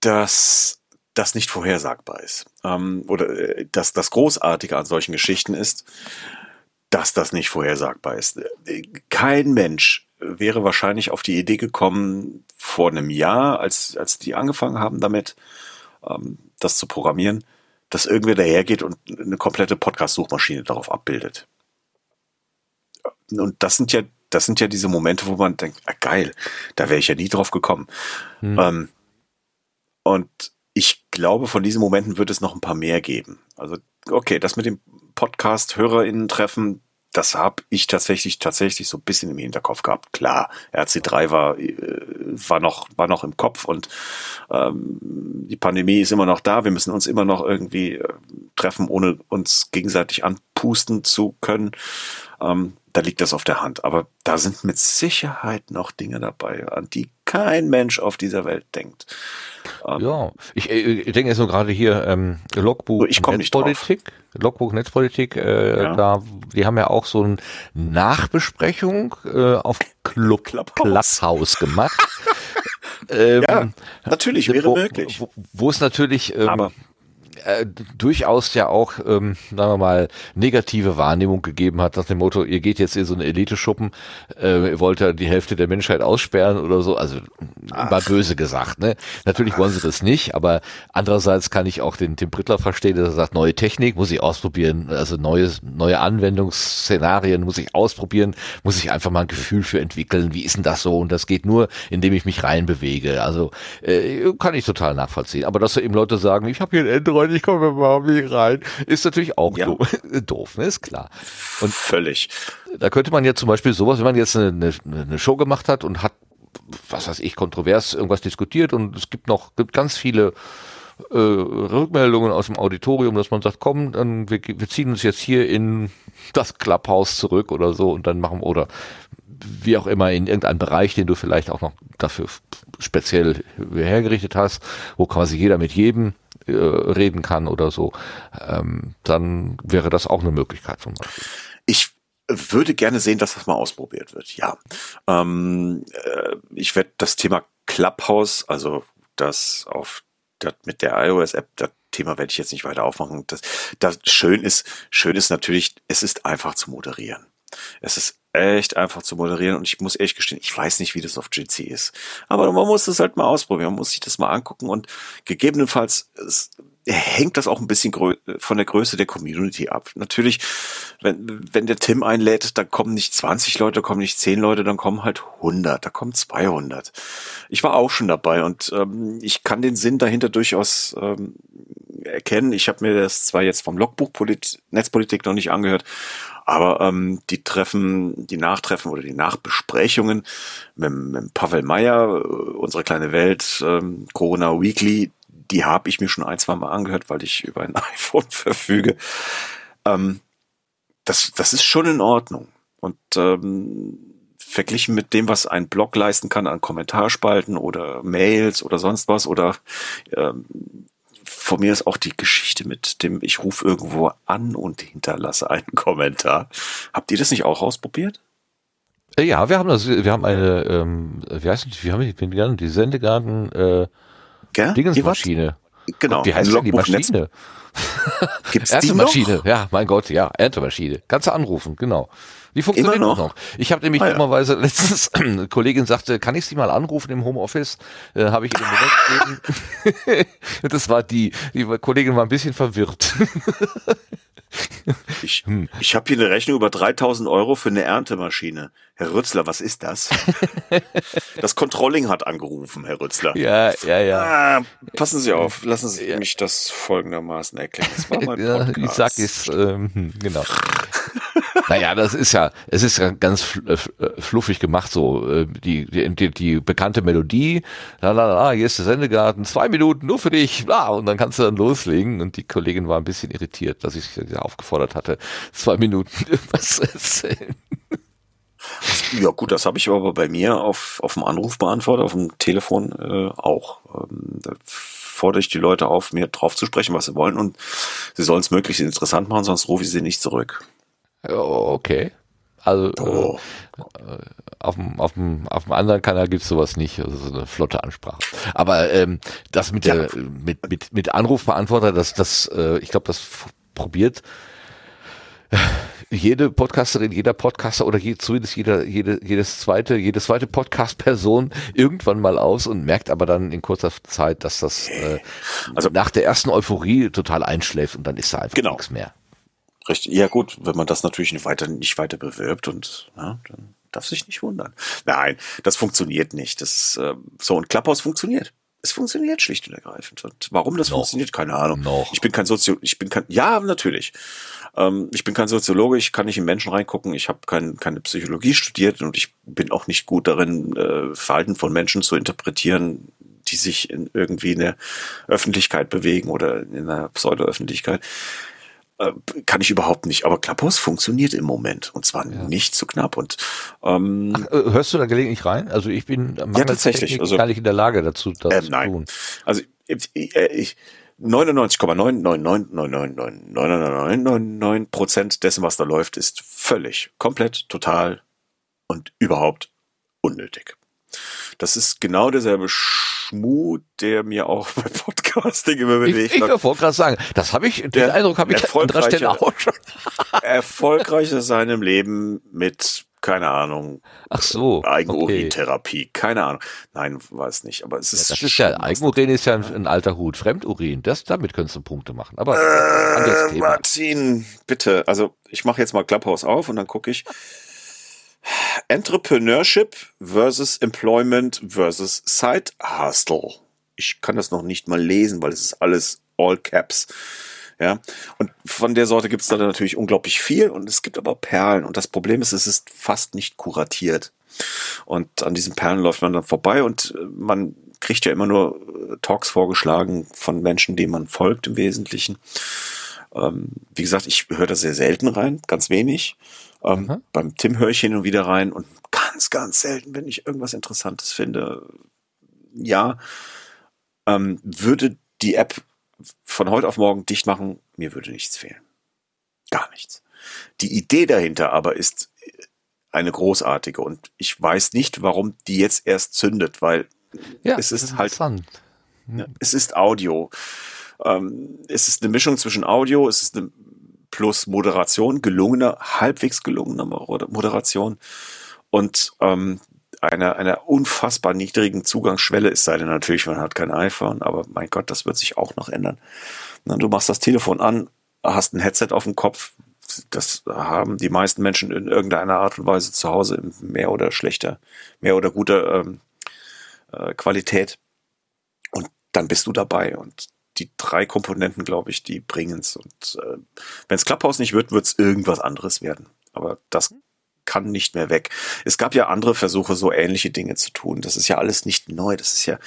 dass das nicht vorhersagbar ist. Oder dass das Großartige an solchen Geschichten ist, dass das nicht vorhersagbar ist. Kein Mensch wäre wahrscheinlich auf die Idee gekommen, vor einem Jahr, als die angefangen haben damit, das zu programmieren, dass irgendwer dahergeht und eine komplette Podcast-Suchmaschine darauf abbildet. Und das sind ja diese Momente, wo man denkt, ah, geil, da wäre ich ja nie drauf gekommen. Und ich glaube, von diesen Momenten wird es noch ein paar mehr geben. Also, okay, das mit dem Podcast-HörerInnen-Treffen, das habe ich tatsächlich so ein bisschen im Hinterkopf gehabt. Klar, RC3 war noch im Kopf und die Pandemie ist immer noch da. Wir müssen uns immer noch irgendwie treffen, ohne uns gegenseitig anpusten zu können. Da liegt das auf der Hand. Aber da sind mit Sicherheit noch Dinge dabei, an die kein Mensch auf dieser Welt denkt. Ja, ich denke jetzt nur gerade hier Logbuch Netzpolitik. Logbuch Netzpolitik, ja. Die haben ja auch so eine Nachbesprechung auf Clubhouse gemacht. Ja, natürlich, wäre möglich. Wo es natürlich durchaus ja auch, sagen wir mal, negative Wahrnehmung gegeben hat, nach dem Motto, ihr geht jetzt in so eine Elite-Schuppen, ihr wollt ja die Hälfte der Menschheit aussperren oder so, also mal böse gesagt, ne? Natürlich wollen sie das nicht, aber andererseits kann ich auch den Tim Prittler verstehen, dass er sagt, neue Technik muss ich ausprobieren, also neue Anwendungsszenarien muss ich ausprobieren, muss ich einfach mal ein Gefühl für entwickeln, wie ist denn das so, und das geht nur, indem ich mich reinbewege, also kann ich total nachvollziehen, aber dass so eben Leute sagen, ich habe hier ein Android, ich komme überhaupt nicht rein, ist natürlich auch doof, ne? Ist klar. Und völlig. Da könnte man ja zum Beispiel sowas, wenn man jetzt eine Show gemacht hat und hat, was weiß ich, kontrovers irgendwas diskutiert und es gibt ganz viele Rückmeldungen aus dem Auditorium, dass man sagt, komm, dann wir ziehen uns jetzt hier in das Clubhouse zurück oder so und dann machen wir, oder wie auch immer, in irgendeinem Bereich, den du vielleicht auch noch dafür speziell hergerichtet hast, wo quasi jeder mit jedem reden kann oder so, dann wäre das auch eine Möglichkeit zum Beispiel. Ich würde gerne sehen, dass das mal ausprobiert wird, ja. Ich werde das Thema Clubhouse, also das mit der iOS-App, das Thema werde ich jetzt nicht weiter aufmachen. Das schön ist natürlich, es ist einfach zu moderieren. Es ist echt einfach zu moderieren und ich muss ehrlich gestehen, ich weiß nicht, wie das auf Jitsi ist. Aber man muss das halt mal ausprobieren, man muss sich das mal angucken und gegebenenfalls hängt das auch ein bisschen von der Größe der Community ab. Natürlich, wenn der Tim einlädt, dann kommen nicht 20 Leute, dann kommen nicht 10 Leute, dann kommen halt 100, da kommen 200. Ich war auch schon dabei und ich kann den Sinn dahinter durchaus erkennen. Ich habe mir das zwar jetzt vom Logbuch Netzpolitik noch nicht angehört, aber die Treffen, die Nachtreffen oder die Nachbesprechungen mit Pavel Meyer, unsere kleine Welt, Corona Weekly, die habe ich mir schon ein, zwei Mal angehört, weil ich über ein iPhone verfüge. Das ist schon in Ordnung. Und verglichen mit dem, was ein Blog leisten kann an Kommentarspalten oder Mails oder sonst was, oder von mir ist auch die Geschichte mit dem, ich rufe irgendwo an und hinterlasse einen Kommentar. Habt ihr das nicht auch ausprobiert? Ja, wir haben eine, wie heißt das, wir haben die Sendegarten, Dingensmaschine. Genau. Wie heißt denn die Maschine? Gibt's die noch? Erntemaschine. Ja, mein Gott, ja, Erntemaschine. Kannst du anrufen, genau. Die funktioniert immer noch. Ich habe nämlich dummerweise letztens, eine Kollegin sagte, kann ich sie mal anrufen im Homeoffice? Habe ich ihr den Moment gegeben. Das war die Kollegin war ein bisschen verwirrt. Ich habe hier eine Rechnung über 3.000 Euro für eine Erntemaschine. Herr Rützler, was ist das? Das Controlling hat angerufen, Herr Rützler. Ja. Passen Sie auf, lassen Sie mich das folgendermaßen erklären. Das war mein Podcast. Ich sag es, genau. Naja, es ist ja ganz fluffig gemacht, so die bekannte Melodie, la, hier ist der Sendegarten, 2 Minuten nur für dich, bla, und dann kannst du dann loslegen. Und die Kollegin war ein bisschen irritiert, dass ich sie aufgefordert hatte, 2 Minuten irgendwas zu erzählen. Ja gut, das habe ich aber bei mir auf dem Anrufbeantworter, auf dem Telefon auch. Da fordere ich die Leute auf, mir drauf zu sprechen, was sie wollen, und sie sollen es möglichst interessant machen, sonst rufe ich sie nicht zurück. Okay. Also auf dem anderen Kanal gibt's sowas nicht. Also so eine flotte Ansprache. Aber das mit der mit Anrufbeantworter, ich glaube, das probiert jede Podcasterin, jeder Podcaster oder zumindest jede zweite Podcast-Person irgendwann mal aus und merkt aber dann in kurzer Zeit, dass das nach der ersten Euphorie total einschläft und dann ist da einfach nichts mehr. Richtig. Ja gut, wenn man das natürlich nicht weiter bewirbt und dann darf sich nicht wundern. Nein, das funktioniert nicht. Das und Clubhouse funktioniert. Es funktioniert schlicht und ergreifend. Und warum das funktioniert, keine Ahnung. Ich bin kein Soziologe, ich kann nicht in Menschen reingucken, ich habe keine Psychologie studiert und ich bin auch nicht gut darin, Verhalten von Menschen zu interpretieren, die sich irgendwie in der Öffentlichkeit bewegen oder in einer Pseudo-Öffentlichkeit. Kann ich überhaupt nicht, aber Clubhouse funktioniert im Moment und zwar nicht zu knapp. Und hörst du da gelegentlich rein? Also ich bin tatsächlich gar nicht in der Lage dazu, das zu tun. Also ich 99,9999999% dessen, was da läuft, ist völlig, komplett, total und überhaupt unnötig. Das ist genau derselbe Schmut, der mir auch bei Podcasting immer bewegt. Ich wollte gerade sagen, den Eindruck habe ich an anderer Stelle auch schon. Erfolgreich in seinem Leben mit, keine Ahnung, Eigenurintherapie, keine Ahnung. Nein, weiß nicht, aber es ist... das ist ja, Eigenurin ist ja ein alter Hut, Fremdurin, damit könntest du Punkte machen, aber anderes Thema. Martin, bitte, also ich mache jetzt mal Clubhouse auf und dann gucke ich... Entrepreneurship versus Employment versus Side Hustle. Ich kann das noch nicht mal lesen, weil es ist alles All Caps. Ja. Und von der Sorte gibt es da natürlich unglaublich viel und es gibt aber Perlen. Und das Problem ist, es ist fast nicht kuratiert. Und an diesen Perlen läuft man dann vorbei und man kriegt ja immer nur Talks vorgeschlagen von Menschen, denen man folgt im Wesentlichen. Wie gesagt, ich höre da sehr selten rein, ganz wenig. Beim Tim höre ich hin und wieder rein und ganz, ganz selten, wenn ich irgendwas Interessantes finde. Ja, würde die App von heute auf morgen dicht machen, mir würde nichts fehlen. Gar nichts. Die Idee dahinter aber ist eine großartige und ich weiß nicht, warum die jetzt erst zündet, weil es ist halt, es ist Audio. Es ist eine Mischung zwischen Audio, es ist eine plus Moderation, halbwegs gelungener Moderation und einer unfassbar niedrigen Zugangsschwelle, es sei denn natürlich, man hat kein iPhone, aber mein Gott, das wird sich auch noch ändern. Du machst das Telefon an, hast ein Headset auf dem Kopf. Das haben die meisten Menschen in irgendeiner Art und Weise zu Hause in mehr oder schlechter, mehr oder guter Qualität. Und dann bist du dabei. Und die drei Komponenten, glaube ich, die bringen es. Und wenn es Clubhouse nicht wird, wird es irgendwas anderes werden. Aber das kann nicht mehr weg. Es gab ja andere Versuche, so ähnliche Dinge zu tun. Das ist ja alles nicht neu. Das ist ja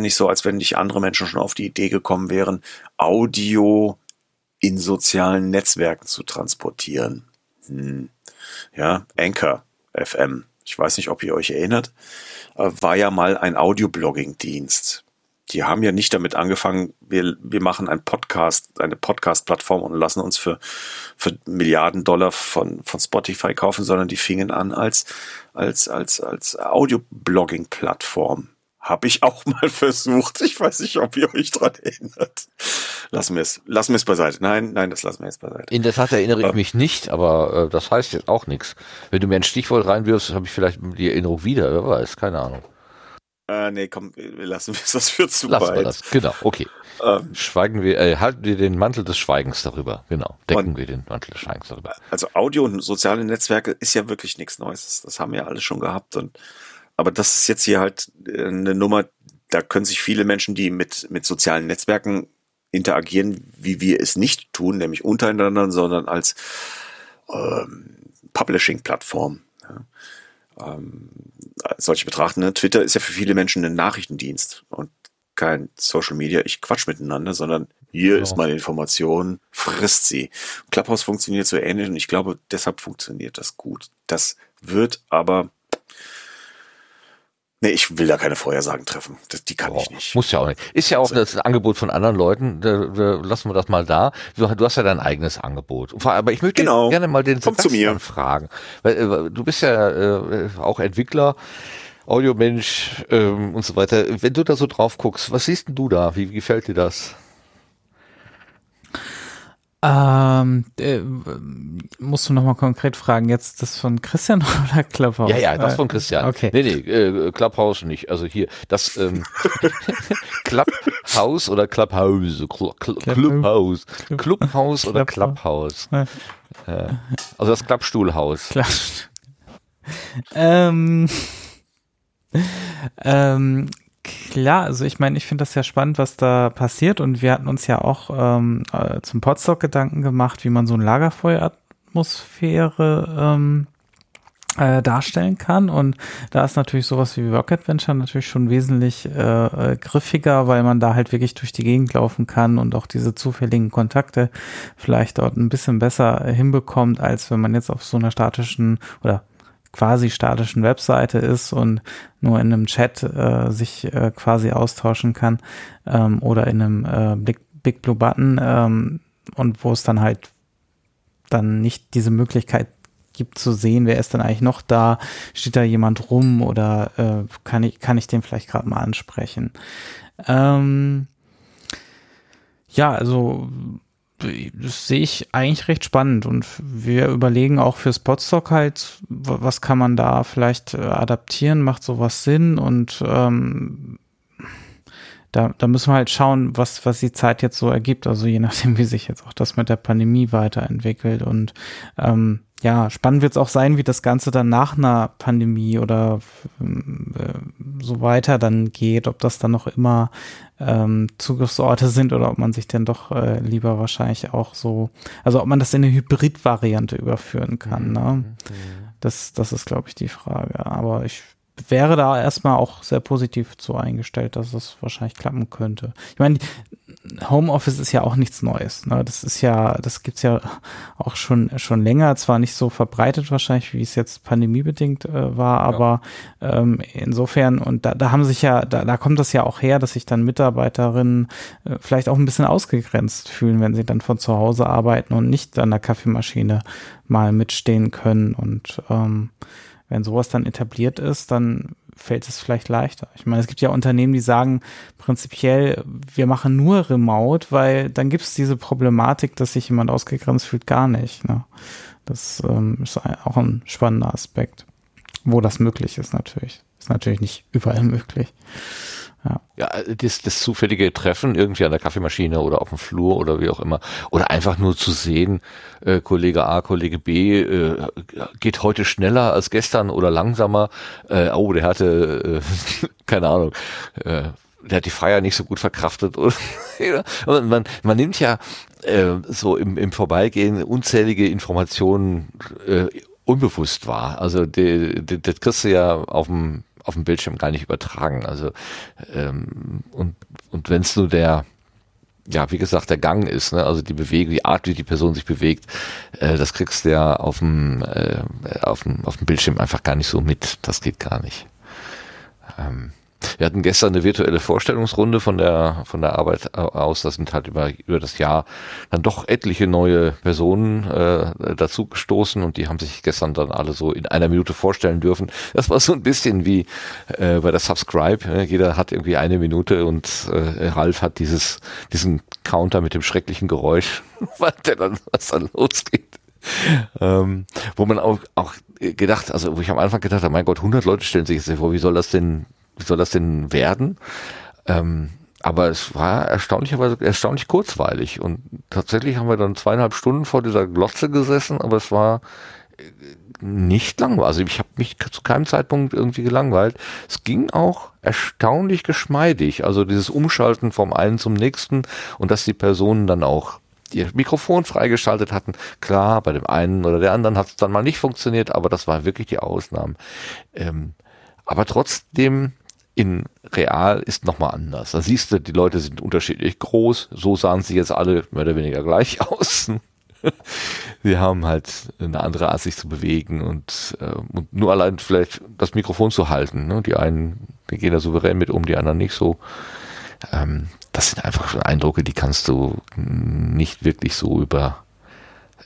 nicht so, als wenn nicht andere Menschen schon auf die Idee gekommen wären, Audio in sozialen Netzwerken zu transportieren. Ja, Anchor FM. Ich weiß nicht, ob ihr euch erinnert. War ja mal ein Audio-Blogging-Dienst. Die haben ja nicht damit angefangen, wir machen einen Podcast, eine Podcast-Plattform und lassen uns für $Milliarden von Spotify kaufen, sondern die fingen an als Audio-Blogging-Plattform. Habe ich auch mal versucht. Ich weiß nicht, ob ihr euch dran erinnert. Lassen wir es beiseite. Nein, das lassen wir jetzt beiseite. In der Tat erinnere ich mich nicht, aber das heißt jetzt auch nichts. Wenn du mir ein Stichwort reinwirfst, habe ich vielleicht die Erinnerung wieder, wer weiß, keine Ahnung. Nee, komm, lassen wir das für zu weit. Lassen wir das, genau, okay. Halten wir den Mantel des Schweigens darüber, genau. Decken wir den Mantel des Schweigens darüber. Also Audio und soziale Netzwerke ist ja wirklich nichts Neues. Das haben wir alle schon gehabt. Aber das ist jetzt hier halt eine Nummer, da können sich viele Menschen, die mit sozialen Netzwerken interagieren, wie wir es nicht tun, nämlich untereinander, sondern als Publishing-Plattform. Ja. Solche betrachten. Ne? Twitter ist ja für viele Menschen ein Nachrichtendienst und kein Social Media. Ich quatsch miteinander, sondern hier ist meine Information, frisst sie. Clubhouse funktioniert so ähnlich und ich glaube, deshalb funktioniert das gut. Das wird aber... Nee, ich will da keine Vorhersagen treffen. Die kann ich nicht. Muss ja auch nicht. Ist ja auch das Angebot von anderen Leuten. Da lassen wir das mal da. Du hast ja dein eigenes Angebot. Aber ich möchte gerne mal den Sebastian fragen. Weil, du bist ja auch Entwickler, Audiomensch und so weiter. Wenn du da so drauf guckst, was siehst denn du da? Wie gefällt dir das? Musst du nochmal konkret fragen, jetzt das von Christian oder Clubhouse? Ja, das von Christian. Okay. Nee, Clubhouse nicht. Also hier, das Clubhouse oder Clubhouse? Clubhouse. Clubhouse oder Clubhouse? Also das Klappstuhlhaus. Klar, also ich meine, ich finde das ja spannend, was da passiert und wir hatten uns ja auch zum Podstock Gedanken gemacht, wie man so eine Lagerfeueratmosphäre darstellen kann und da ist natürlich sowas wie Work Adventure natürlich schon wesentlich griffiger, weil man da halt wirklich durch die Gegend laufen kann und auch diese zufälligen Kontakte vielleicht dort ein bisschen besser hinbekommt, als wenn man jetzt auf so einer statischen oder quasi statischen Webseite ist und nur in einem Chat sich quasi austauschen kann oder in einem Big Blue Button und wo es dann halt dann nicht diese Möglichkeit gibt zu sehen, wer ist denn eigentlich noch da, steht da jemand rum oder kann ich den vielleicht gerade mal ansprechen. Ja, also das sehe ich eigentlich recht spannend und wir überlegen auch für Podstock halt, was kann man da vielleicht adaptieren, macht sowas Sinn und da müssen wir halt schauen, was die Zeit jetzt so ergibt, also je nachdem, wie sich jetzt auch das mit der Pandemie weiterentwickelt und spannend wird es auch sein, wie das Ganze dann nach einer Pandemie oder so weiter dann geht, ob das dann noch immer Zugriffsorte sind oder ob man sich denn doch lieber wahrscheinlich auch so, also ob man das in eine Hybrid-Variante überführen kann. Ne? Das ist, glaube ich, die Frage. Aber ich wäre da erstmal auch sehr positiv zu eingestellt, dass es wahrscheinlich klappen könnte. Ich meine, Homeoffice ist ja auch nichts Neues. Ne? Das gibt's ja auch schon länger, zwar nicht so verbreitet wahrscheinlich, wie es jetzt pandemiebedingt war, aber insofern, und da haben sich ja, da kommt das ja auch her, dass sich dann Mitarbeiterinnen vielleicht auch ein bisschen ausgegrenzt fühlen, wenn sie dann von zu Hause arbeiten und nicht an der Kaffeemaschine mal mitstehen können. Und wenn sowas dann etabliert ist, dann fällt es vielleicht leichter. Ich meine, es gibt ja Unternehmen, die sagen prinzipiell, wir machen nur Remote, weil dann gibt es diese Problematik, dass sich jemand ausgegrenzt fühlt, gar nicht. Ne? Das ist auch ein spannender Aspekt, wo das möglich ist natürlich. Ist natürlich nicht überall möglich. Ja, das zufällige Treffen irgendwie an der Kaffeemaschine oder auf dem Flur oder wie auch immer. Oder einfach nur zu sehen, Kollege A, Kollege B, geht heute schneller als gestern oder langsamer. Oh, der hatte, keine Ahnung, der hat die Feier nicht so gut verkraftet. Man nimmt ja so im Vorbeigehen unzählige Informationen unbewusst wahr. Also das kriegst du ja auf dem Bildschirm gar nicht übertragen. Also und wenn es nur der, ja wie gesagt, der Gang ist, ne? Also die Bewegung, die Art, wie die Person sich bewegt, das kriegst du ja auf dem Bildschirm einfach gar nicht so mit. Das geht gar nicht. Wir hatten gestern eine virtuelle Vorstellungsrunde von der Arbeit aus. Da sind halt über das Jahr dann doch etliche neue Personen dazu gestoßen und die haben sich gestern dann alle so in einer Minute vorstellen dürfen. Das war so ein bisschen wie bei der Subscribe. Ne? Jeder hat irgendwie eine Minute und Ralf hat diesen Counter mit dem schrecklichen Geräusch, was dann losgeht. Wo man auch gedacht, also wo ich am Anfang gedacht habe, mein Gott, 100 Leute stellen sich jetzt vor, wie soll das denn werden? Aber es war erstaunlich kurzweilig und tatsächlich haben wir dann 2,5 Stunden vor dieser Glotze gesessen, aber es war nicht langweilig. Also ich habe mich zu keinem Zeitpunkt irgendwie gelangweilt. Es ging auch erstaunlich geschmeidig, also dieses Umschalten vom einen zum nächsten und dass die Personen dann auch ihr Mikrofon freigeschaltet hatten. Klar, bei dem einen oder der anderen hat es dann mal nicht funktioniert, aber das waren wirklich die Ausnahmen. Aber trotzdem, in real ist nochmal anders. Da siehst du, die Leute sind unterschiedlich groß. So sahen sie jetzt alle mehr oder weniger gleich aus. Sie haben halt eine andere Art, sich zu bewegen und nur allein vielleicht das Mikrofon zu halten. Ne? Die einen, die gehen da souverän mit um, die anderen nicht so. Das sind einfach schon Eindrücke, die kannst du nicht wirklich so über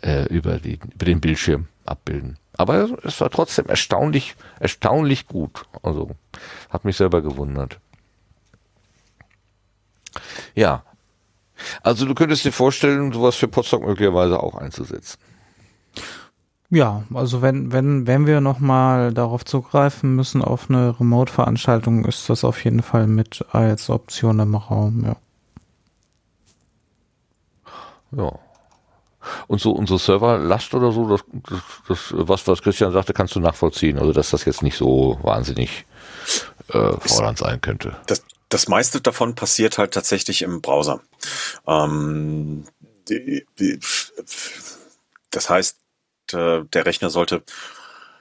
den Bildschirm abbilden. Aber es war trotzdem erstaunlich gut. Also, hat mich selber gewundert. Ja. Also, du könntest dir vorstellen, sowas für Potsdam möglicherweise auch einzusetzen. Ja, also wenn wir nochmal darauf zugreifen müssen auf eine Remote-Veranstaltung, ist das auf jeden Fall mit als Option im Raum, ja. Ja. Und so unsere Serverlast oder so, was Christian sagte, kannst du nachvollziehen. Also dass das jetzt nicht so wahnsinnig fordernd sein könnte. Das meiste davon passiert halt tatsächlich im Browser. Das heißt, der Rechner sollte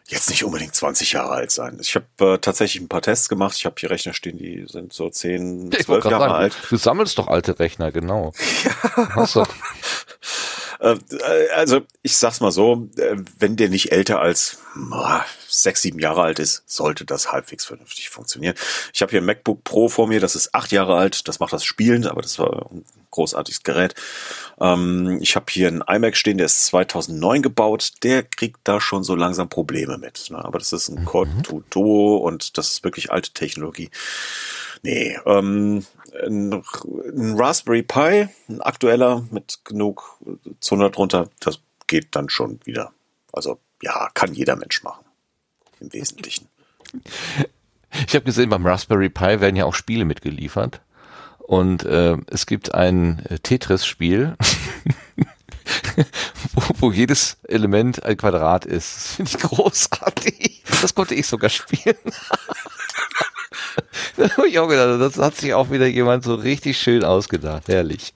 jetzt nicht unbedingt 20 Jahre alt sein. Ich habe tatsächlich ein paar Tests gemacht. Ich habe hier Rechner stehen, die sind so 10, 12 Jahre alt. Du sammelst doch alte Rechner, genau. Ja. Hast du. Also ich sag's mal so, wenn der nicht älter als 6, 7 Jahre alt ist, sollte das halbwegs vernünftig funktionieren. Ich habe hier ein MacBook Pro vor mir, das ist 8 Jahre alt, das macht das Spielen, aber das war ein großartiges Gerät. Ich habe hier einen iMac stehen, der ist 2009 gebaut, der kriegt da schon so langsam Probleme mit. Ne? Aber das ist ein Core 2 Duo und das ist wirklich alte Technologie. Nee, ein Raspberry Pi, ein aktueller mit genug Zunder drunter, das geht dann schon wieder. Also ja, kann jeder Mensch machen, im Wesentlichen. Ich habe gesehen, beim Raspberry Pi werden ja auch Spiele mitgeliefert und es gibt ein Tetris-Spiel, wo jedes Element ein Quadrat ist. Das finde ich großartig. Das konnte ich sogar spielen. Das hat sich auch wieder jemand so richtig schön ausgedacht. Herrlich.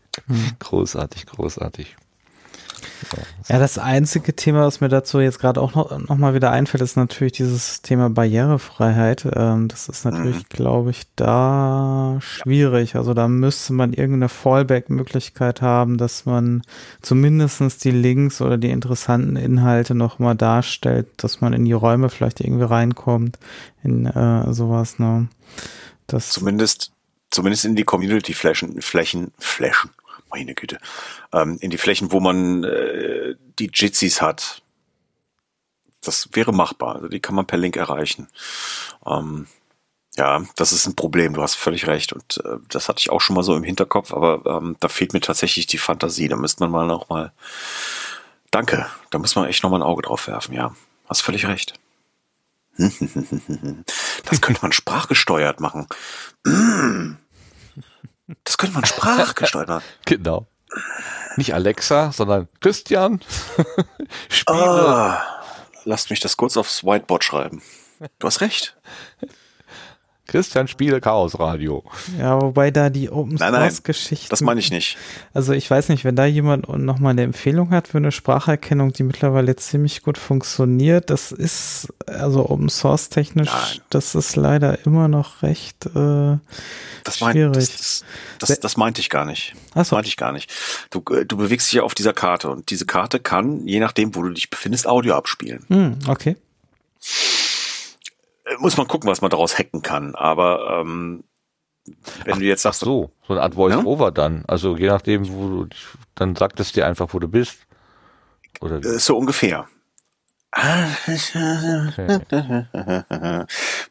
Großartig. Ja, das einzige Thema, was mir dazu jetzt gerade auch noch mal wieder einfällt, ist natürlich dieses Thema Barrierefreiheit. Das ist natürlich, glaube ich, da schwierig. Also da müsste man irgendeine Fallback-Möglichkeit haben, dass man zumindest die Links oder die interessanten Inhalte noch mal darstellt, dass man in die Räume vielleicht irgendwie reinkommt, in sowas. Ne? Das zumindest in die Community-Flächen. Meine Güte. In die Flächen, wo man die Jitsis hat. Das wäre machbar. Also die kann man per Link erreichen. Ja, das ist ein Problem. Du hast völlig recht. Und das hatte ich auch schon mal so im Hinterkopf. Aber da fehlt mir tatsächlich die Fantasie. Da müsste man noch mal... Danke. Da muss man echt noch mal ein Auge drauf werfen. Ja, hast völlig recht. Das könnte man sprachgesteuert machen. Das könnte man sprachgesteuert machen. Genau. Nicht Alexa, sondern Christian. Spiele. Oh, lasst mich das kurz aufs Whiteboard schreiben. Du hast recht. Christian, spiele Chaos Radio. Ja, wobei da die Open Source-Geschichten. Das meine ich nicht. Also ich weiß nicht, wenn da jemand nochmal eine Empfehlung hat für eine Spracherkennung, die mittlerweile ziemlich gut funktioniert, das ist, also Open Source technisch, das ist leider immer noch recht schwierig. Das meinte ich gar nicht. Ach so. Das meinte ich gar nicht. Du bewegst dich ja auf dieser Karte und diese Karte kann, je nachdem, wo du dich befindest, Audio abspielen. Okay. Muss man gucken, was man daraus hacken kann, aber wenn du jetzt sagst... so eine Art Voice-Over dann, also je nachdem, wo du dich, dann sagt es dir einfach, wo du bist. Oder so ungefähr. Okay.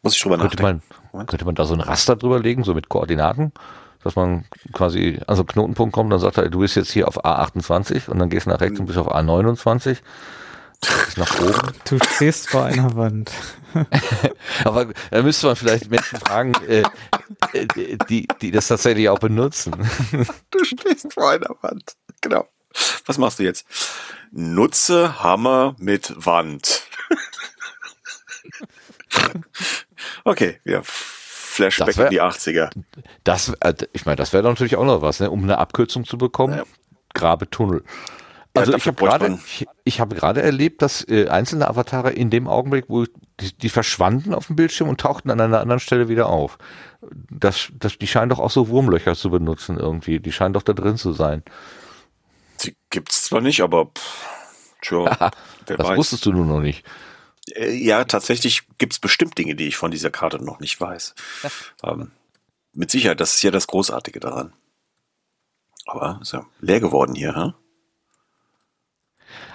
Muss ich drüber nachdenken. Könnte man da so ein Raster drüber legen, so mit Koordinaten, dass man quasi an so einen Knotenpunkt kommt, dann sagt er, du bist jetzt hier auf A28 und dann gehst du nach rechts und bist auf A29. Nach oben. Du stehst vor einer Wand. Aber da müsste man vielleicht Menschen fragen, die das tatsächlich auch benutzen. Du stehst vor einer Wand. Genau. Was machst du jetzt? Nutze Hammer mit Wand. Okay, wir Flashback in die 80er. Das wäre natürlich auch noch was, ne? Um eine Abkürzung zu bekommen. Ja. Grabetunnel. Also ich habe gerade erlebt, dass einzelne Avatare in dem Augenblick, wo die verschwanden auf dem Bildschirm und tauchten an einer anderen Stelle wieder auf. Die scheinen doch auch so Wurmlöcher zu benutzen irgendwie. Die scheinen doch da drin zu sein. Die gibt's zwar nicht, aber tja, das wusstest du nur noch nicht. Ja, tatsächlich gibt's bestimmt Dinge, die ich von dieser Karte noch nicht weiß. Mit Sicherheit, das ist ja das Großartige daran. Aber ist ja leer geworden hier, hä?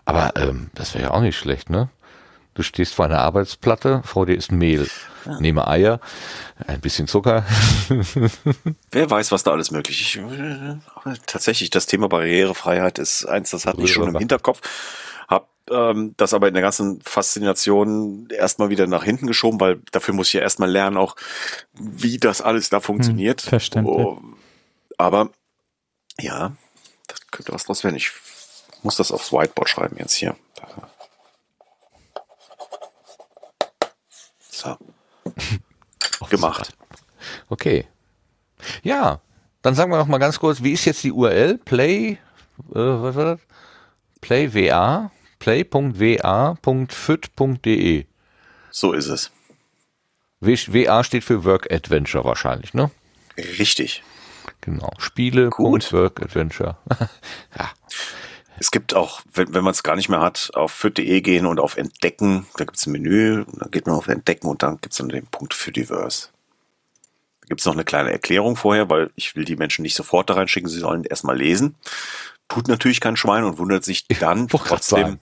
Aber das wäre ja auch nicht schlecht, ne? Du stehst vor einer Arbeitsplatte, vor dir ist Mehl. Ja. Nehme Eier, ein bisschen Zucker. Wer weiß, was da alles möglich ist. Tatsächlich, das Thema Barrierefreiheit ist eins, das hatte ich schon im Hinterkopf. Hab das aber in der ganzen Faszination erstmal wieder nach hinten geschoben, weil dafür muss ich ja erstmal lernen, auch wie das alles da funktioniert. Verständlich. Aber ja, das könnte was draus werden. Ich muss das aufs Whiteboard schreiben jetzt hier. So. Gemacht. Okay. Ja, dann sagen wir noch mal ganz kurz, wie ist jetzt die URL? Was war das? play.wa.fyt.de. So ist es. WA steht für Work Adventure wahrscheinlich, ne? Richtig. Genau. Spiele.workadventure. Ja. Es gibt auch, wenn man es gar nicht mehr hat, auf fyt.de gehen und auf Entdecken. Da gibt es ein Menü, und dann geht man auf Entdecken und dann gibt es dann den Punkt Fytiverse. Da gibt es noch eine kleine Erklärung vorher, weil ich will die Menschen nicht sofort da reinschicken, sie sollen erstmal lesen. Tut natürlich kein Schwein und wundert sich dann trotzdem,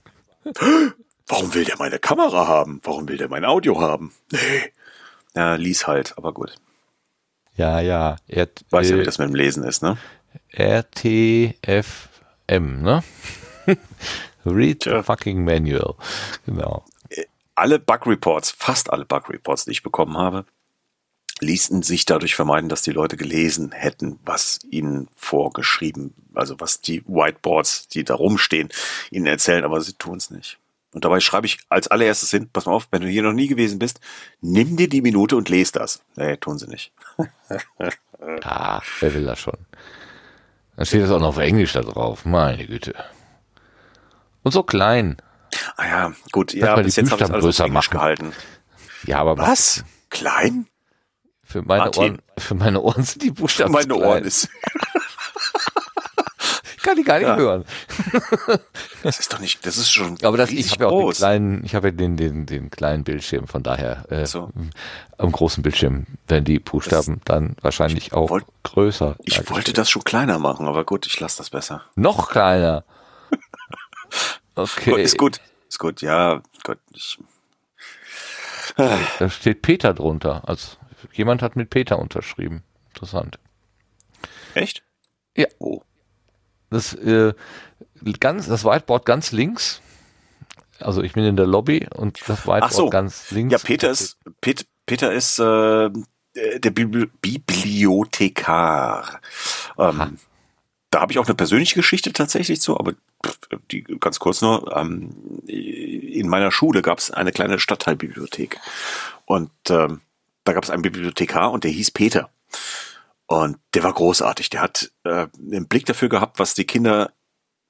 warum will der meine Kamera haben? Warum will der mein Audio haben? Nee. Ja, lies halt, aber gut. Ja. Weiß ja, wie das mit dem Lesen ist, ne? RTFM, ne? Read the fucking manual. Genau. Fast alle Bug-Reports, die ich bekommen habe, ließen sich dadurch vermeiden, dass die Leute gelesen hätten, was ihnen vorgeschrieben, also was die Whiteboards, die da rumstehen, ihnen erzählen, aber sie tun es nicht. Und dabei schreibe ich als allererstes hin, pass mal auf, wenn du hier noch nie gewesen bist, nimm dir die Minute und lese das. Nee, tun sie nicht. Wer will das schon? Dann steht das auch noch auf Englisch da drauf. Meine Güte. Und so klein. Ah ja, gut. Ja, bis jetzt habe ich alles auf Englisch gehalten. Ja, aber was? Klein? Für meine Ohren sind die Buchstaben klein. Für meine Ohren ist... Ich kann die gar nicht hören. Das ist doch nicht... Das ist schon ich habe ja auch den kleinen Bildschirm, von daher am großen Bildschirm werden die Buchstaben dann wahrscheinlich auch größer. Ich wollte das schon kleiner machen, aber gut, ich lasse das besser. Noch kleiner? Okay. Ist gut, ja. Gott, da steht Peter drunter. Also jemand hat mit Peter unterschrieben. Interessant. Echt? Ja. Oh. Das Whiteboard ganz links. Also ich bin in der Lobby und das Whiteboard ganz links. Ja, Peter ist, Pet, Peter ist der Bibliothekar. Da habe ich auch eine persönliche Geschichte tatsächlich zu, aber die ganz kurz nur. In meiner Schule gab es eine kleine Stadtteilbibliothek. Und da gab es einen Bibliothekar und der hieß Peter. Und der war großartig. Der hat einen Blick dafür gehabt, was die Kinder...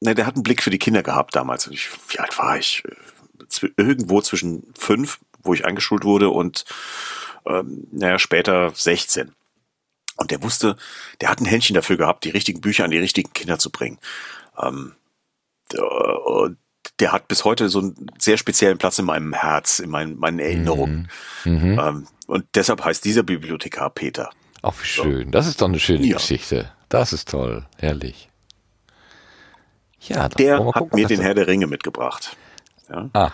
Ne, der hat einen Blick für die Kinder gehabt damals. Wie alt war ich? Irgendwo zwischen 5, wo ich eingeschult wurde, und später 16. Und der wusste, der hat ein Händchen dafür gehabt, die richtigen Bücher an die richtigen Kinder zu bringen. Der hat bis heute so einen sehr speziellen Platz in meinem Herz, in meinen Erinnerungen. Mhm. Und deshalb heißt dieser Bibliothekar Peter. Ach, schön. So. Das ist doch eine schöne Geschichte. Das ist toll. Herrlich. Ja, der hat mir den Herr der Ringe mitgebracht. Ja,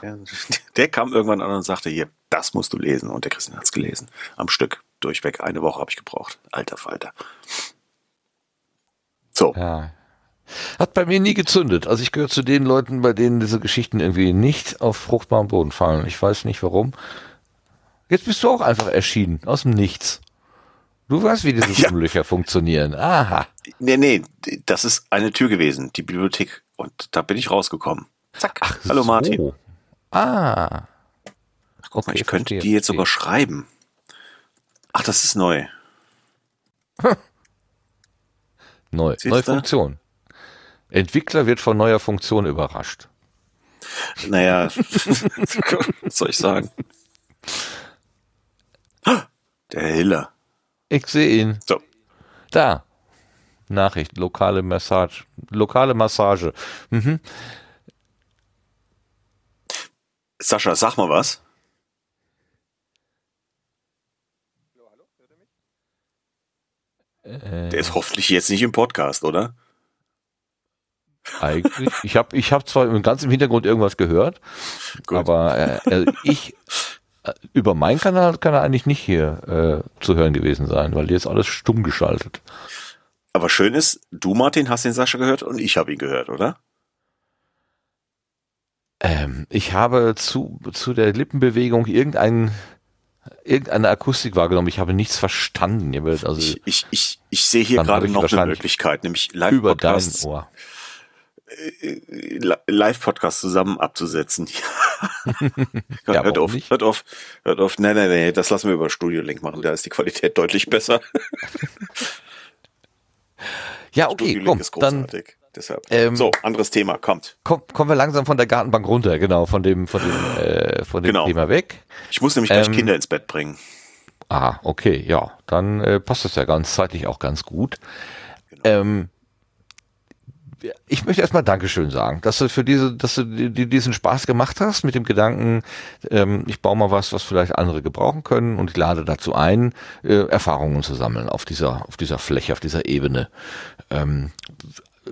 der kam irgendwann an und sagte, hier, das musst du lesen. Und der Christian hat's gelesen. Am Stück. Durchweg. Eine Woche habe ich gebraucht. Alter Falter. So. Ja. Hat bei mir nie gezündet. Also ich gehöre zu den Leuten, bei denen diese Geschichten irgendwie nicht auf fruchtbaren Boden fallen. Ich weiß nicht warum. Jetzt bist du auch einfach erschienen. Aus dem Nichts. Du weißt, wie diese Stummlöcher funktionieren. Aha. Nee. Das ist eine Tür gewesen. Die Bibliothek. Und da bin ich rausgekommen. Zack. Ach, hallo so. Martin. Ah. Ach, guck mal, okay, ich könnte die jetzt sogar schreiben. Ach, das ist neu. Neue Funktion. Entwickler wird von neuer Funktion überrascht. Naja, was soll ich sagen? Der Hiller. Ich sehe ihn. So. Da. Nachricht, lokale Massage. Mhm. Sascha, sag mal was. Hallo, hört ihr mich? Der ist hoffentlich jetzt nicht im Podcast, oder? Eigentlich. Ich hab zwar ganz im Hintergrund irgendwas gehört, gut. Aber über meinen Kanal kann er eigentlich nicht hier zu hören gewesen sein, weil hier ist alles stumm geschaltet. Aber schön ist, du, Martin, hast den Sascha gehört und ich habe ihn gehört, oder? Ich habe zu der Lippenbewegung irgendeine Akustik wahrgenommen. Ich habe nichts verstanden. Also ich sehe hier gerade noch eine Möglichkeit, nämlich Live-Podcasts zusammen abzusetzen. Ja, hört auf. Nein, das lassen wir über Studio Link machen. Da ist die Qualität deutlich besser. Ja, okay, Studio Link ist großartig. Dann, deshalb. Anderes Thema, kommen wir langsam von der Gartenbank runter, genau, von dem Thema weg. Ich muss nämlich gleich Kinder ins Bett bringen. Ah, okay, ja, dann passt das ja zeitlich auch ganz gut. Genau. Ich möchte erstmal Dankeschön sagen, dass du diesen Spaß gemacht hast mit dem Gedanken, ich baue mal was vielleicht andere gebrauchen können, und ich lade dazu ein, Erfahrungen zu sammeln auf dieser Fläche, auf dieser Ebene.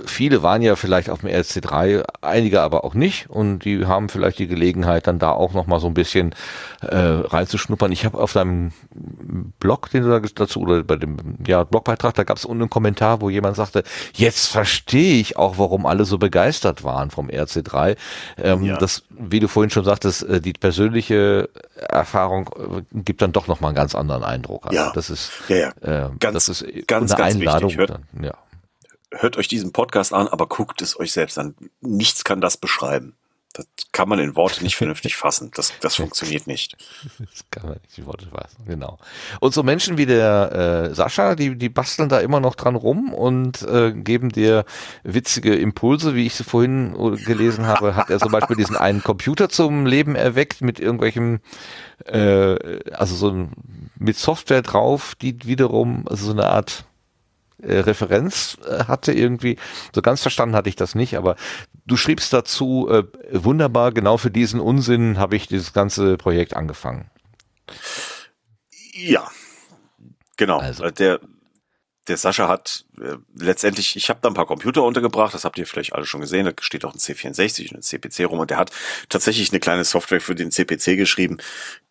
Viele waren ja vielleicht auf dem RC3, einige aber auch nicht, und die haben vielleicht die Gelegenheit, dann da auch nochmal so ein bisschen reinzuschnuppern. Ich habe auf deinem Blog, den du da dazu, oder bei dem Blogbeitrag, da gab es unten einen Kommentar, wo jemand sagte, jetzt verstehe ich auch, warum alle so begeistert waren vom RC3. Das, wie du vorhin schon sagtest, die persönliche Erfahrung gibt dann doch nochmal einen ganz anderen Eindruck. Also das ist ganz Einladung. Wichtig. Hört euch diesen Podcast an, aber guckt es euch selbst an. Nichts kann das beschreiben. Das kann man in Worte nicht vernünftig fassen. Das funktioniert nicht. Das kann man nicht in Worte fassen, genau. Und so Menschen wie der Sascha, die basteln da immer noch dran rum und geben dir witzige Impulse, wie ich sie vorhin gelesen habe. Hat er zum Beispiel diesen einen Computer zum Leben erweckt mit irgendwelchem, mit Software drauf, die wiederum, also so eine Art Referenz hatte irgendwie. So ganz verstanden hatte ich das nicht, aber du schriebst dazu, wunderbar, genau für diesen Unsinn habe ich dieses ganze Projekt angefangen. Ja, genau. Also. Der Sascha hat letztendlich, ich habe da ein paar Computer untergebracht, das habt ihr vielleicht alle schon gesehen, da steht auch ein C64 und ein CPC rum, und der hat tatsächlich eine kleine Software für den CPC geschrieben,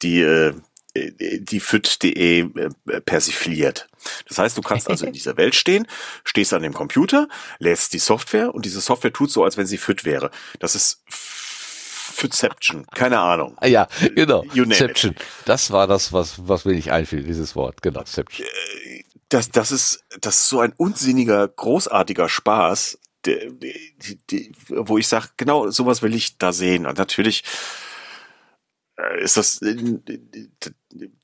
die FIT.de persifliert. Das heißt, du kannst also in dieser Welt stehen, stehst an dem Computer, lädst die Software, und diese Software tut so, als wenn sie FIT wäre. Das ist Fützeption, keine Ahnung. Ja, genau. Fützeption. Das war das, was mir nicht einfiel, dieses Wort. Genau, Fützeption. Das ist so ein unsinniger, großartiger Spaß, wo ich sage, genau sowas will ich da sehen. Und natürlich ist das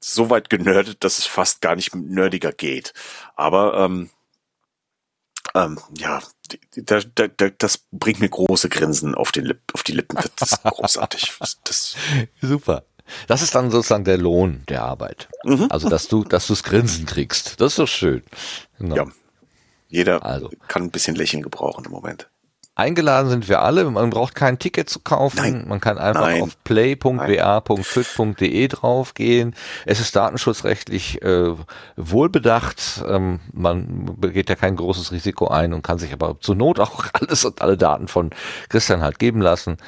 so weit generdet, dass es fast gar nicht nerdiger geht. Aber ja, das bringt mir große Grinsen auf die Lippen. Das ist großartig. Super. Das ist dann sozusagen der Lohn der Arbeit. Mhm. Also, dass du's Grinsen kriegst. Das ist doch schön. Genau. Ja. Jeder kann ein bisschen Lächeln gebrauchen im Moment. Eingeladen sind wir alle. Man braucht kein Ticket zu kaufen. Nein. Man kann einfach auf play.wa.fit.de draufgehen. Es ist datenschutzrechtlich wohlbedacht. Man geht ja kein großes Risiko ein und kann sich aber zur Not auch alles und alle Daten von Christian halt geben lassen.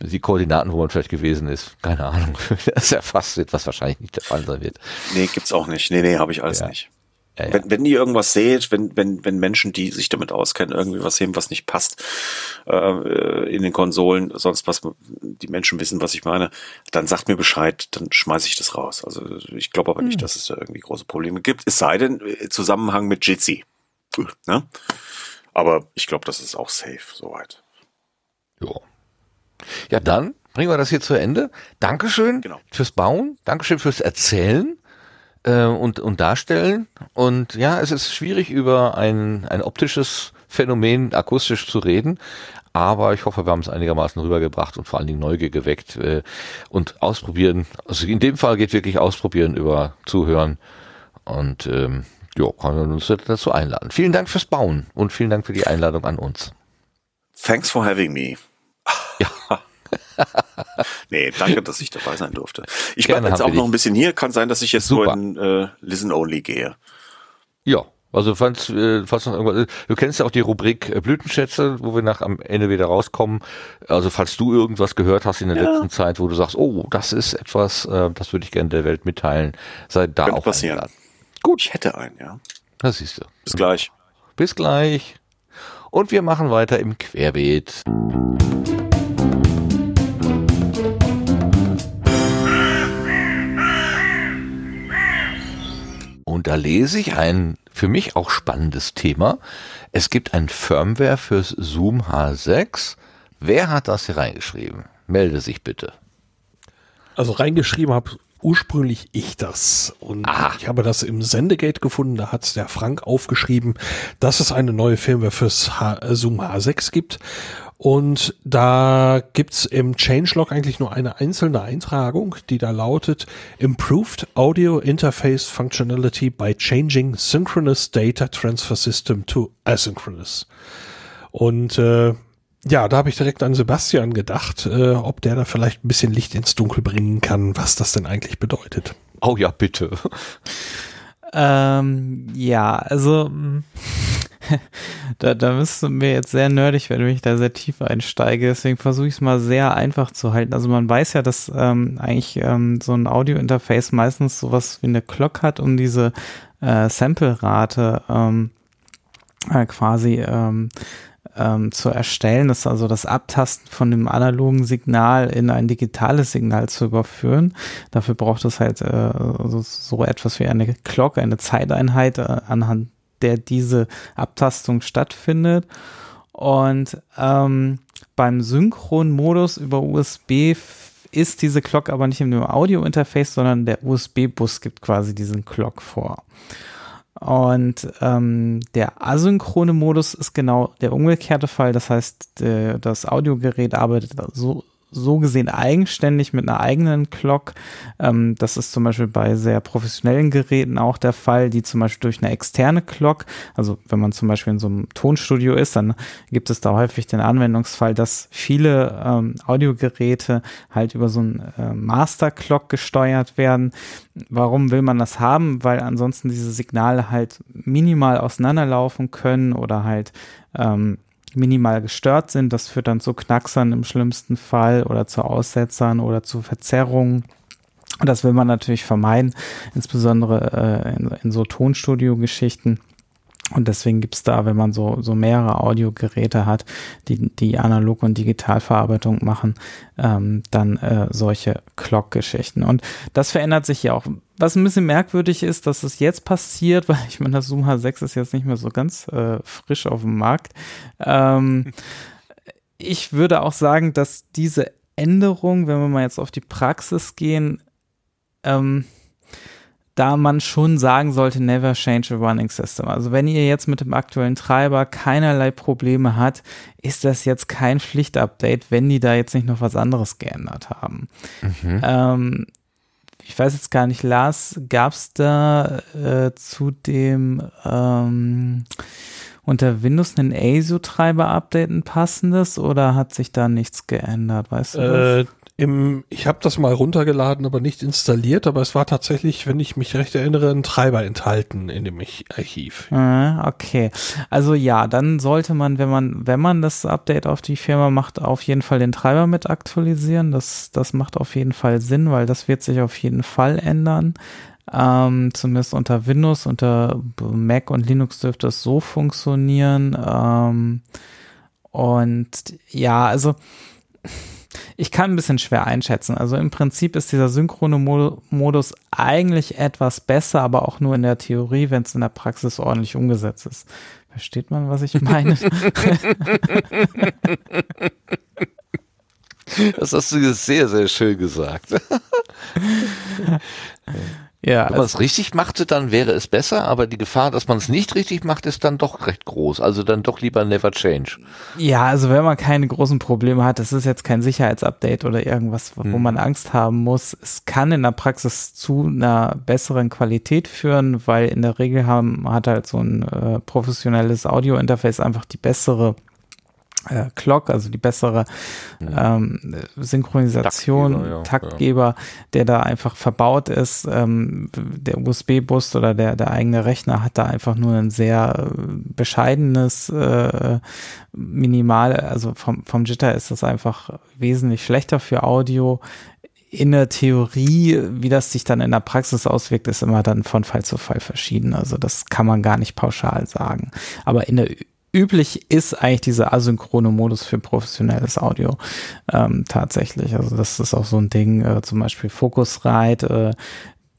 Die Koordinaten, wo man vielleicht gewesen ist, keine Ahnung, das erfasst wird, was wahrscheinlich nicht der Fall sein wird. Nee, gibt's auch nicht. Nee, habe ich alles nicht. Ja. Wenn ihr irgendwas seht, wenn Menschen, die sich damit auskennen, irgendwie was sehen, was nicht passt in den Konsolen, sonst was, die Menschen wissen, was ich meine, dann sagt mir Bescheid, dann schmeiße ich das raus. Also ich glaube aber nicht, dass es da irgendwie große Probleme gibt, es sei denn, im Zusammenhang mit Jitsi. Ne? Aber ich glaube, das ist auch safe, soweit. Ja. Ja, dann bringen wir das hier zu Ende. Dankeschön fürs Bauen, Dankeschön fürs Erzählen. Und darstellen. Und ja, es ist schwierig, über ein optisches Phänomen akustisch zu reden, aber ich hoffe, wir haben es einigermaßen rübergebracht und vor allen Dingen Neugier geweckt und ausprobieren. Also in dem Fall geht wirklich ausprobieren über Zuhören und ja, können wir uns dazu einladen. Vielen Dank fürs Bauen und vielen Dank für die Einladung an uns. Thanks for having me. Ja. Nee, danke, dass ich dabei sein durfte. Ich bleibe jetzt auch noch ein bisschen hier. Kann sein, dass ich jetzt nur in Listen-Only gehe. Ja, also falls noch irgendwas. Du kennst ja auch die Rubrik Blütenschätze, wo wir am Ende wieder rauskommen. Also falls du irgendwas gehört hast in der letzten Zeit, wo du sagst, oh, das ist etwas, das würde ich gerne der Welt mitteilen, sei da auch passieren. Gut, ich hätte einen, ja. Das siehst du. Bis gleich. Bis gleich. Und wir machen weiter im Querbeet. Und da lese ich ein für mich auch spannendes Thema. Es gibt ein Firmware fürs Zoom H6. Wer hat das hier reingeschrieben? Melde sich bitte. Also reingeschrieben habe ursprünglich ich das. Und ich habe das im Sendegate gefunden. Da hat der Frank aufgeschrieben, dass es eine neue Firmware fürs Zoom H6 gibt. Und da gibt's im Changelog eigentlich nur eine einzelne Eintragung, die da lautet Improved Audio Interface Functionality by Changing Synchronous Data Transfer System to Asynchronous. Und ja, da habe ich direkt an Sebastian gedacht, ob der da vielleicht ein bisschen Licht ins Dunkel bringen kann, was das denn eigentlich bedeutet. Oh ja, bitte. Ja, also... Da müssen wir jetzt sehr nerdig werden, wenn ich da sehr tief einsteige. Deswegen versuche ich es mal sehr einfach zu halten. Also man weiß ja, dass eigentlich so ein Audio-Interface meistens sowas wie eine Clock hat, um diese Sample-Rate quasi zu erstellen. Das ist also das Abtasten von dem analogen Signal in ein digitales Signal zu überführen. Dafür braucht es halt so etwas wie eine Clock, eine Zeiteinheit anhand der diese Abtastung stattfindet. Und beim Synchronmodus über USB ist diese Clock aber nicht in dem Audio-Interface, sondern der USB-Bus gibt quasi diesen Clock vor. Und der asynchrone Modus ist genau der umgekehrte Fall. Das heißt, das Audiogerät arbeitet so gesehen eigenständig mit einer eigenen Clock. Das ist zum Beispiel bei sehr professionellen Geräten auch der Fall, die zum Beispiel durch eine externe Clock, also wenn man zum Beispiel in so einem Tonstudio ist, dann gibt es da häufig den Anwendungsfall, dass viele Audiogeräte halt über so einen Master-Clock gesteuert werden. Warum will man das haben? Weil ansonsten diese Signale halt minimal auseinanderlaufen können oder halt minimal gestört sind. Das führt dann zu Knacksern im schlimmsten Fall oder zu Aussetzern oder zu Verzerrungen. Und das will man natürlich vermeiden, insbesondere in so Tonstudio-Geschichten. Und deswegen gibt's da, wenn man so mehrere Audiogeräte hat, die Analog- und Digitalverarbeitung machen, dann solche Clock-Geschichten. Und das verändert sich ja auch. Was ein bisschen merkwürdig ist, dass es jetzt passiert, weil ich meine, das Zoom H6 ist jetzt nicht mehr so ganz frisch auf dem Markt. Ich würde auch sagen, dass diese Änderung, wenn wir mal jetzt auf die Praxis gehen, da man schon sagen sollte, never change a running system. Also wenn ihr jetzt mit dem aktuellen Treiber keinerlei Probleme habt, ist das jetzt kein Pflichtupdate, wenn die da jetzt nicht noch was anderes geändert haben. Mhm. Ich weiß jetzt gar nicht, Lars, gab es da zu dem unter Windows einen ASU-Treiber-Update ein passendes oder hat sich da nichts geändert? Weißt du das? Ich habe das mal runtergeladen, aber nicht installiert, aber es war tatsächlich, wenn ich mich recht erinnere, ein Treiber enthalten in dem Archiv. Okay, also ja, dann sollte man, wenn man das Update auf die Firma macht, auf jeden Fall den Treiber mit aktualisieren. Das macht auf jeden Fall Sinn, weil das wird sich auf jeden Fall ändern. Zumindest unter Windows, unter Mac und Linux dürfte es so funktionieren. Und ja, also ich kann ein bisschen schwer einschätzen. Also im Prinzip ist dieser synchrone Modus eigentlich etwas besser, aber auch nur in der Theorie, wenn es in der Praxis ordentlich umgesetzt ist. Versteht man, was ich meine? Das hast du sehr, sehr schön gesagt. Ja, wenn man es richtig machte, dann wäre es besser, aber die Gefahr, dass man es nicht richtig macht, ist dann doch recht groß. Also dann doch lieber never change. Ja, also wenn man keine großen Probleme hat, das ist jetzt kein Sicherheitsupdate oder irgendwas, wo man Angst haben muss. Es kann in der Praxis zu einer besseren Qualität führen, weil in der Regel hat halt so ein professionelles Audio-Interface einfach die bessere Clock, also die bessere Synchronisation, Taktgeber, der da einfach verbaut ist. Der USB-Bus oder der eigene Rechner hat da einfach nur ein sehr bescheidenes Minimal, also vom Jitter ist das einfach wesentlich schlechter für Audio. In der Theorie, wie das sich dann in der Praxis auswirkt, ist immer dann von Fall zu Fall verschieden. Also das kann man gar nicht pauschal sagen. Aber in der üblich ist eigentlich dieser asynchrone Modus für professionelles Audio tatsächlich. Also das ist auch so ein Ding, zum Beispiel Focusrite,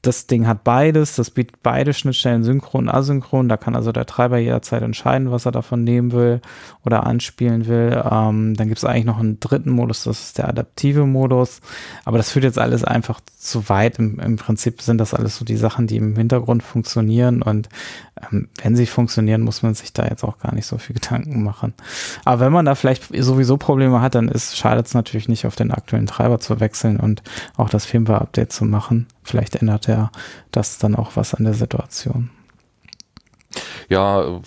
das Ding hat beides, das bietet beide Schnittstellen synchron, asynchron, da kann also der Treiber jederzeit entscheiden, was er davon nehmen will oder anspielen will. Dann gibt es eigentlich noch einen dritten Modus, das ist der adaptive Modus, aber das führt jetzt alles einfach zu weit. Im Prinzip sind das alles so die Sachen, die im Hintergrund funktionieren und wenn sie funktionieren, muss man sich da jetzt auch gar nicht so viel Gedanken machen. Aber wenn man da vielleicht sowieso Probleme hat, dann schadet es natürlich nicht, auf den aktuellen Treiber zu wechseln und auch das Firmware-Update zu machen. Vielleicht ändert ja das dann auch was an der Situation. Ja,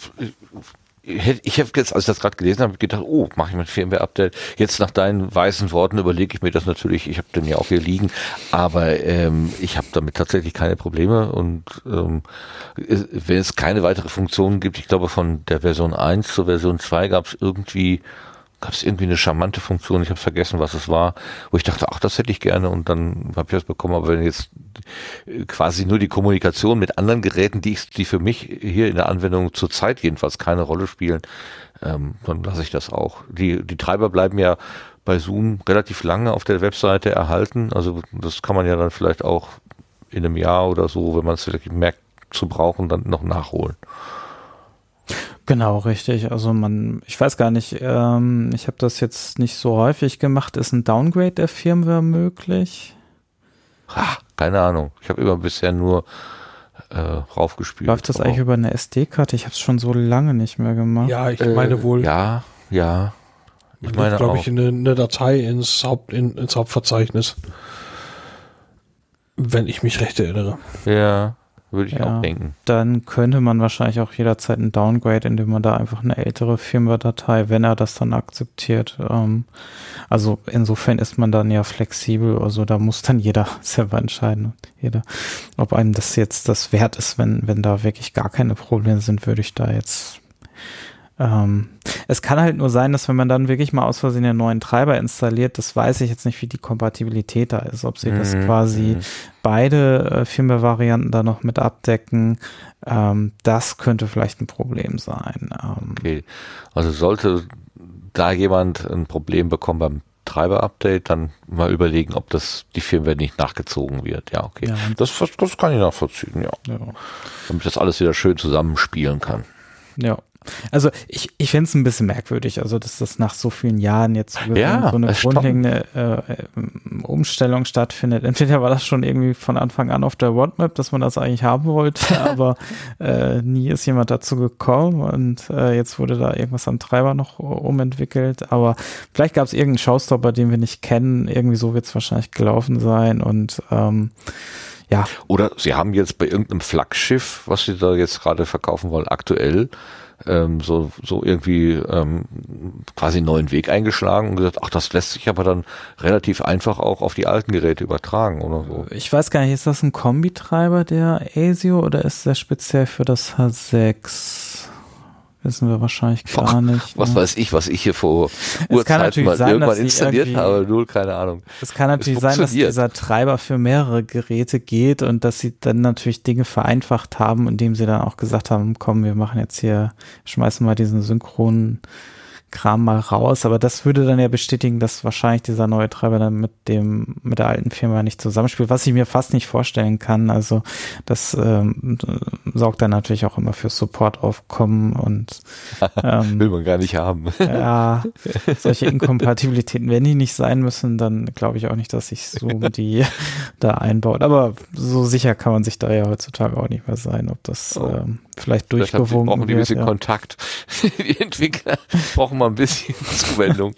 ich habe jetzt, als ich das gerade gelesen habe, gedacht, mache ich mein Firmware-Update. Jetzt nach deinen weißen Worten überlege ich mir das natürlich, ich habe den ja auch hier liegen, aber ich habe damit tatsächlich keine Probleme und wenn es keine weitere Funktion gibt, ich glaube von der Version 1 zur Version 2 gab es irgendwie eine charmante Funktion, ich habe vergessen, was es war, wo ich dachte, das hätte ich gerne und dann habe ich das bekommen, aber wenn jetzt quasi nur die Kommunikation mit anderen Geräten, die für mich hier in der Anwendung zurzeit jedenfalls keine Rolle spielen, dann lasse ich das auch. Die Treiber bleiben ja bei Zoom relativ lange auf der Webseite erhalten, also das kann man ja dann vielleicht auch in einem Jahr oder so, wenn man es wirklich merkt zu brauchen, dann noch nachholen. Genau, richtig. Also ich weiß gar nicht, ich habe das jetzt nicht so häufig gemacht. Ist ein Downgrade der Firmware möglich? Keine Ahnung. Ich habe immer bisher nur raufgespielt. Läuft das eigentlich über eine SD-Karte? Ich habe es schon so lange nicht mehr gemacht. Ja, ich meine wohl. Ja. Ich meine glaube ich, eine Datei ins Hauptverzeichnis. Wenn ich mich recht erinnere. Ja. Würde ich auch denken. Dann könnte man wahrscheinlich auch jederzeit einen Downgrade, indem man da einfach eine ältere Firmware-Datei, wenn er das dann akzeptiert. Also insofern ist man dann ja flexibel. Also da muss dann jeder selber entscheiden. Jeder, ob einem das jetzt das wert ist, wenn da wirklich gar keine Probleme sind, würde ich da jetzt Es kann halt nur sein, dass wenn man dann wirklich mal aus Versehen den neuen Treiber installiert, das weiß ich jetzt nicht, wie die Kompatibilität da ist, ob sie das quasi beide Firmware-Varianten da noch mit abdecken, das könnte vielleicht ein Problem sein. Okay, also sollte da jemand ein Problem bekommen beim Treiber-Update, dann mal überlegen, ob das die Firmware nicht nachgezogen wird. Ja, okay, ja. Das kann ich nachvollziehen, ja. Damit das alles wieder schön zusammenspielen kann. Ja. Also ich finde es ein bisschen merkwürdig, also dass das nach so vielen Jahren jetzt so eine grundlegende Umstellung stattfindet. Entweder war das schon irgendwie von Anfang an auf der Roadmap, dass man das eigentlich haben wollte, aber nie ist jemand dazu gekommen und jetzt wurde da irgendwas am Treiber noch umentwickelt, aber vielleicht gab es irgendeinen Showstopper, den wir nicht kennen, irgendwie so wird es wahrscheinlich gelaufen sein und ja. Oder sie haben jetzt bei irgendeinem Flaggschiff, was sie da jetzt gerade verkaufen wollen, aktuell quasi einen neuen Weg eingeschlagen und gesagt, ach, das lässt sich aber dann relativ einfach auch auf die alten Geräte übertragen oder so. Ich weiß gar nicht, ist das ein Kombitreiber der ASIO oder ist der speziell für das H6? Wissen wir wahrscheinlich gar nicht. Was weiß ich, was ich hier vor Urzeiten mal irgendwann installiert habe, nur keine Ahnung. Es kann natürlich sein, dass dieser Treiber für mehrere Geräte geht und dass sie dann natürlich Dinge vereinfacht haben, indem sie dann auch gesagt haben, komm, wir machen jetzt hier, schmeißen mal diesen synchronen Kram mal raus, aber das würde dann ja bestätigen, dass wahrscheinlich dieser neue Treiber dann mit der alten Firma nicht zusammenspielt, was ich mir fast nicht vorstellen kann. Also das sorgt dann natürlich auch immer für Supportaufkommen und will man gar nicht haben. Ja, solche Inkompatibilitäten, wenn die nicht sein müssen, dann glaube ich auch nicht, dass sich so die da einbaut. Aber so sicher kann man sich da ja heutzutage auch nicht mehr sein, ob das vielleicht durchgewunken wird. Brauchen die ein bisschen Kontakt. Die Entwickler brauchen mal ein bisschen Zuwendung.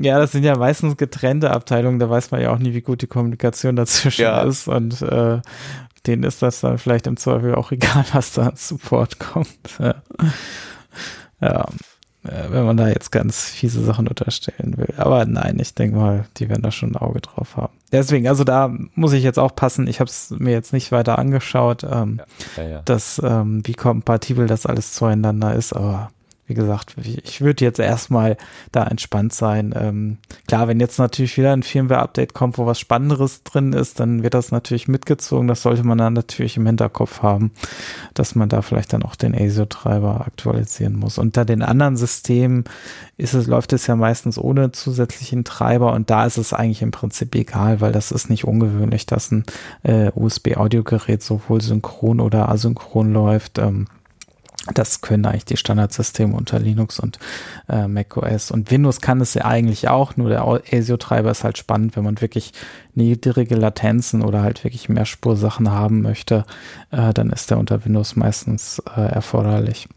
Ja, das sind ja meistens getrennte Abteilungen, da weiß man ja auch nie, wie gut die Kommunikation dazwischen ist und denen ist das dann vielleicht im Zweifel auch egal, was da an Support kommt. Ja, wenn man da jetzt ganz fiese Sachen unterstellen will. Aber nein, ich denke mal, die werden da schon ein Auge drauf haben. Deswegen, also da muss ich jetzt auch passen. Ich habe es mir jetzt nicht weiter angeschaut, dass wie kompatibel das alles zueinander ist, aber wie gesagt, ich würde jetzt erstmal da entspannt sein. Klar, wenn jetzt natürlich wieder ein Firmware-Update kommt, wo was Spannenderes drin ist, dann wird das natürlich mitgezogen. Das sollte man dann natürlich im Hinterkopf haben, dass man da vielleicht dann auch den ASIO-Treiber aktualisieren muss. Unter den anderen Systemen läuft es ja meistens ohne zusätzlichen Treiber und da ist es eigentlich im Prinzip egal, weil das ist nicht ungewöhnlich, dass ein USB-Audio-Gerät sowohl synchron oder asynchron läuft. Das können eigentlich die Standardsysteme unter Linux und macOS. Und Windows kann es ja eigentlich auch, nur der ASIO-Treiber ist halt spannend, wenn man wirklich niedrige Latenzen oder halt wirklich mehr Spursachen haben möchte, dann ist der unter Windows meistens erforderlich.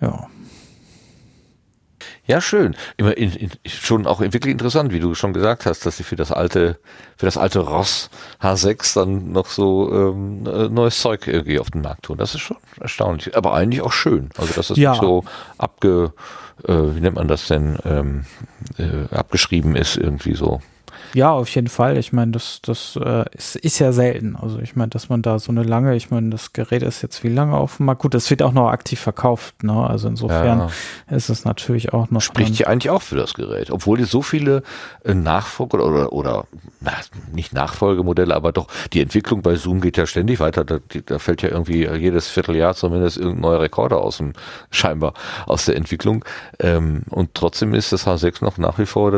Ja. Ja, schön. Schon auch wirklich interessant, wie du schon gesagt hast, dass sie für das alte ROS H6 dann noch so neues Zeug irgendwie auf den Markt tun. Das ist schon erstaunlich, aber eigentlich auch schön. Also dass das nicht so abgeschrieben ist irgendwie so. Ja, auf jeden Fall. Ich meine, das ist ja selten. Also ich meine, dass man da so eine lange, ich meine, das Gerät ist jetzt wie lange auf dem Markt? Gut, es wird auch noch aktiv verkauft, ne? Also insofern ist es natürlich auch noch. Spricht ja eigentlich auch für das Gerät, obwohl es so viele Nachfolger oder nicht Nachfolgemodelle, aber doch die Entwicklung bei Zoom geht ja ständig weiter. Da fällt ja irgendwie jedes Vierteljahr zumindest irgendein neuer Rekorder aus der Entwicklung. Und trotzdem ist das H6 noch nach wie vor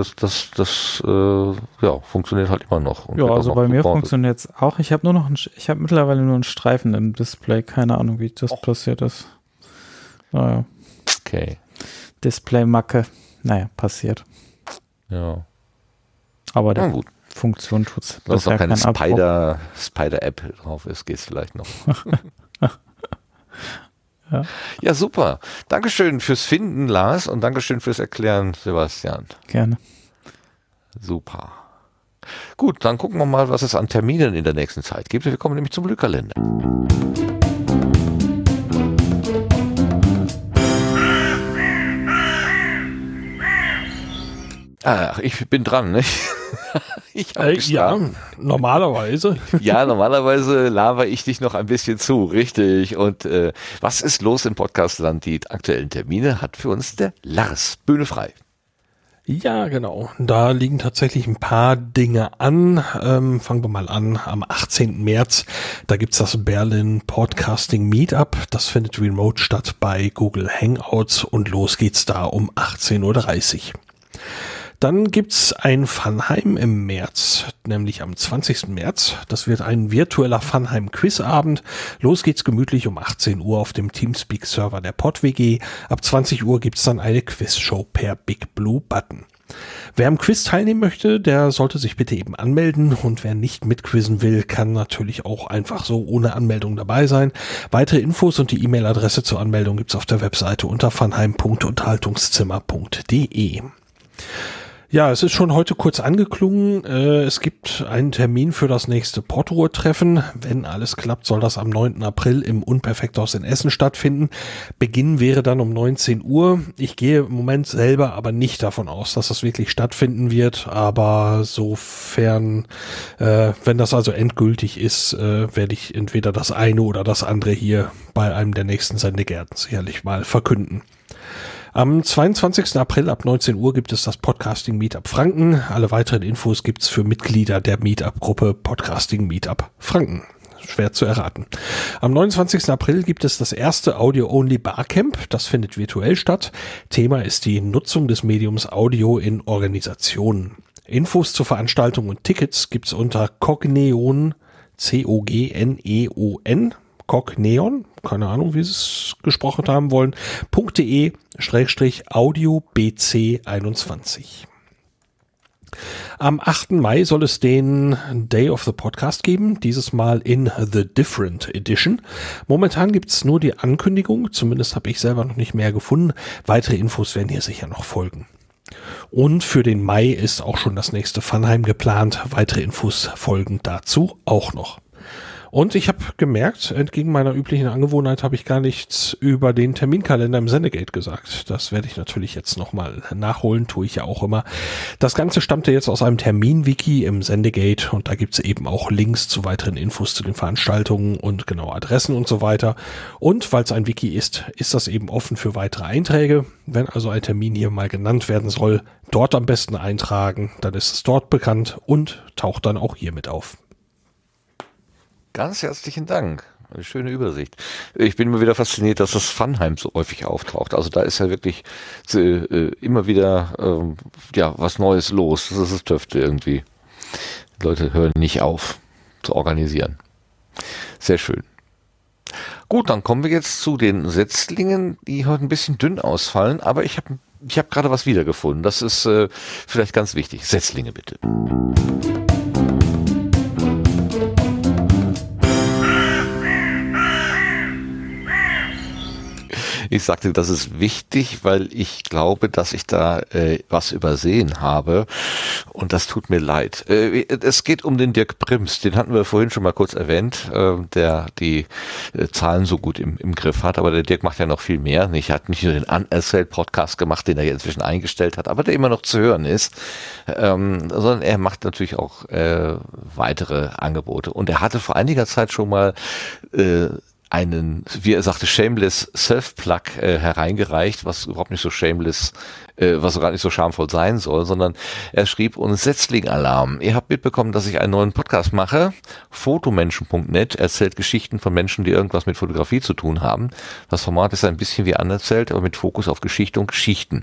funktioniert halt immer noch. Und ja, also bei mir funktioniert es auch. Ich habe mittlerweile nur einen Streifen im Display. Keine Ahnung, wie das passiert ist. Naja. Okay. Display-Macke. Naja, passiert. Ja. Aber der Funktion tut es. Dass auch keine Spider-App drauf ist, geht es vielleicht noch. Ja, super. Dankeschön fürs Finden, Lars, und Dankeschön fürs Erklären, Sebastian. Gerne. Super. Gut, dann gucken wir mal, was es an Terminen in der nächsten Zeit gibt. Wir kommen nämlich zum Glückkalender. Ach, ich bin dran, ne? Ich hab gestartet. Ja, normalerweise. Ja, normalerweise laber ich dich noch ein bisschen zu, richtig. Und was ist los im Podcastland? Die aktuellen Termine hat für uns der Lars. Bühne frei. Ja, genau. Da liegen tatsächlich ein paar Dinge an. Fangen wir mal an. Am 18. März, da gibt's das Berlin Podcasting Meetup. Das findet remote statt bei Google Hangouts und los geht's da um 18:30 Uhr. Dann gibt's ein Funheim im März, nämlich am 20. März. Das wird ein virtueller Funheim-Quizabend. Los geht's gemütlich um 18 Uhr auf dem Teamspeak-Server der PodWG. Ab 20 Uhr gibt's dann eine Quizshow per Big Blue Button. Wer am Quiz teilnehmen möchte, der sollte sich bitte eben anmelden und wer nicht mitquizzen will, kann natürlich auch einfach so ohne Anmeldung dabei sein. Weitere Infos und die E-Mail-Adresse zur Anmeldung gibt's auf der Webseite unter funheim.unterhaltungszimmer.de. Ja, es ist schon heute kurz angeklungen. Es gibt einen Termin für das nächste Portruhe-Treffen. Wenn alles klappt, soll das am 9. April im Unperfekthaus in Essen stattfinden. Beginn wäre dann um 19 Uhr. Ich gehe im Moment selber aber nicht davon aus, dass das wirklich stattfinden wird. Aber sofern, wenn das also endgültig ist, werde ich entweder das eine oder das andere hier bei einem der nächsten Sendegärten sicherlich mal verkünden. Am 22. April ab 19 Uhr gibt es das Podcasting Meetup Franken. Alle weiteren Infos gibt's für Mitglieder der Meetup-Gruppe Podcasting Meetup Franken. Schwer zu erraten. Am 29. April gibt es das erste Audio-Only Barcamp. Das findet virtuell statt. Thema ist die Nutzung des Mediums Audio in Organisationen. Infos zur Veranstaltung und Tickets gibt's unter Cogneon, C-O-G-N-E-O-N. Cogneon, keine Ahnung, wie sie es gesprochen haben wollen, .de/audiobc21. Am 8. Mai soll es den Day of the Podcast geben, dieses Mal in The Different Edition. Momentan gibt's nur die Ankündigung, zumindest habe ich selber noch nicht mehr gefunden. Weitere Infos werden hier sicher noch folgen. Und für den Mai ist auch schon das nächste Funheim geplant. Weitere Infos folgen dazu auch noch. Und ich habe gemerkt, entgegen meiner üblichen Angewohnheit habe ich gar nichts über den Terminkalender im Sendegate gesagt. Das werde ich natürlich jetzt nochmal nachholen, tue ich ja auch immer. Das Ganze stammte jetzt aus einem Terminwiki im Sendegate und da gibt's eben auch Links zu weiteren Infos zu den Veranstaltungen und genaue Adressen und so weiter. Und weil es ein Wiki ist, ist das eben offen für weitere Einträge. Wenn also ein Termin hier mal genannt werden soll, dort am besten eintragen, dann ist es dort bekannt und taucht dann auch hier mit auf. Ganz herzlichen Dank. Eine schöne Übersicht. Ich bin immer wieder fasziniert, dass das Funheim so häufig auftaucht. Also da ist ja wirklich immer wieder ja was Neues los. Das ist Töfte irgendwie. Die Leute hören nicht auf zu organisieren. Sehr schön. Gut, dann kommen wir jetzt zu den Setzlingen, die heute ein bisschen dünn ausfallen. Aber ich hab gerade was wiedergefunden. Das ist vielleicht ganz wichtig. Setzlinge bitte. Ich sagte, das ist wichtig, weil ich glaube, dass ich da was übersehen habe und das tut mir leid. Es geht um den Dirk Prims, den hatten wir vorhin schon mal kurz erwähnt, der die Zahlen so gut im Griff hat, aber der Dirk macht ja noch viel mehr. Er hat nicht nur den Unerzählt-Podcast gemacht, den er ja inzwischen eingestellt hat, aber der immer noch zu hören ist, sondern er macht natürlich auch weitere Angebote und er hatte vor einiger Zeit schon mal einen, wie er sagte, shameless Self-Plug hereingereicht, was überhaupt nicht so shameless, was gar nicht so schamvoll sein soll, sondern er schrieb uns: Setzling-Alarm. Ihr habt mitbekommen, dass ich einen neuen Podcast mache. Fotomenschen.net erzählt Geschichten von Menschen, die irgendwas mit Fotografie zu tun haben. Das Format ist ein bisschen wie anerzählt, aber mit Fokus auf Geschichte und Geschichten.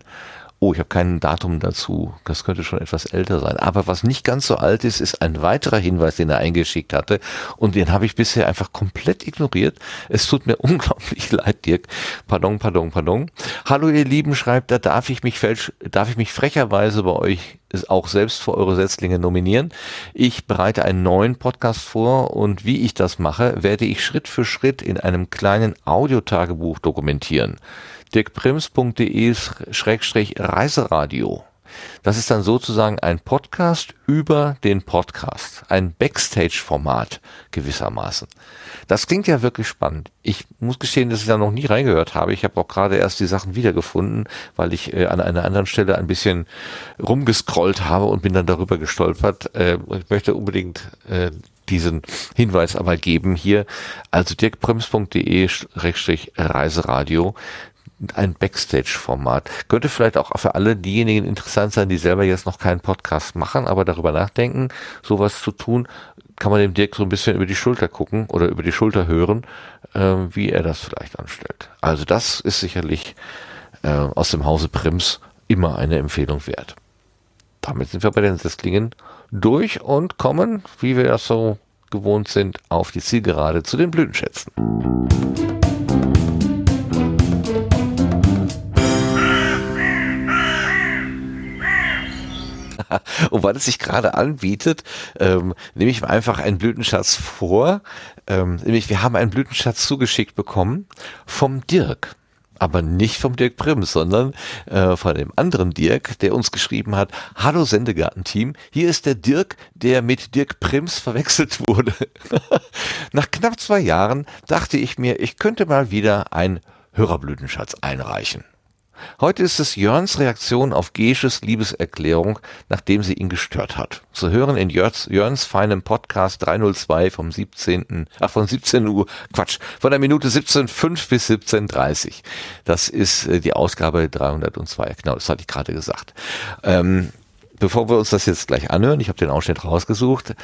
Oh, ich habe kein Datum dazu. Das könnte schon etwas älter sein. Aber was nicht ganz so alt ist, ist ein weiterer Hinweis, den er eingeschickt hatte. Und den habe ich bisher einfach komplett ignoriert. Es tut mir unglaublich leid, Dirk. Pardon. Hallo, ihr Lieben, schreibt er, darf ich mich frecherweise bei euch auch selbst für eure Setzlinge nominieren. Ich bereite einen neuen Podcast vor und wie ich das mache, werde ich Schritt für Schritt in einem kleinen Audiotagebuch dokumentieren. dirkprims.de/reiseradio. Das ist dann sozusagen ein Podcast über den Podcast, ein Backstage-Format gewissermaßen. Das klingt ja wirklich spannend. Ich muss gestehen, dass ich da noch nie reingehört habe. Ich habe auch gerade erst die Sachen wiedergefunden, weil ich an einer anderen Stelle ein bisschen rumgescrollt habe und bin dann darüber gestolpert. Ich möchte unbedingt diesen Hinweis aber geben hier. Also dirkprems.de/reiseradio. Ein Backstage-Format. Könnte vielleicht auch für alle diejenigen interessant sein, die selber jetzt noch keinen Podcast machen, aber darüber nachdenken, sowas zu tun, kann man dem Dirk so ein bisschen über die Schulter gucken oder über die Schulter hören, wie er das vielleicht anstellt. Also das ist sicherlich aus dem Hause Prims immer eine Empfehlung wert. Damit sind wir bei den Sesslingen durch und kommen, wie wir das so gewohnt sind, auf die Zielgerade zu den Blütenschätzen. Und weil es sich gerade anbietet, nehme ich mir einfach einen Blütenschatz vor. Nämlich, wir haben einen Blütenschatz zugeschickt bekommen vom Dirk. Aber nicht vom Dirk Prims, sondern von dem anderen Dirk, der uns geschrieben hat: Hallo Sendegarten-Team, hier ist der Dirk, der mit Dirk Prims verwechselt wurde. Nach knapp 2 Jahren dachte ich mir, ich könnte mal wieder einen Hörerblütenschatz einreichen. Heute ist es Jörns Reaktion auf Gesches Liebeserklärung, nachdem sie ihn gestört hat. Zu hören in Jörns feinem Podcast 302 von der Minute 17.05 bis 17.30. Das ist die Ausgabe 302, genau, das hatte ich gerade gesagt. Bevor wir uns das jetzt gleich anhören, ich habe den Ausschnitt rausgesucht,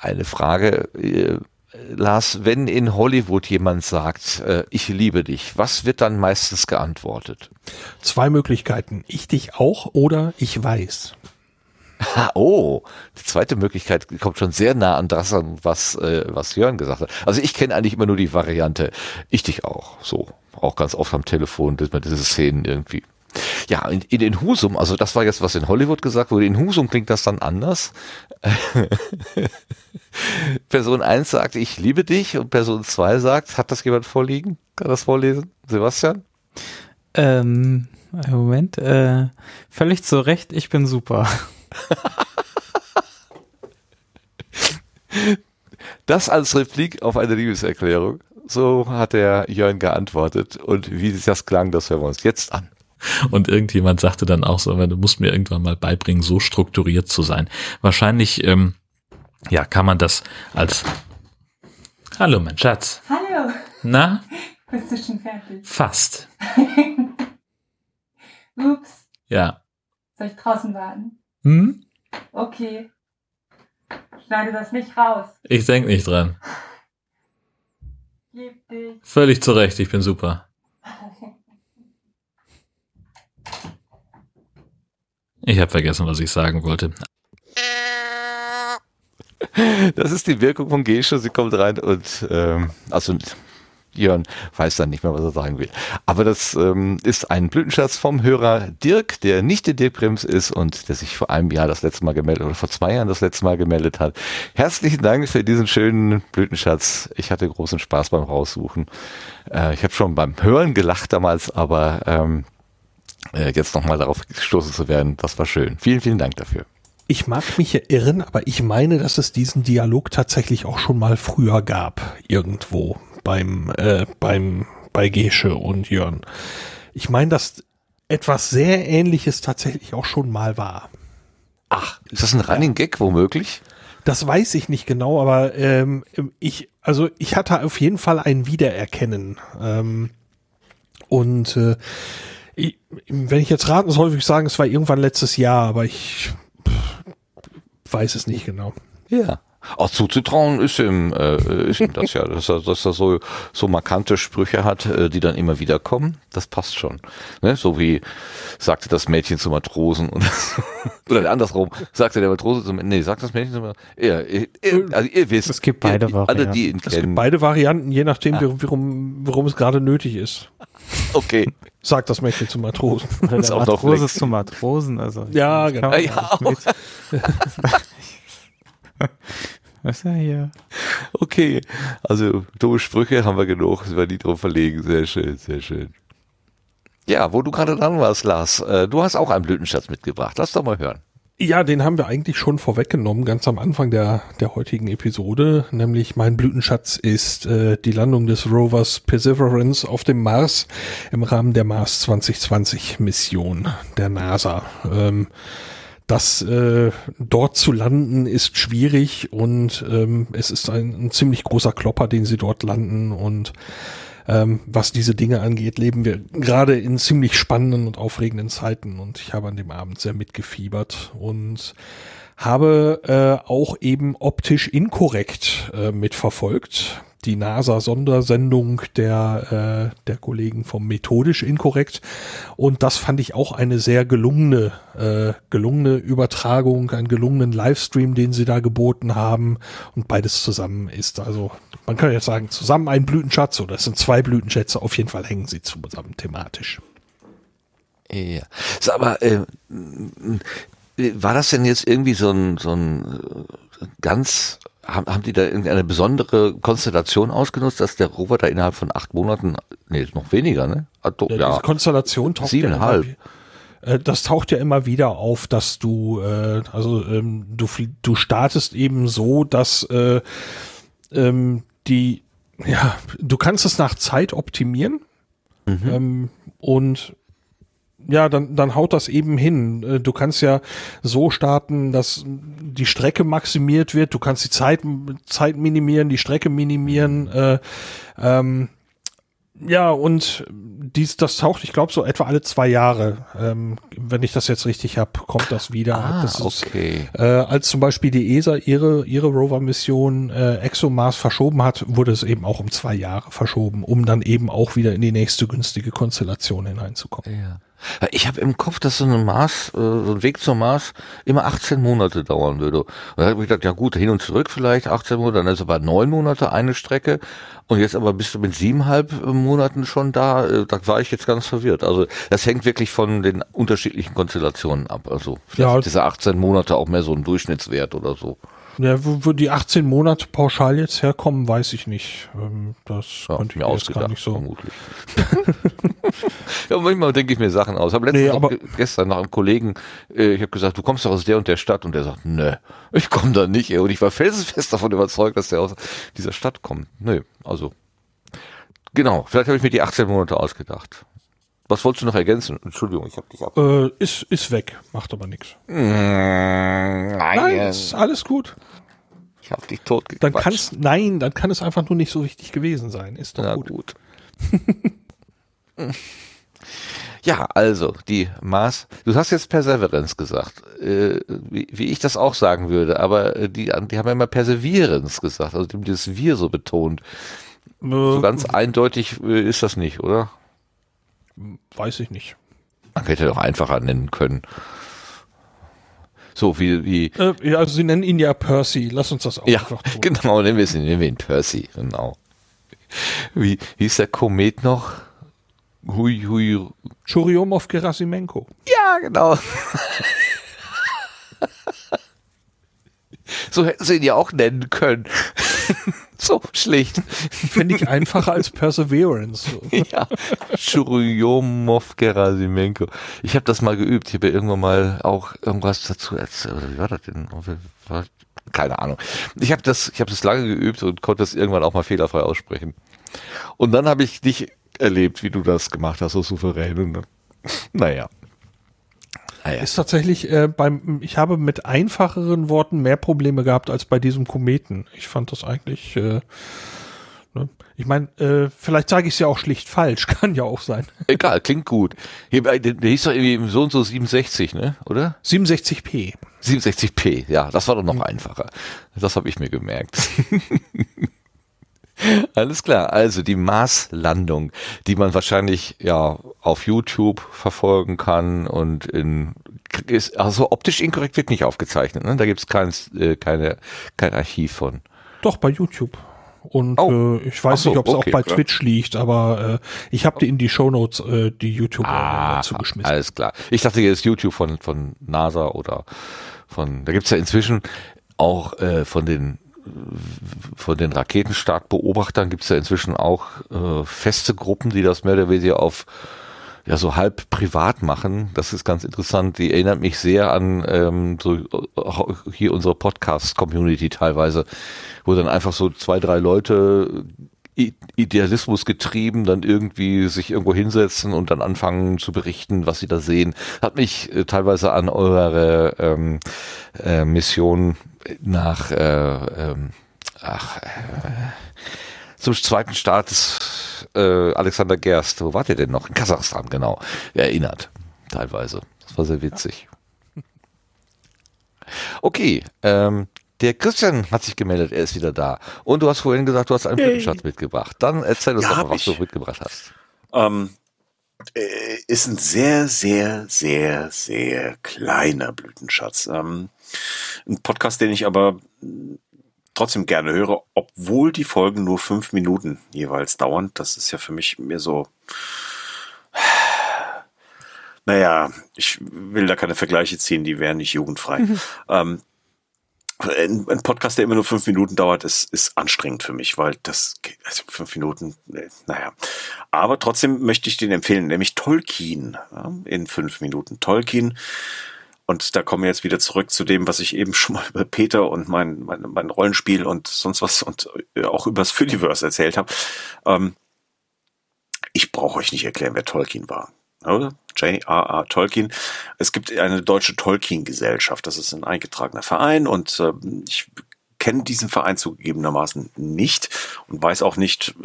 eine Frage... Lars, wenn in Hollywood jemand sagt, ich liebe dich, was wird dann meistens geantwortet? 2 Möglichkeiten. Ich dich auch oder ich weiß. Oh, die zweite Möglichkeit kommt schon sehr nah an das an, was Jörn gesagt hat. Also ich kenne eigentlich immer nur die Variante, ich dich auch. So, auch ganz oft am Telefon, dass man diese Szenen irgendwie... Ja, in Husum, also das war jetzt, was in Hollywood gesagt wurde, in Husum klingt das dann anders. Person 1 sagt, ich liebe dich, und Person 2 sagt, hat das jemand vorliegen? Kann das vorlesen? Sebastian? Moment, völlig zu Recht, ich bin super. Das als Replik auf eine Liebeserklärung. So hat der Jörn geantwortet, und wie das klang, das hören wir uns jetzt an. Und irgendjemand sagte dann auch so, du musst mir irgendwann mal beibringen, so strukturiert zu sein. Wahrscheinlich, ja, kann man das als... Hallo, mein Schatz. Hallo. Na? Bist du schon fertig? Fast. Ups. Ja. Soll ich draußen warten? Hm? Okay. Schneide das nicht raus. Ich denk nicht dran. Lieb dich. Völlig zu Recht, ich bin super. Ich habe vergessen, was ich sagen wollte. Das ist die Wirkung von Gesche. Sie kommt rein und also Jörn weiß dann nicht mehr, was er sagen will. Aber das ist ein Blütenschatz vom Hörer Dirk, der nicht der Dirk Prims ist und der sich vor einem Jahr das letzte Mal gemeldet oder vor 2 Jahren das letzte Mal gemeldet hat. Herzlichen Dank für diesen schönen Blütenschatz. Ich hatte großen Spaß beim Raussuchen. Ich habe schon beim Hören gelacht damals, aber jetzt nochmal darauf gestoßen zu werden, das war schön. Vielen, vielen Dank dafür. Ich mag mich hier irren, aber ich meine, dass es diesen Dialog tatsächlich auch schon mal früher gab, irgendwo bei Gesche und Jörn. Ich meine, dass etwas sehr Ähnliches tatsächlich auch schon mal war. Ach, ist das ein Running Gag womöglich? Das weiß ich nicht genau, aber ich hatte auf jeden Fall ein Wiedererkennen. Wenn ich jetzt raten soll, würde ich sagen, es war irgendwann letztes Jahr, aber ich weiß es nicht genau. Ja, auch zuzutrauen ist ihm das ja, dass er so markante Sprüche hat, die dann immer wieder kommen, das passt schon. Ne? So wie sagte das Mädchen zum Matrosen oder andersrum, sagte der Matrose sagt das Mädchen zum Matrosen. Ihr wisst, es gibt beide Varianten. Alle, die ihn kennen. Es gibt beide Varianten, je nachdem, warum es gerade nötig ist. Okay. Sagt das Mädchen zum Matrosen. Der ist auch Matrose ist zum Matrosen. Also ja, genau. Ja, was ist ja hier? Okay, also dumme Sprüche haben wir genug, wir die drum verlegen. Sehr schön, sehr schön. Ja, wo du gerade dran warst, Lars, du hast auch einen Blütenschatz mitgebracht. Lass doch mal hören. Ja, den haben wir eigentlich schon vorweggenommen, ganz am Anfang der heutigen Episode. Nämlich mein Blütenschatz ist die Landung des Rovers Perseverance auf dem Mars im Rahmen der Mars 2020 Mission der NASA. Dort zu landen ist schwierig und es ist ein ziemlich großer Klopper, den sie dort landen, und was diese Dinge angeht, leben wir gerade in ziemlich spannenden und aufregenden Zeiten, und ich habe an dem Abend sehr mitgefiebert und habe auch eben optisch inkorrekt mitverfolgt. Die NASA-Sondersendung der Kollegen vom Methodisch Inkorrekt, und das fand ich auch eine sehr gelungene Übertragung, einen gelungenen Livestream, den sie da geboten haben, und beides zusammen ist, also man kann jetzt sagen, zusammen ein Blütenschatz, oder es sind zwei Blütenschätze, auf jeden Fall hängen sie zusammen thematisch. Ja, sag mal, war das denn jetzt irgendwie so ein ganz... Haben die da irgendeine besondere Konstellation ausgenutzt, dass der Rover da innerhalb von 8 Monaten, nee, noch weniger, ne? Ja. Die Konstellation taucht 7,5. Das taucht ja immer wieder auf, dass du, du startest eben so, dass du kannst es nach Zeit optimieren, und ja, dann haut das eben hin. Du kannst ja so starten, dass die Strecke maximiert wird. Du kannst die Zeit minimieren, die Strecke minimieren. Und das taucht, ich glaube, so etwa alle 2 Jahre. Wenn ich das jetzt richtig habe, kommt das wieder. Das okay. Ist, als zum Beispiel die ESA ihre Rover-Mission ExoMars verschoben hat, wurde es eben auch um 2 Jahre verschoben, um dann eben auch wieder in die nächste günstige Konstellation hineinzukommen. Ja. Ich habe im Kopf, dass so ein Weg zum Mars immer 18 Monate dauern würde. Und da habe ich gedacht, ja gut, hin und zurück vielleicht 18 Monate, dann ist aber 9 Monate eine Strecke. Und jetzt aber bist du mit 7,5 Monaten schon da. Da war ich jetzt ganz verwirrt. Also das hängt wirklich von den unterschiedlichen Konstellationen ab. Also vielleicht sind diese 18 Monate auch mehr so ein Durchschnittswert oder so. Ja, wo die 18 Monate pauschal jetzt herkommen, weiß ich nicht. Das konnte ich mir jetzt gar nicht so. Vermutlich. Ja, manchmal denke ich mir Sachen aus. Gestern nach einem Kollegen, ich habe gesagt, du kommst doch aus der und der Stadt, und der sagt, nö, ich komme da nicht. Und ich war felsenfest davon überzeugt, dass der aus dieser Stadt kommt. Nö, also genau, vielleicht habe ich mir die 18 Monate ausgedacht. Was wolltest du noch ergänzen? Entschuldigung, ich habe dich abgenommen. Ist weg, macht aber nichts. Nein, ist alles gut. Ich habe dich totgequatscht. Dann kann es einfach nur nicht so wichtig gewesen sein. Ist doch gut. Ja, also die Mars. Du hast jetzt Perseverance gesagt, wie ich das auch sagen würde. Aber die haben ja immer Perseverance gesagt, also das Wir so betont. So ganz eindeutig ist das nicht, oder? Weiß ich nicht. Man hätte doch einfacher nennen können. So wie. Ja, also sie nennen ihn ja Percy. Lass uns das auch einfach tun. Genau, nehmen wir ihn Percy, genau. Wie hieß der Komet noch? Hui. Churyumov-Gerasimenko. Ja, genau. So hätten sie ihn ja auch nennen können. So schlicht. Finde ich einfacher als Perseverance. Ja, Churyumov-Gerasimenko. Ich habe das mal geübt. Ich habe ja irgendwann mal auch irgendwas dazu erzählt. Wie war das denn? Keine Ahnung. Ich habe das lange geübt und konnte das irgendwann auch mal fehlerfrei aussprechen. Und dann habe ich dich erlebt, wie du das gemacht hast, so souverän. Ne? Naja. Ist tatsächlich ich habe mit einfacheren Worten mehr Probleme gehabt als bei diesem Kometen. Ich fand das eigentlich, ich meine, vielleicht sage ich es ja auch schlicht falsch, kann ja auch sein. Egal, klingt gut. Der hieß doch irgendwie so und so 67, ne, oder? 67P. 67P, ja, das war doch noch einfacher. Das habe ich mir gemerkt. Alles klar, also die Marslandung, die man wahrscheinlich auf YouTube verfolgen kann, und optisch inkorrekt wird nicht aufgezeichnet, ne? Da gibt es kein Archiv von. Doch, bei YouTube. Und ich weiß nicht, ob es auch bei Twitch liegt, aber ich habe dir in die Shownotes die YouTube dazu geschmissen. Alles klar. Ich dachte, jetzt YouTube von NASA oder von, da gibt es ja inzwischen auch von den Raketenstartbeobachtern gibt es ja inzwischen auch feste Gruppen, die das mehr oder weniger auf ja so halb privat machen. Das ist ganz interessant. Die erinnert mich sehr an so hier unsere Podcast-Community teilweise, wo dann einfach so 2, 3 Leute Idealismus getrieben dann irgendwie sich irgendwo hinsetzen und dann anfangen zu berichten, was sie da sehen. Hat mich teilweise an eure Mission nach zum zweiten Start des Alexander Gerst, wo wart ihr denn noch? In Kasachstan, genau. Erinnert, teilweise. Das war sehr witzig. Okay, der Christian hat sich gemeldet, er ist wieder da. Und du hast vorhin gesagt, du hast einen Filmschatz mitgebracht. Dann erzähl uns doch mal, was du mitgebracht hast. Ist ein sehr, sehr, sehr, sehr kleiner Blütenschatz. Ein Podcast, den ich aber trotzdem gerne höre, obwohl die Folgen nur 5 Minuten jeweils dauern. Das ist ja für mich mehr so, naja, ich will da keine Vergleiche ziehen, die wären nicht jugendfrei. Mhm. Ein Podcast, der immer nur 5 Minuten dauert, ist anstrengend für mich, weil das, also 5 Minuten, naja. Aber trotzdem möchte ich den empfehlen, nämlich Tolkien, ja, in 5 Minuten. Tolkien, und da kommen wir jetzt wieder zurück zu dem, was ich eben schon mal über Peter und mein Rollenspiel und sonst was und auch über das Filiverse erzählt habe. Ich brauche euch nicht erklären, wer Tolkien war. Oder? J.R.R. Tolkien. Es gibt eine deutsche Tolkien-Gesellschaft. Das ist ein eingetragener Verein und ich kenne diesen Verein zugegebenermaßen nicht und weiß auch nicht,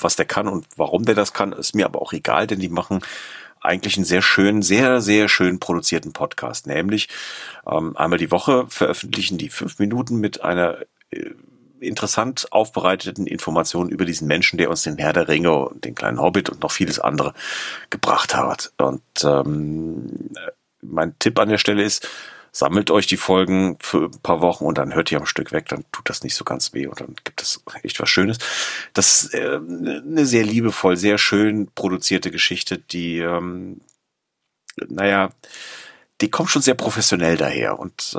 was der kann und warum der das kann. Ist mir aber auch egal, denn die machen eigentlich einen sehr schönen, sehr, sehr schön produzierten Podcast. Nämlich einmal die Woche veröffentlichen die 5 Minuten mit einer interessant aufbereiteten Informationen über diesen Menschen, der uns den Herr der Ringe und den kleinen Hobbit und noch vieles andere gebracht hat. Und mein Tipp an der Stelle ist, sammelt euch die Folgen für ein paar Wochen und dann hört ihr am Stück weg, dann tut das nicht so ganz weh und dann gibt es echt was Schönes. Das ist eine sehr liebevoll, sehr schön produzierte Geschichte, die, die kommt schon sehr professionell daher und